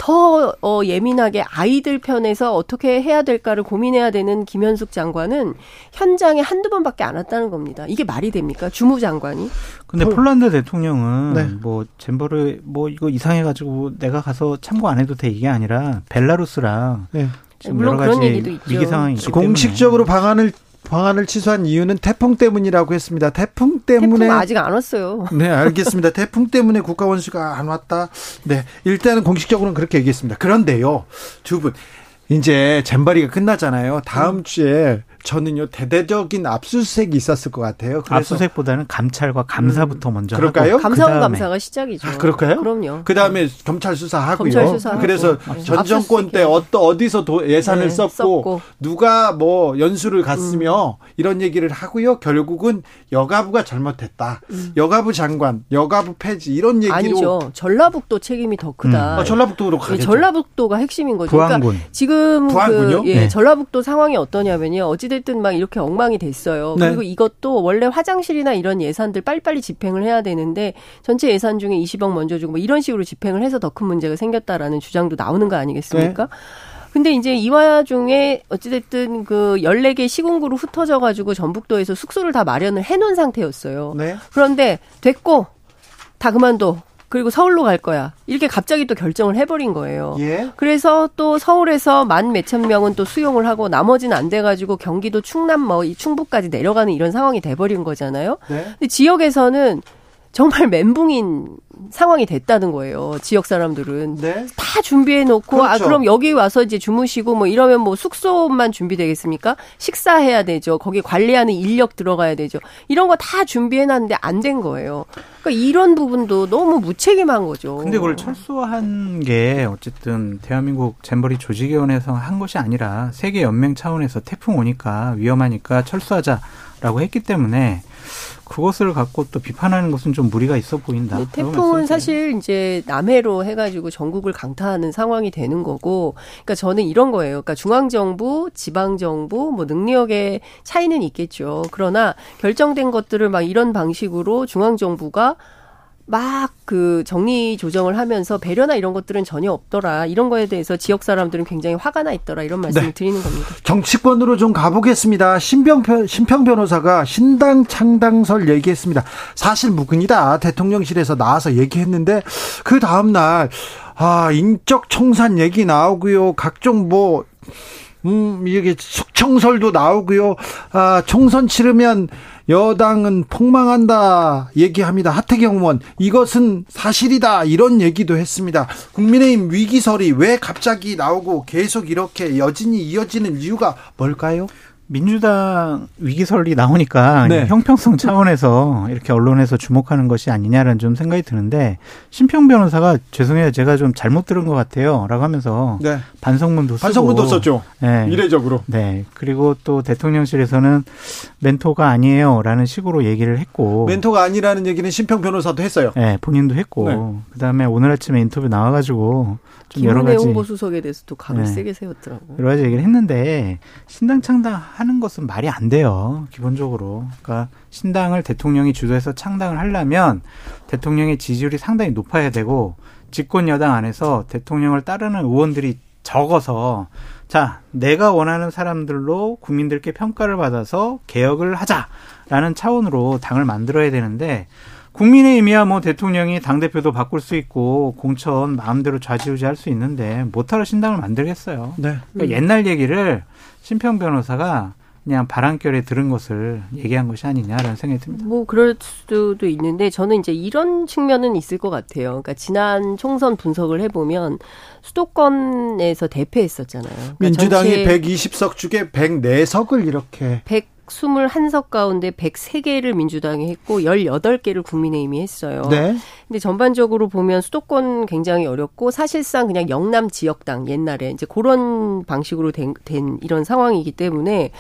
더 예민하게 아이들 편에서 어떻게 해야 될까를 고민해야 되는 김현숙 장관은 현장에 한두 번밖에 안 왔다는 겁니다. 이게 말이 됩니까? 주무 장관이. 근데 폴란드 대통령은 네. 뭐 잼버리 뭐 이거 이상해가지고 내가 가서 참고 안 해도 돼 이게 아니라 벨라루스랑 네. 지금 물론 여러 가지 그런 얘기도 있죠. 위기 상황이 있기 때문에. 공식적으로 방안을 취소한 이유는 태풍 때문이라고 했습니다. 태풍 아직 안 왔어요. 네, 알겠습니다. 태풍 때문에 국가원수가 안 왔다. 네, 일단은 공식적으로는 그렇게 얘기했습니다. 그런데요, 두 분 이제 잼버리가 끝나잖아요. 다음 주에 저는요 대대적인 압수수색이 있었을 것 같아요. 그래서 압수수색보다는 감찰과 감사부터 먼저. 그럴까요? 감사원 감사가 시작이죠. 아, 그럴까요? 그럼요. 그 다음에 검찰 수사하고요. 검찰 수사하고. 그래서 전 정권 때 어디서 예산을 썼고 누가 뭐 연수를 갔으며 이런 얘기를 하고요. 결국은 여가부가 잘못했다. 여가부 장관, 여가부 폐지 이런 얘기로. 아니죠. 전라북도 책임이 더 크다. 아, 전라북도로 가겠죠. 전라북도가 핵심인 거죠. 부안군. 그러니까 지금 부안군요? 전라북도 상황이 어떠냐면요. 어찌됐든 막 이렇게 엉망이 됐어요. 네. 그리고 이것도 원래 화장실이나 이런 예산들 빨리빨리 집행을 해야 되는데 전체 예산 중에 20억 먼저 주고 뭐 이런 식으로 집행을 해서 더 큰 문제가 생겼다라는 주장도 나오는 거 아니겠습니까? 네. 근데 이제 이 와중에 어찌됐든 그 14개 시군구로 흩어져가지고 전북도에서 숙소를 다 마련을 해놓은 상태였어요. 네. 그런데 됐고 다 그만둬. 그리고 서울로 갈 거야. 이렇게 갑자기 또 결정을 해버린 거예요. 예? 그래서 또 서울에서 10,000몇천 명은 또 수용을 하고 나머지는 안 돼가지고 경기도, 충남, 뭐 충북까지 내려가는 이런 상황이 돼버린 거잖아요. 네? 근데 지역에서는 정말 멘붕인 상황이 됐다는 거예요. 지역 사람들은. 네? 다 준비해놓고, 그렇죠. 아, 그럼 여기 와서 이제 주무시고 뭐 이러면 뭐 숙소만 준비되겠습니까? 식사해야 되죠. 거기 관리하는 인력 들어가야 되죠. 이런 거 다 준비해놨는데 안 된 거예요. 그러니까 이런 부분도 너무 무책임한 거죠. 근데 그걸 철수한 게 어쨌든 대한민국 잼버리 조직위원회에서 한 것이 아니라 세계 연맹 차원에서 태풍 오니까 위험하니까 철수하자라고 했기 때문에 그것을 갖고 또 비판하는 것은 좀 무리가 있어 보인다. 네, 태풍은 사실 이제 남해로 해가지고 전국을 강타하는 상황이 되는 거고, 그러니까 저는 이런 거예요. 그러니까 중앙정부, 지방정부, 뭐 능력의 차이는 있겠죠. 그러나 결정된 것들을 막 이런 방식으로 중앙정부가 막 그 정리 조정을 하면서 배려나 이런 것들은 전혀 없더라. 이런 거에 대해서 지역 사람들은 굉장히 화가 나 있더라. 이런 말씀을 드리는 겁니다. 정치권으로 좀 가보겠습니다. 신평 변호사가 신당 창당설 얘기했습니다. 사실 무근이다. 대통령실에서 나와서 얘기했는데 그 다음 날 인적 청산 얘기 나오고요. 각종 뭐 이게 숙청설도 나오고요. 총선 치르면 여당은 폭망한다 얘기합니다. 하태경 의원 이것은 사실이다 이런 얘기도 했습니다. 국민의힘 위기설이 왜 갑자기 나오고 계속 이렇게 여진이 이어지는 이유가 뭘까요? 민주당 위기설이 나오니까 형평성 차원에서 이렇게 언론에서 주목하는 것이 아니냐라는 좀 생각이 드는데, 신평 변호사가 죄송해요 제가 좀 잘못 들은 것 같아요 라고 하면서 반성문도 쓰고. 반성문도 썼죠. 이례적으로. 그리고 또 대통령실에서는 멘토가 아니에요 라는 식으로 얘기를 했고. 멘토가 아니라는 얘기는 신평 변호사도 했어요. 본인도 했고. 그다음에 오늘 아침에 인터뷰 나와가지고 좀 여러 가지. 김은혜 홍보수석에 대해서도 감을 세게 세웠더라고요. 여러 가지 얘기를 했는데 신당 창당 하는 것은 말이 안 돼요. 기본적으로. 그러니까 신당을 대통령이 주도해서 창당을 하려면 대통령의 지지율이 상당히 높아야 되고 집권 여당 안에서 대통령을 따르는 의원들이 적어서 자, 내가 원하는 사람들로 국민들께 평가를 받아서 개혁을 하자라는 차원으로 당을 만들어야 되는데, 국민의힘이야 뭐 대통령이 당대표도 바꿀 수 있고 공천 마음대로 좌지우지할 수 있는데 못하러 신당을 만들겠어요. 그러니까 옛날 얘기를 신평 변호사가 그냥 바람결에 들은 것을 얘기한 것이 아니냐라는 생각이 듭니다. 뭐 그럴 수도 있는데 저는 이제 이런 측면은 있을 것 같아요. 그러니까 지난 총선 분석을 해보면 수도권에서 대패했었잖아요. 그러니까 민주당이 120석 중에 104석을 이렇게. 121석 가운데 103개를 민주당이 했고 18개를 국민의힘이 했어요. 근데 전반적으로 보면 수도권 굉장히 어렵고 사실상 그냥 영남 지역당 옛날에 이제 그런 방식으로 된 이런 상황이기 때문에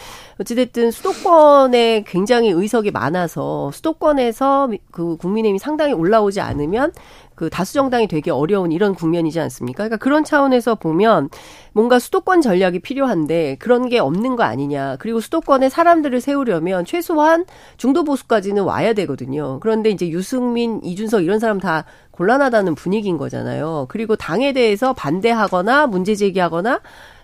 어찌됐든 수도권에 굉장히 의석이 많아서 수도권에서 그 국민의힘이 상당히 올라오지 않으면 그 다수정당이 되게 어려운 이런 국면이지 않습니까? 그러니까 그런 차원에서 보면 뭔가 수도권 전략이 필요한데 그런 게 없는 거 아니냐. 그리고 수도권에 사람들을 세우려면 최소한 중도보수까지는 와야 되거든요. 그런데 이제 유승민, 이준석 이런 사람 다 곤란하다는 분위기인 거잖아요. 그리고 당에 대해서 반대하거나 문제 제기하거나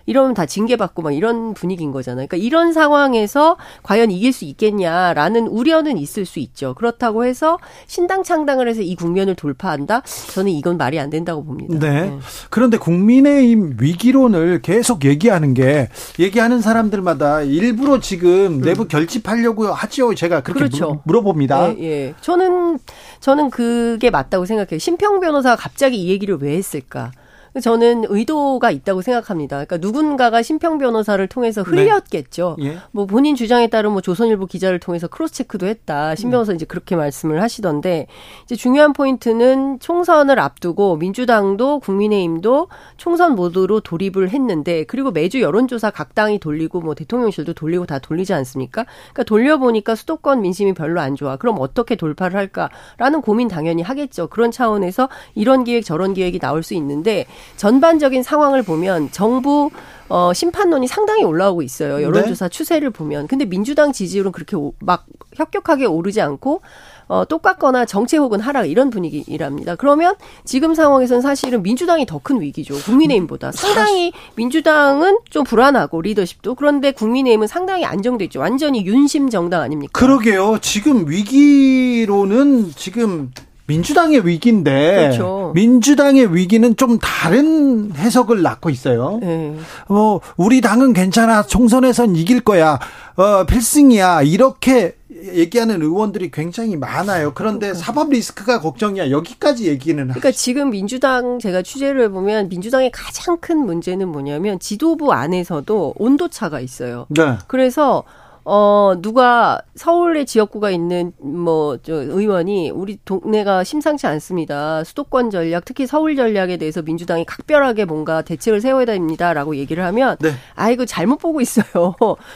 이러면 다 징계받고 막 이런 분위기인 거잖아요. 그러니까 이런 상황에서 과연 이길 수 있겠냐라는 우려는 있을 수 있죠. 그렇다고 해서 신당 창당을 해서 이 국면을 돌파한다? 저는 이건 말이 안 된다고 봅니다. 그런데 국민의힘 위기론을 계속 얘기하는 게 얘기하는 사람들마다 일부러 지금 내부 결집하려고 하죠. 제가 그렇게 물어봅니다. 저는 그게 맞다고 생각해요. 신평 변호사가 갑자기 이 얘기를 왜 했을까? 저는 의도가 있다고 생각합니다. 그러니까 누군가가 신평 변호사를 통해서 흘렸겠죠. 네. 예. 뭐 본인 주장에 따른 뭐 조선일보 기자를 통해서 크로스체크도 했다. 신 변호사 이제 그렇게 말씀을 하시던데 이제 중요한 포인트는 총선을 앞두고 민주당도 국민의힘도 총선 모드로 돌입을 했는데 그리고 매주 여론조사 각 당이 돌리고 뭐 대통령실도 돌리고 다 돌리지 않습니까? 그러니까 돌려보니까 수도권 민심이 별로 안 좋아. 그럼 어떻게 돌파를 할까라는 고민 당연히 하겠죠. 그런 차원에서 이런 기획 저런 기획이 나올 수 있는데 전반적인 상황을 보면 정부 심판론이 상당히 올라오고 있어요. 여론조사 추세를 보면. 근데 민주당 지지율은 그렇게 막 협격하게 오르지 않고 똑같거나 정체 혹은 하락 이런 분위기랍니다. 그러면 지금 상황에서는 사실은 민주당이 더 큰 위기죠. 국민의힘보다. 상당히 민주당은 좀 불안하고 리더십도. 그런데 국민의힘은 상당히 안정돼 있죠. 완전히 윤심 정당 아닙니까? 그러게요. 지금 위기로는 지금 민주당의 위기인데 그렇죠. 민주당의 위기는 좀 다른 해석을 낳고 있어요. 네. 우리 당은 괜찮아. 총선에선 이길 거야. 필승이야. 이렇게 얘기하는 의원들이 굉장히 많아요. 그런데 사법 리스크가 걱정이야. 여기까지 얘기는 하죠. 그러니까 지금 민주당 제가 취재를 해보면 민주당의 가장 큰 문제는 뭐냐면 지도부 안에서도 온도차가 있어요. 네. 그래서 누가 서울의 지역구가 있는 의원이 우리 동네가 심상치 않습니다. 수도권 전략, 특히 서울 전략에 대해서 민주당이 각별하게 뭔가 대책을 세워야 됩니다라고 얘기를 하면 네. 아이고 잘못 보고 있어요.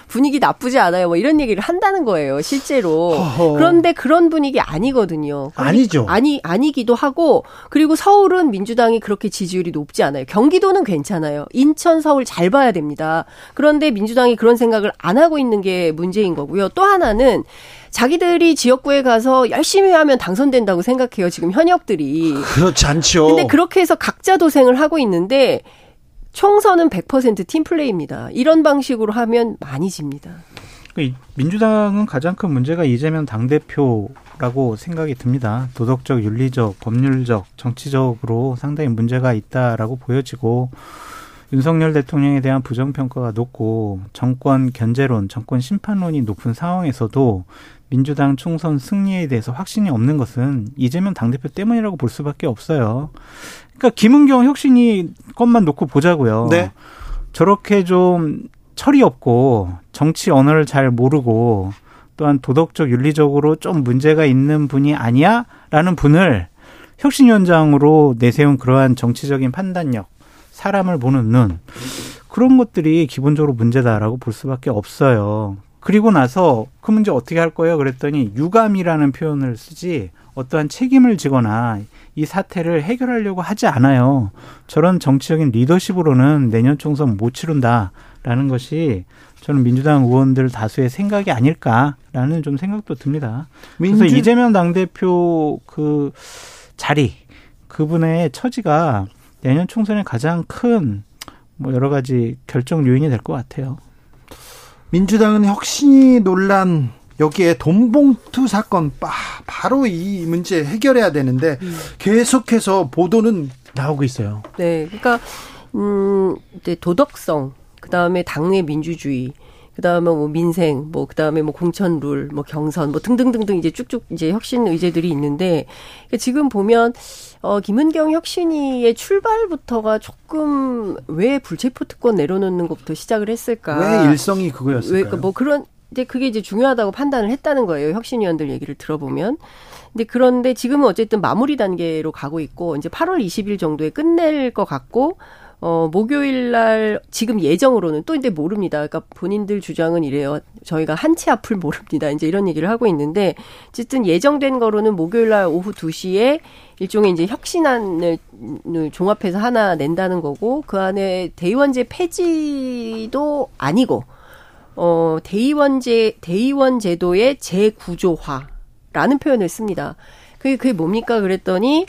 분위기 나쁘지 않아요. 이런 얘기를 한다는 거예요. 실제로. 허허. 그런데 그런 분위기 아니거든요. 아니죠. 아니기도 하고 그리고 서울은 민주당이 그렇게 지지율이 높지 않아요. 경기도는 괜찮아요. 인천, 서울 잘 봐야 됩니다. 그런데 민주당이 그런 생각을 안 하고 있는 게 문제인 거고요. 또 하나는 자기들이 지역구에 가서 열심히 하면 당선된다고 생각해요. 지금 현역들이. 그렇지 않죠. 근데 그렇게 해서 각자 도생을 하고 있는데 총선은 100% 팀플레이입니다. 이런 방식으로 하면 많이 집니다. 민주당은 가장 큰 문제가 이재명 당대표라고 생각이 듭니다. 도덕적, 윤리적, 법률적, 정치적으로 상당히 문제가 있다라고 보여지고 윤석열 대통령에 대한 부정평가가 높고 정권 견제론, 정권 심판론이 높은 상황에서도 민주당 총선 승리에 대해서 확신이 없는 것은 이재명 당대표 때문이라고 볼 수밖에 없어요. 그러니까 김은경 혁신이 것만 놓고 보자고요. 네. 저렇게 좀 철이 없고 정치 언어를 잘 모르고 또한 도덕적, 윤리적으로 좀 문제가 있는 분이 아니야? 라는 분을 혁신위원장으로 내세운 그러한 정치적인 판단력. 사람을 보는 눈 그런 것들이 기본적으로 문제다라고 볼 수밖에 없어요. 그리고 나서 그 문제 어떻게 할 거예요? 그랬더니 유감이라는 표현을 쓰지 어떠한 책임을 지거나 이 사태를 해결하려고 하지 않아요. 저런 정치적인 리더십으로는 내년 총선 못 치른다라는 것이 저는 민주당 의원들 다수의 생각이 아닐까라는 좀 생각도 듭니다. 그래서 이재명 당대표 그 자리 그분의 처지가 내년 총선에 가장 큰 여러 가지 결정 요인이 될 것 같아요. 민주당은 혁신이 논란 여기에 돈봉투 사건 바로 이 문제 해결해야 되는데 계속해서 보도는 나오고 있어요. 네, 그러니까 도덕성, 그다음에 당내 민주주의. 그다음에 민생, 그다음에 공천 룰, 경선, 등등등등 이제 쭉쭉 이제 혁신 의제들이 있는데 지금 보면 김은경 혁신이의 출발부터가 조금 왜 불체포 특권 내려놓는 것부터 시작을 했을까? 왜 일성이 그거였을까요? 왜, 근데 그게 이제 중요하다고 판단을 했다는 거예요. 혁신위원들 얘기를 들어보면. 근데 그런데 지금은 어쨌든 마무리 단계로 가고 있고 이제 8월 20일 정도에 끝낼 것 같고. 목요일 날 지금 예정으로는 또 이제 모릅니다. 그러니까 본인들 주장은 이래요. 저희가 한치 앞을 모릅니다. 이제 이런 얘기를 하고 있는데 어쨌든 예정된 거로는 목요일 날 오후 2시에 일종의 이제 혁신안을 종합해서 하나 낸다는 거고 그 안에 대의원제 폐지도 아니고 대의원 제도의 재구조화라는 표현을 씁니다. 그게 뭡니까? 그랬더니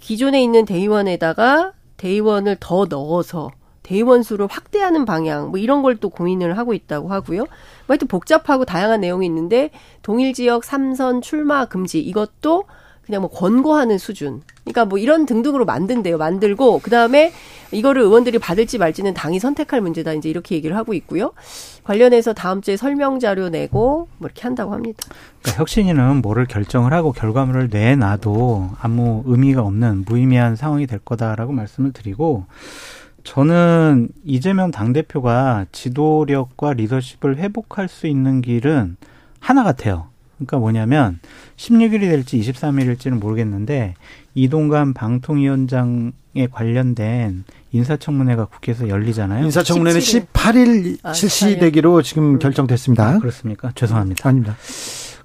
기존에 있는 대의원에다가 대의원을 더 넣어서 대의원 수를 확대하는 방향 이런 걸 또 고민을 하고 있다고 하고요. 하여튼 복잡하고 다양한 내용이 있는데 동일 지역 3선 출마 금지 이것도 그냥 뭐 권고하는 수준. 그러니까 뭐 이런 등등으로 만든대요. 만들고 그다음에 이거를 의원들이 받을지 말지는 당이 선택할 문제다. 이제 이렇게 얘기를 하고 있고요. 관련해서 다음 주에 설명 자료 내고 뭐 이렇게 한다고 합니다. 그러니까 혁신위는 뭐를 결정을 하고 결과물을 내놔도 아무 의미가 없는 무의미한 상황이 될 거다라고 말씀을 드리고, 저는 이재명 당대표가 지도력과 리더십을 회복할 수 있는 길은 하나 같아요. 그러니까 뭐냐면 16일이 될지 23일일지는 모르겠는데 이동관 방통위원장에 관련된 인사청문회가 국회에서 열리잖아요. 인사청문회는 18일 실시되기로 지금 결정됐습니다. 아, 그렇습니까? 죄송합니다. 아닙니다.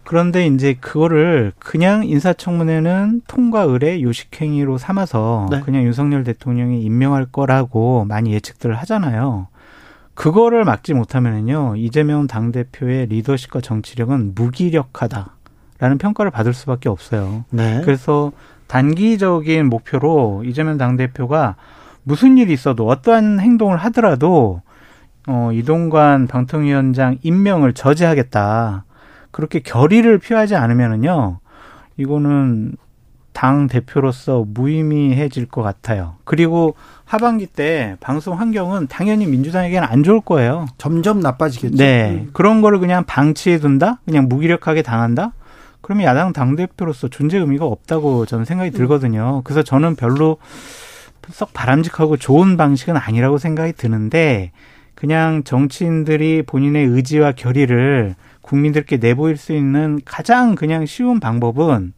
그런데 이제 그거를 그냥 인사청문회는 통과 의례 요식행위로 삼아서 네. 그냥 윤석열 대통령이 임명할 거라고 많이 예측들 하잖아요. 그거를 막지 못하면은요, 이재명 당대표의 리더십과 정치력은 무기력하다라는 평가를 받을 수밖에 없어요. 네. 그래서 단기적인 목표로 이재명 당대표가 무슨 일이 있어도 어떠한 행동을 하더라도 이동관 방통위원장 임명을 저지하겠다. 그렇게 결의를 표하지 않으면은요, 이거는 당 대표로서 무의미해질 것 같아요. 그리고 하반기 때 방송 환경은 당연히 민주당에게는 안 좋을 거예요. 점점 나빠지겠죠. 네. 그런 거를 그냥 방치해둔다? 그냥 무기력하게 당한다? 그러면 야당 당대표로서 존재 의미가 없다고 저는 생각이 들거든요. 그래서 저는 별로 썩 바람직하고 좋은 방식은 아니라고 생각이 드는데, 그냥 정치인들이 본인의 의지와 결의를 국민들께 내보일 수 있는 가장 그냥 쉬운 방법은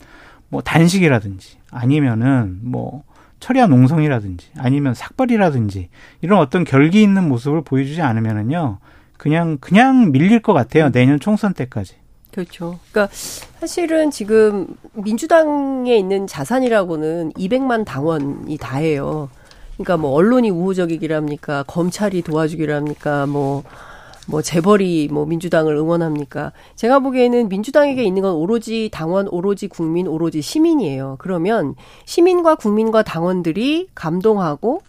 뭐 단식이라든지 아니면은 뭐 철야 농성이라든지 아니면 삭발이라든지 이런 어떤 결기 있는 모습을 보여주지 않으면은요, 그냥 밀릴 것 같아요. 내년 총선 때까지. 그렇죠. 그러니까 사실은 지금 민주당에 있는 자산이라고는 200만 당원이 다예요. 그러니까 뭐 언론이 우호적이기랍니까? 검찰이 도와주기랍니까? 뭐 재벌이 뭐 민주당을 응원합니까? 제가 보기에는 민주당에게 있는 건 오로지 당원, 오로지 국민, 오로지 시민이에요. 그러면 시민과 국민과 당원들이 감동하고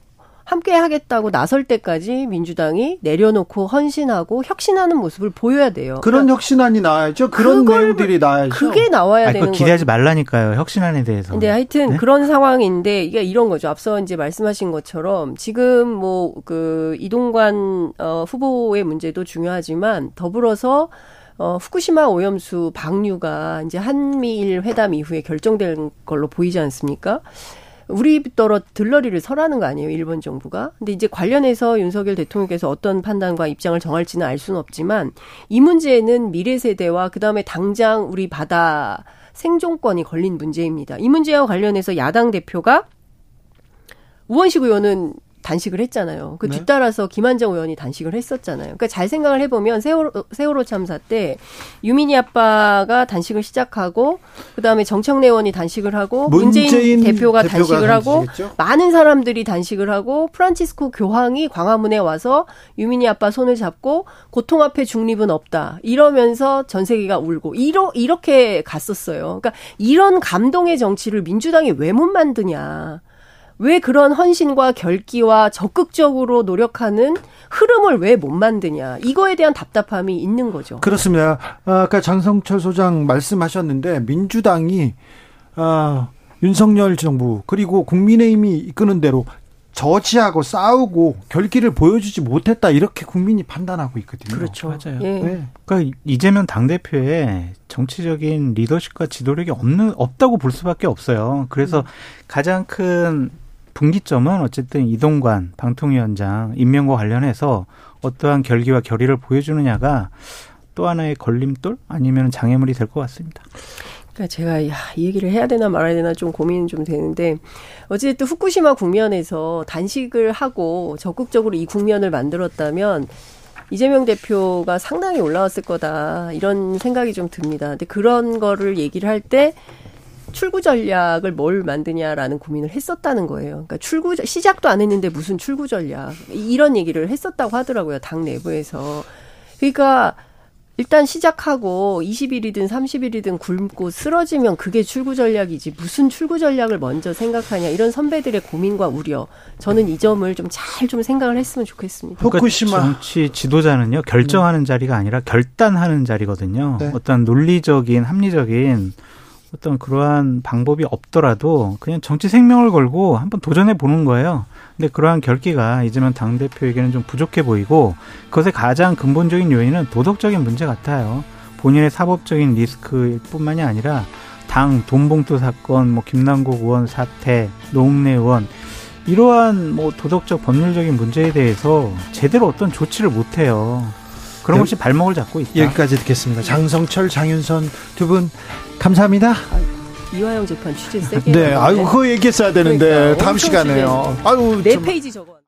함께 하겠다고 나설 때까지 민주당이 내려놓고 헌신하고 혁신하는 모습을 보여야 돼요. 그런 혁신안이 나와야죠. 그런 내용들이 나와야죠. 그게 나와야 되는 거예요. 기대하지 말라니까요. 혁신안에 대해서. 근데 하여튼 네? 그런 상황인데 이게 이런 거죠. 앞서 이제 말씀하신 것처럼 지금 뭐 그 이동관 후보의 문제도 중요하지만 더불어서 후쿠시마 오염수 방류가 이제 한미일 회담 이후에 결정된 걸로 보이지 않습니까? 우리더러 들러리를 서라는 거 아니에요, 일본 정부가. 근데 이제 관련해서 윤석열 대통령께서 어떤 판단과 입장을 정할지는 알 수는 없지만 이 문제는 미래 세대와 그다음에 당장 우리 바다 생존권이 걸린 문제입니다. 이 문제와 관련해서 야당 대표가 우원식 의원은 단식을 했잖아요. 그 뒤따라서 김한정 의원이 단식을 했었잖아요. 그러니까 잘 생각을 해보면 세월호 참사 때 유민희 아빠가 단식을 시작하고 그다음에 정청래 의원이 단식을 하고 문재인 대표가 단식을 하고 많은 사람들이 단식을 하고 프란치스코 교황이 광화문에 와서 유민희 아빠 손을 잡고 고통 앞에 중립은 없다 이러면서 전 세계가 울고 이렇게 갔었어요. 그러니까 이런 감동의 정치를 민주당이 왜 못 만드냐. 왜 그런 헌신과 결기와 적극적으로 노력하는 흐름을 왜 못 만드냐. 이거에 대한 답답함이 있는 거죠. 그렇습니다. 아까 장성철 소장 말씀하셨는데 민주당이 윤석열 정부 그리고 국민의힘이 이끄는 대로 저지하고 싸우고 결기를 보여주지 못했다. 이렇게 국민이 판단하고 있거든요. 그렇죠. 맞아요. 예. 네. 그러니까 이재명 당대표의 정치적인 리더십과 지도력이 없다고 볼 수밖에 없어요. 그래서 가장 큰 분기점은 어쨌든 이동관 방통위원장 임명과 관련해서 어떠한 결기와 결의를 보여주느냐가 또 하나의 걸림돌 아니면 장애물이 될 것 같습니다. 그러니까 제가 이 얘기를 해야 되나 말아야 되나 좀 고민은 좀 되는데 어쨌든 후쿠시마 국면에서 단식을 하고 적극적으로 이 국면을 만들었다면 이재명 대표가 상당히 올라왔을 거다 이런 생각이 좀 듭니다. 근데 그런 거를 얘기를 할 때 출구 전략을 뭘 만드냐라는 고민을 했었다는 거예요. 그러니까 시작도 안 했는데 무슨 출구 전략 이런 얘기를 했었다고 하더라고요. 당 내부에서. 그러니까 일단 시작하고 20일이든 30일이든 굶고 쓰러지면 그게 출구 전략이지 무슨 출구 전략을 먼저 생각하냐 이런 선배들의 고민과 우려. 저는 이 점을 좀 잘 생각을 했으면 좋겠습니다. 후쿠시마. 그러니까 정치 지도자는요. 결정하는 자리가 아니라 결단하는 자리거든요. 네. 어떤 논리적인 합리적인 어떤 그러한 방법이 없더라도 그냥 정치 생명을 걸고 한번 도전해 보는 거예요. 근데 그러한 결기가 이재명 당대표에게는 좀 부족해 보이고, 그것의 가장 근본적인 요인은 도덕적인 문제 같아요. 본인의 사법적인 리스크일 뿐만이 아니라 당 돈봉투 사건, 뭐 김남국 의원 사태, 노웅래 의원, 이러한 뭐 도덕적 법률적인 문제에 대해서 제대로 어떤 조치를 못해요. 그런 것이 발목을 잡고 있다. 여기까지 듣겠습니다. 장성철, 장윤선 두 분 감사합니다. 이화영 재판 취재 세게. 네, 아유 그거 얘기했어야 되는데 그러니까, 다음 시간에요. 아유 4페이지 적어.